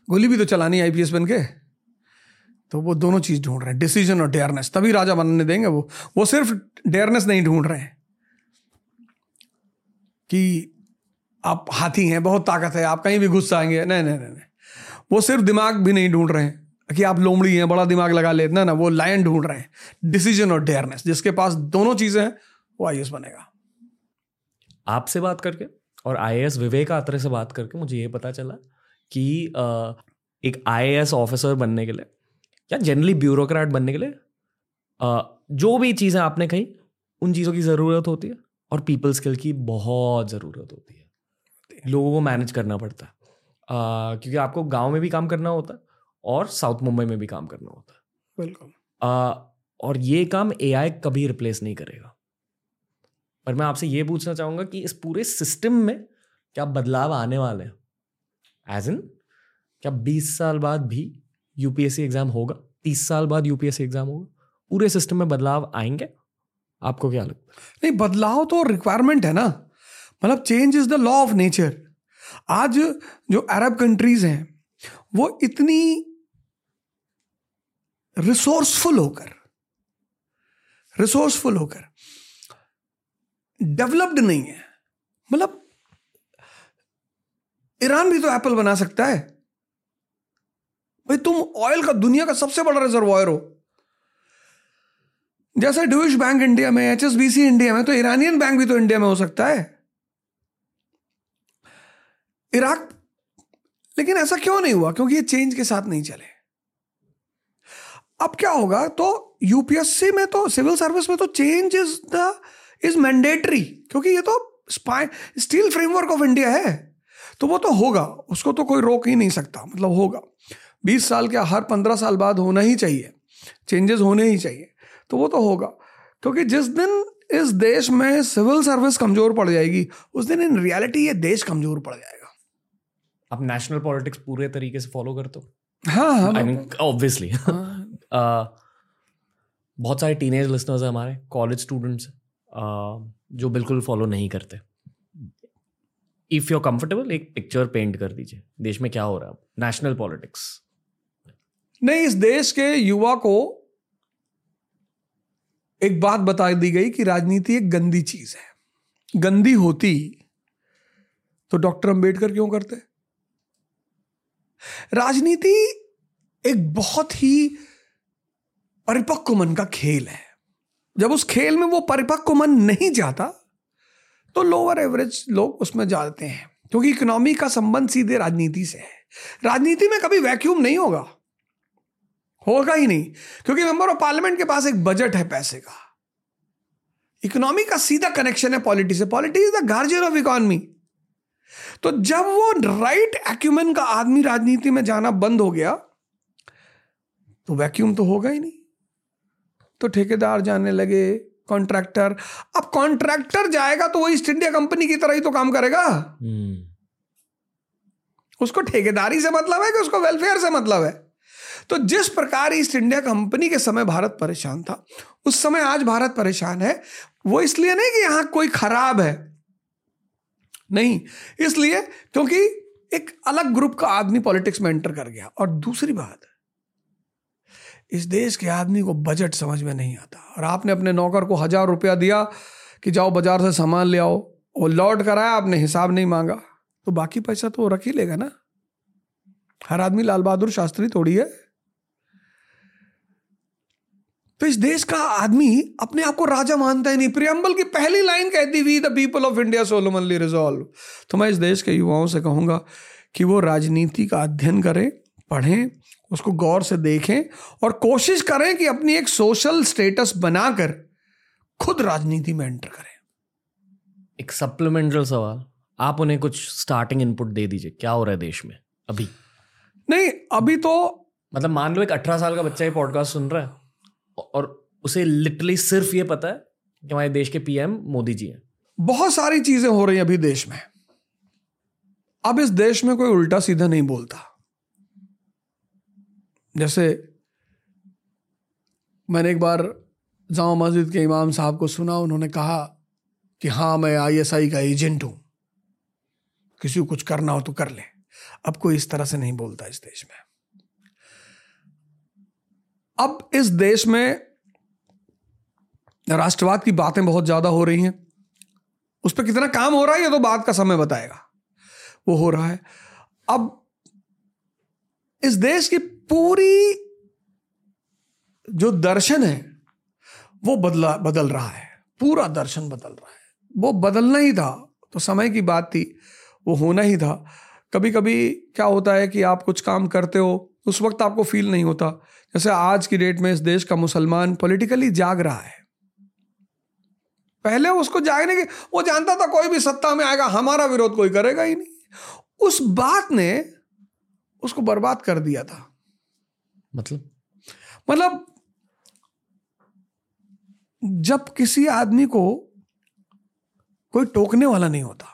गोली भी तो चलानी आईपीएस बन के, तो वो दोनों चीज ढूंढ रहे हैं, डिसीजन और डेयरनेस. तभी राजा बनने देंगे. वो सिर्फ डेयरनेस नहीं ढूंढ रहे हैं कि आप हाथी हैं, बहुत ताकत है, आप कहीं भी घुस जाएंगे. नहीं नहीं नहीं, वो सिर्फ दिमाग भी नहीं ढूंढ रहे हैं कि आप लोमड़ी हैं, बड़ा दिमाग लगा ले. ना ना, वो लायन ढूंढ रहे हैं, डिसीजन और डेयरनेस. जिसके पास दोनों चीजें हैं वो आईएएस बनेगा. आपसे बात करके और आईएएस विवेक आत्रे से बात करके मुझे ये पता चला कि एक आईएएस ऑफिसर बनने के लिए या जनरली ब्यूरोक्रेट बनने के लिए जो भी चीज़ें आपने कही उन चीज़ों की ज़रूरत होती है और पीपल स्किल की बहुत ज़रूरत होती है. लोगों को मैनेज करना पड़ता है क्योंकि आपको गांव में भी काम करना होता है और साउथ मुंबई में भी काम करना होता है. बिल्कुल. और ये काम एआई कभी रिप्लेस नहीं करेगा. पर मैं आपसे ये पूछना चाहूँगा कि इस पूरे सिस्टम में क्या बदलाव आने वाले हैं? एज इन क्या 20 साल बाद भी यूपीएससी एग्जाम होगा? 30 साल बाद यूपीएससी एग्जाम होगा? पूरे सिस्टम में बदलाव आएंगे? आपको क्या लगता है? नहीं, बदलाव तो रिक्वायरमेंट है ना. मतलब change is the law of nature. आज जो अरब कंट्रीज हैं वो इतनी रिसोर्सफुल होकर डेवलप्ड नहीं है. मतलब ईरान भी तो एप्पल बना सकता है भाई. तुम ऑयल का दुनिया का सबसे बड़ा रिजर्वॉयर हो. जैसे ड्यूश बैंक इंडिया में, HSBC इंडिया में, तो ईरानियन बैंक भी तो इंडिया में हो सकता है. इराक, लेकिन ऐसा क्यों नहीं हुआ? क्योंकि ये चेंज के साथ नहीं चले. अब क्या होगा? तो यूपीएससी में, तो सिविल सर्विस में तो चेंज इज मैंडेटरी, क्योंकि ये तो स्टील फ्रेमवर्क ऑफ इंडिया है. तो वो तो होगा, उसको तो कोई रोक ही नहीं सकता. मतलब होगा. 20 साल क्या, हर 15 साल बाद होना ही चाहिए, चेंजेस होने ही चाहिए. तो वो तो होगा, क्योंकि जिस दिन इस देश में सिविल सर्विस कमजोर पड़ जाएगी उस दिन इन रियलिटी ये देश कमजोर पड़ जाएगा. आप नेशनल पॉलिटिक्स पूरे तरीके से फॉलो करते हो? हाँ, I mean, obviously. बहुत सारे टीनेज लिसनर्स हैं हमारे, कॉलेज स्टूडेंट्स, जो बिल्कुल फॉलो नहीं करते. इफ यू आर कंफर्टेबल, एक पिक्चर पेंट कर दीजिए देश में क्या हो रहा है. नेशनल पॉलिटिक्स नहीं. इस देश के युवा को एक बात बता दी गई कि राजनीति एक गंदी चीज है. गंदी होती तो डॉक्टर अंबेडकर क्यों करते? राजनीति एक बहुत ही परिपक्व मन का खेल है. जब उस खेल में वो परिपक्व मन नहीं जाता तो लोअर एवरेज लोग उसमें जाते हैं, क्योंकि इकोनॉमी का संबंध सीधे राजनीति से है. राजनीति में कभी वैक्यूम नहीं होगा ही नहीं, क्योंकि मेंबर ऑफ पार्लियामेंट के पास एक बजट है पैसे का. इकोनॉमी का सीधा कनेक्शन है पॉलिटी से. Polity is the guardian of economy. तो जब वो राइट एक्यूमेन का आदमी राजनीति में जाना बंद हो गया तो वैक्यूम तो होगा ही नहीं. तो ठेकेदार जाने लगे, कॉन्ट्रैक्टर. अब कॉन्ट्रैक्टर जाएगा तो वो ईस्ट इंडिया कंपनी की तरह ही तो काम करेगा. उसको ठेकेदारी से मतलब है कि उसको वेलफेयर से मतलब है? तो जिस प्रकार ईस्ट इंडिया कंपनी के समय भारत परेशान था, उस समय आज भारत परेशान है. वो इसलिए नहीं कि यहां कोई खराब है, नहीं, इसलिए क्योंकि एक अलग ग्रुप का आदमी पॉलिटिक्स में एंटर कर गया. और दूसरी बात, इस देश के आदमी को बजट समझ में नहीं आता. और आपने अपने नौकर को 1000 रुपया दिया कि जाओ बाजार से सामान ले आओ, और लौट कर आया, आपने हिसाब नहीं मांगा, तो बाकी पैसा तो रख ही लेगा ना. हर आदमी लाल बहादुर शास्त्री थोड़ी है. तो इस देश का आदमी अपने आप को राजा मानता ही नहीं. प्रियम्बल की पहली लाइन कहती हुई the people of India solemnly resolve. तो मैं इस देश के युवाओं से कहूंगा कि वो राजनीति का अध्ययन करें, पढ़ें, उसको गौर से देखें और कोशिश करें कि अपनी एक सोशल स्टेटस बनाकर खुद राजनीति में एंटर करें. एक सप्लीमेंटल सवाल, आप उन्हें कुछ स्टार्टिंग इनपुट दे दीजिए. क्या हो रहा है देश में अभी? नहीं, अभी तो मतलब मान लो एक 18 साल का बच्चा ये पॉडकास्ट सुन रहा है और उसे लिटरली सिर्फ ये पता है कि हमारे देश के पीएम मोदी जी हैं. बहुत सारी चीजें हो रही हैं अभी देश में. अब इस देश में कोई उल्टा सीधा नहीं बोलता. जैसे मैंने एक बार जामा मस्जिद के इमाम साहब को सुना, उन्होंने कहा कि हाँ मैं ISI का एजेंट हूँ, किसी को कुछ करना हो तो कर ले। अब कोई इस तरह से नहीं बोलता इस देश में। अब इस देश में राष्ट्रवाद की बातें बहुत ज़्यादा हो रही हैं, उस पर कितना काम हो रहा है ये तो बात का समय बताएगा, वो हो रहा है। अब इस देश की पूरी जो दर्शन है वो बदल रहा है, पूरा दर्शन बदल रहा है। वो बदलना ही था, तो समय की बात थी, वो होना ही था। कभी कभी क्या होता है कि आप कुछ काम करते हो उस वक्त आपको फील नहीं होता, जैसे आज की डेट में इस देश का मुसलमान पॉलिटिकली जाग रहा है। पहले उसको जागने की, वो जानता था कोई भी सत्ता में आएगा हमारा विरोध कोई करेगा ही नहीं, उस बात ने उसको बर्बाद कर दिया था। मतलब जब किसी आदमी को कोई टोकने वाला नहीं होता।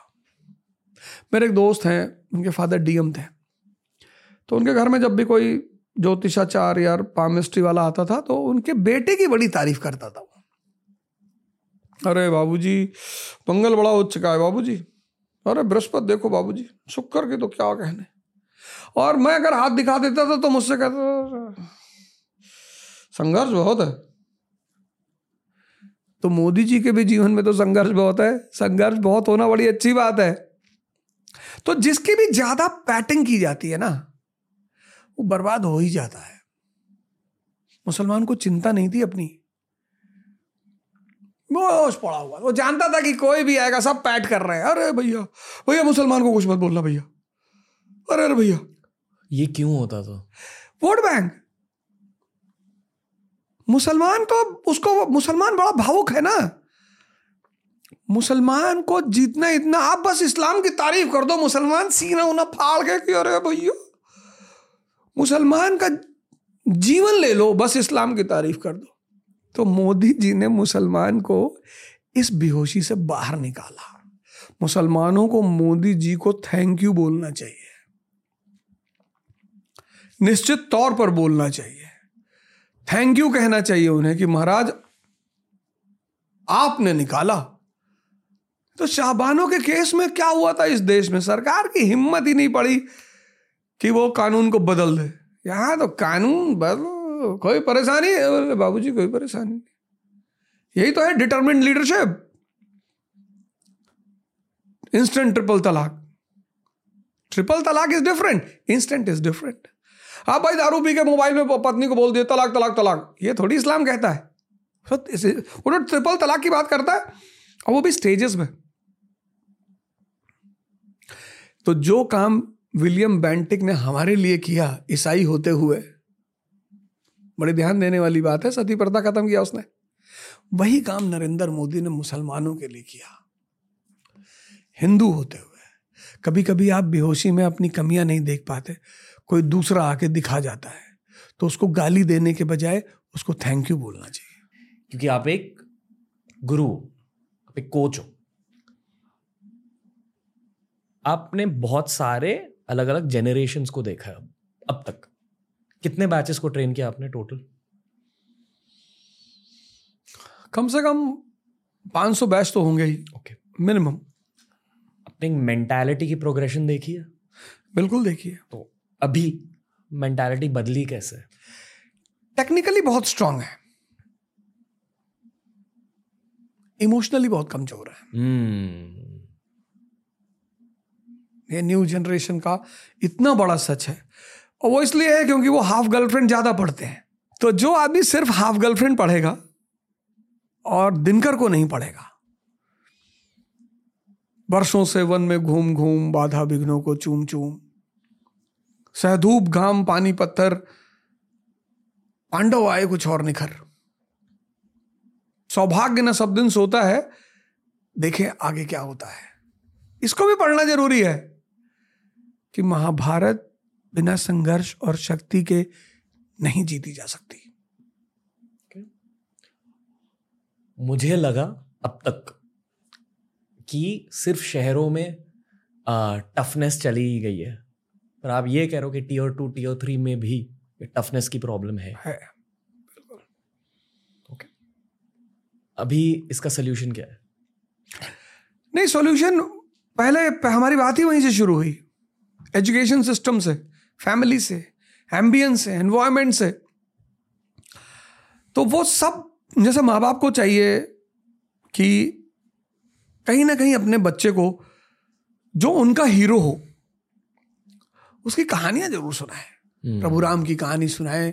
मेरे एक दोस्त हैं, उनके फादर डीएम थे, तो उनके घर में जब भी कोई ज्योतिषाचार या पामिस्ट्री वाला आता था तो उनके बेटे की बड़ी तारीफ करता था वो। अरे बाबूजी मंगल बड़ा उच्च का है बाबूजी, अरे बृहस्पति देखो बाबूजी, शुक्र के तो क्या कहने। और मैं अगर हाथ दिखा देता था तो मुझसे कहता संघर्ष बहुत है। तो मोदी जी के भी जीवन में तो संघर्ष बहुत है, संघर्ष बहुत होना बड़ी अच्छी बात है। तो जिसकी भी ज्यादा पैटिंग की जाती है ना वो बर्बाद हो ही जाता है। मुसलमान को चिंता नहीं थी अपनी, वो होश पड़ा हुआ, वो जानता था कि कोई भी आएगा सब पैट कर रहे हैं। अरे भैया भैया मुसलमान को कुछ मत बोलना भैया, अरे अरे भैया। ये क्यों होता था? Vote bank. मुसलमान को, उसको, मुसलमान बड़ा भावुक है ना, मुसलमान को जीतना इतना, आप बस इस्लाम की तारीफ कर दो, मुसलमान सीना उना फाड़ के कि अरे भैया, मुसलमान का जीवन ले लो बस इस्लाम की तारीफ कर दो। तो मोदी जी ने मुसलमान को इस बेहोशी से बाहर निकाला। मुसलमानों को मोदी जी को थैंक यू बोलना चाहिए, निश्चित तौर पर बोलना चाहिए, थैंक यू कहना चाहिए उन्हें कि महाराज आपने निकाला। तो शाहबानों के केस में क्या हुआ था? इस देश में सरकार की हिम्मत ही नहीं पड़ी कि वो कानून को बदल दे। यहाँ तो कानून बदल, कोई परेशानी है बाबूजी, कोई परेशानी नहीं। यही तो है डिटरमिन्ड लीडरशिप। इंस्टेंट ट्रिपल तलाक is different, instant is different. हाँ भाई, दारू पी के मोबाइल में पत्नी को बोल दिया तलाक तलाक तलाक, ये थोड़ी इस्लाम कहता है। वो ट्रिपल तलाक की बात करता है, और वो भी स्टेजेस में। तो जो काम विलियम बेंटिक ने हमारे लिए किया ईसाई होते हुए, बड़े ध्यान देने वाली बात है, सती प्रथा खत्म किया उसने, वही काम नरेंद्र मोदी ने मुसलमानों के लिए किया हिंदू होते हुए। कभी कभी आप बेहोशी में अपनी कमियां नहीं देख पाते, कोई दूसरा आके दिखा जाता है तो उसको गाली देने के बजाय उसको थैंक यू बोलना चाहिए, क्योंकि आप एक गुरु, आप एक कोच हो, आपने बहुत सारे अलग अलग जेनरेशंस को देखा है। अब तक कितने बैचेस को ट्रेन किया आपने टोटल? कम से कम 500 बैच तो होंगे ही। ओके, मिनिमम अपने मेंटालिटी की प्रोग्रेशन देखी है? बिल्कुल देखी है। तो अभी मेंटालिटी बदली कैसे? टेक्निकली बहुत स्ट्रांग है, इमोशनली बहुत कमजोर है। ये न्यू जनरेशन का इतना बड़ा सच है, और वो इसलिए है क्योंकि वो हाफ गर्लफ्रेंड ज्यादा पढ़ते हैं। तो जो आदमी सिर्फ हाफ गर्लफ्रेंड पढ़ेगा और दिनकर को नहीं पढ़ेगा, वर्षों से वन में घूम घूम बाधा विघ्नों को चूम चूम, सहधूप घाम पानी पत्थर, पांडव आए कुछ और निखर, सौभाग्य न सब दिन सोता है, देखें आगे क्या होता है। इसको भी पढ़ना जरूरी है कि महाभारत बिना संघर्ष और शक्ति के नहीं जीती जा सकती। Okay. मुझे लगा अब तक कि सिर्फ शहरों में टफनेस चली गई है, पर आप ये कह रहे हो कि टियर 2 टियर 3 में भी ये टफनेस की प्रॉब्लम है। okay. अभी इसका सॉल्यूशन क्या है? नहीं, सॉल्यूशन पहले हमारी बात ही वहीं से शुरू हुई, एजुकेशन सिस्टम से, फैमिली से, एम्बियंस से, एनवायरमेंट से। तो वो सब जैसे माँ बाप को चाहिए कि कहीं ना कहीं अपने बच्चे को जो उनका हीरो हो उसकी कहानियां जरूर सुनाए, प्रभु राम की कहानी सुनाए,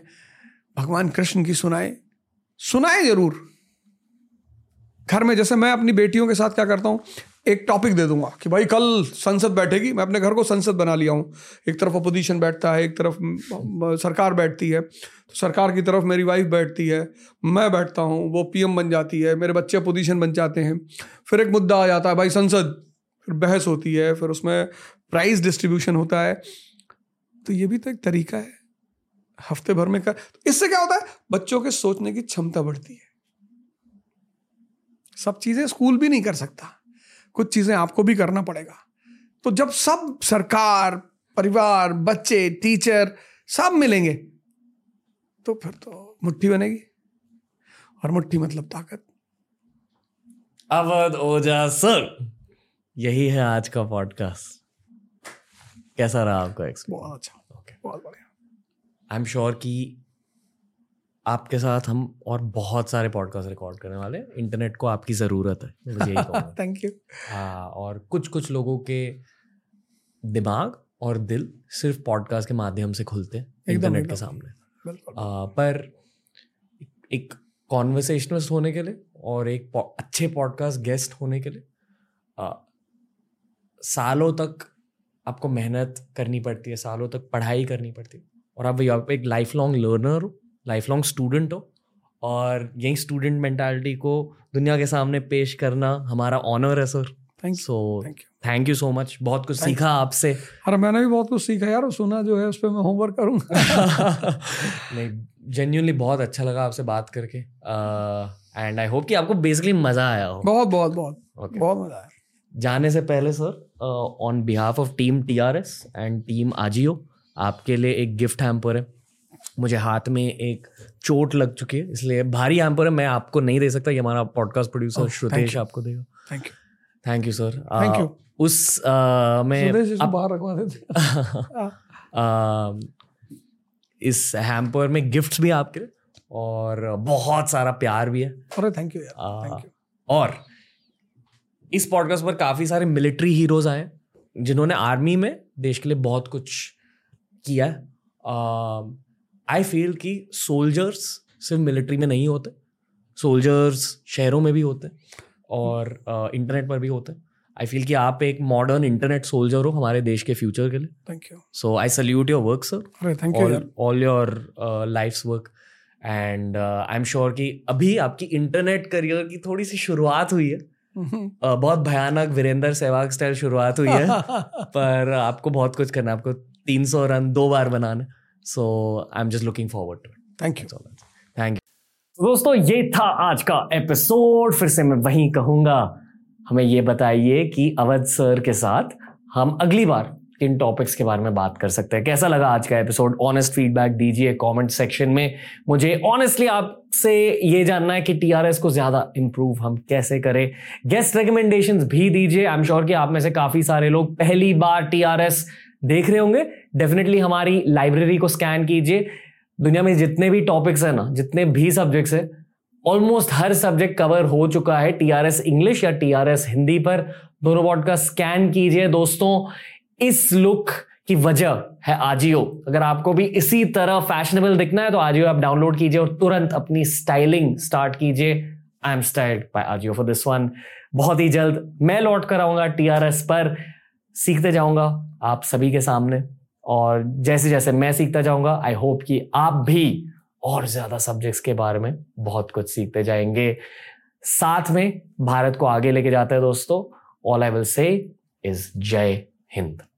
भगवान कृष्ण की सुनाए जरूर। घर में जैसे मैं अपनी बेटियों के साथ क्या करता हूँ, एक टॉपिक दे दूंगा कि भाई कल संसद बैठेगी। मैं अपने घर को संसद बना लिया हूँ, एक तरफ अपोजिशन बैठता है, एक तरफ सरकार बैठती है, तो सरकार की तरफ मेरी वाइफ बैठती है, मैं बैठता हूँ, वो पीएम बन जाती है, मेरे बच्चे अपोजिशन बन जाते हैं। फिर एक मुद्दा आ जाता है भाई संसद, फिर बहस होती है, फिर उसमें प्राइज डिस्ट्रीब्यूशन होता है। तो ये भी तो एक तरीका है हफ्ते भर में इससे क्या होता है, बच्चों के सोचने की क्षमता बढ़ती है। सब चीज़ें स्कूल भी नहीं कर सकता, कुछ चीज़ें आपको भी करना पड़ेगा। तो जब सब सरकार, परिवार, बच्चे, टीचर सब मिलेंगे तो फिर तो मुट्ठी बनेगी, और मुट्ठी मतलब ताकत। अवध ओझा सर, यही है आज का पॉडकास्ट। कैसा रहा आपका एक्सपीरियंस? बहुत अच्छा, ओके, बहुत बढ़िया। आई एम श्योर कि आपके साथ हम और बहुत सारे पॉडकास्ट रिकॉर्ड करने वाले। इंटरनेट को आपकी ज़रूरत है, मुझे यही कहूँगा। Thank you. हाँ, और कुछ कुछ लोगों के दिमाग और दिल सिर्फ पॉडकास्ट के माध्यम से खुलते हैं इंटरनेट के सामने। पर एक कॉन्वर्सेशनलिस्ट होने के लिए और एक अच्छे पॉडकास्ट गेस्ट होने के लिए सालों तक आपको मेहनत करनी पड़ती है, सालों तक पढ़ाई करनी पड़ती है, और आप एक लाइफ लॉन्ग लर्नर हो, लाइफ लॉन्ग स्टूडेंट हो, और यही स्टूडेंट मेंटालिटी को दुनिया के सामने पेश करना हमारा ऑनर है sir. Thank you so much. बहुत कुछ सीखा आपसे। अरे मैंने भी बहुत कुछ सीखा यार, सुना जो है उस पर मैं होमवर्क करूँगा। नहीं, जेन्युइनली बहुत अच्छा लगा आपसे बात करके, एंड आई होप कि आपको बेसिकली मज़ा आया हो। बहुत बहुत बहुत okay. बहुत मज़ा आया। जाने से पहले sir, on behalf of team TRS and team Ajio, आपके लिए एक गिफ्ट हैम्पर है। मुझे हाथ में एक चोट लग चुकी है, इसलिए भारी हैम्पर है, मैं आपको नहीं दे सकता। ये हमारा पॉडकास्ट प्रोड्यूसर श्रुतेश आपको देगा। Thank you sir, thank you. उस मैं बाहर रखवा देते इस हैम्पर में गिफ्ट्स भी आपके लिए और बहुत सारा प्यार भी है। अरे थैंक यू यार, थैंक यू। और इस पॉडकास्ट पर काफ़ी सारे मिलिट्री हीरोज आए जिन्होंने आर्मी में देश के लिए बहुत कुछ किया। आई फील कि सोल्जर्स सिर्फ मिलिट्री में नहीं होते, सोल्जर्स शहरों में भी होते और इंटरनेट पर भी होते। आई फील कि आप एक मॉडर्न इंटरनेट सोल्जर हो हमारे देश के फ्यूचर के लिए। Thank you. So I salute your work sir, thank you, all your life's work. And I am sure कि अभी आपकी इंटरनेट करियर की थोड़ी सी शुरुआत हुई है, बहुत भयानक वीरेंद्र सहवाग स्टाइल शुरुआत हुई है, पर आपको बहुत कुछ करना है, आपको 300 रन 2 बार बनाना। So I am just looking forward to it. Thank you दोस्तों, ये था आज का एपिसोड। फिर से मैं वही कहूँगा, हमें ये बताइए कि अवध सर के साथ हम अगली बार किन टॉपिक्स के बारे में बात कर सकते हैं। कैसा लगा आज का एपिसोड? ऑनेस्ट फीडबैक दीजिए कमेंट सेक्शन में। मुझे ऑनेस्टली आपसे ये जानना है कि TRS को ज़्यादा इम्प्रूव हम कैसे करें। गेस्ट रिकमेंडेशंस भी दीजिए। आई एम श्योर कि आप में से काफ़ी सारे लोग पहली बार TRS देख रहे होंगे। डेफिनेटली हमारी लाइब्रेरी को स्कैन कीजिए। दुनिया में जितने भी टॉपिक्स हैं ना, जितने भी सब्जेक्ट्स हैं, ऑलमोस्ट हर सब्जेक्ट कवर हो चुका है TRS इंग्लिश या TRS हिंदी पर। दोनों पॉडकास्ट स्कैन कीजिए दोस्तों। इस लुक की वजह है आजियो। अगर आपको भी इसी तरह फैशनेबल दिखना है तो आजियो ऐप डाउनलोड कीजिए और तुरंत अपनी स्टाइलिंग स्टार्ट कीजिए। I am styled by Ajio for this one. बहुत ही जल्द मैं लौट कर आऊंगा TRS पर, सीखते जाऊंगा आप सभी के सामने, और जैसे जैसे मैं सीखता जाऊंगा आई होप कि आप भी और ज्यादा सब्जेक्ट्स के बारे में बहुत कुछ सीखते जाएंगे, साथ में भारत को आगे लेके जाते हैं दोस्तों। All I will say is जय हिंद।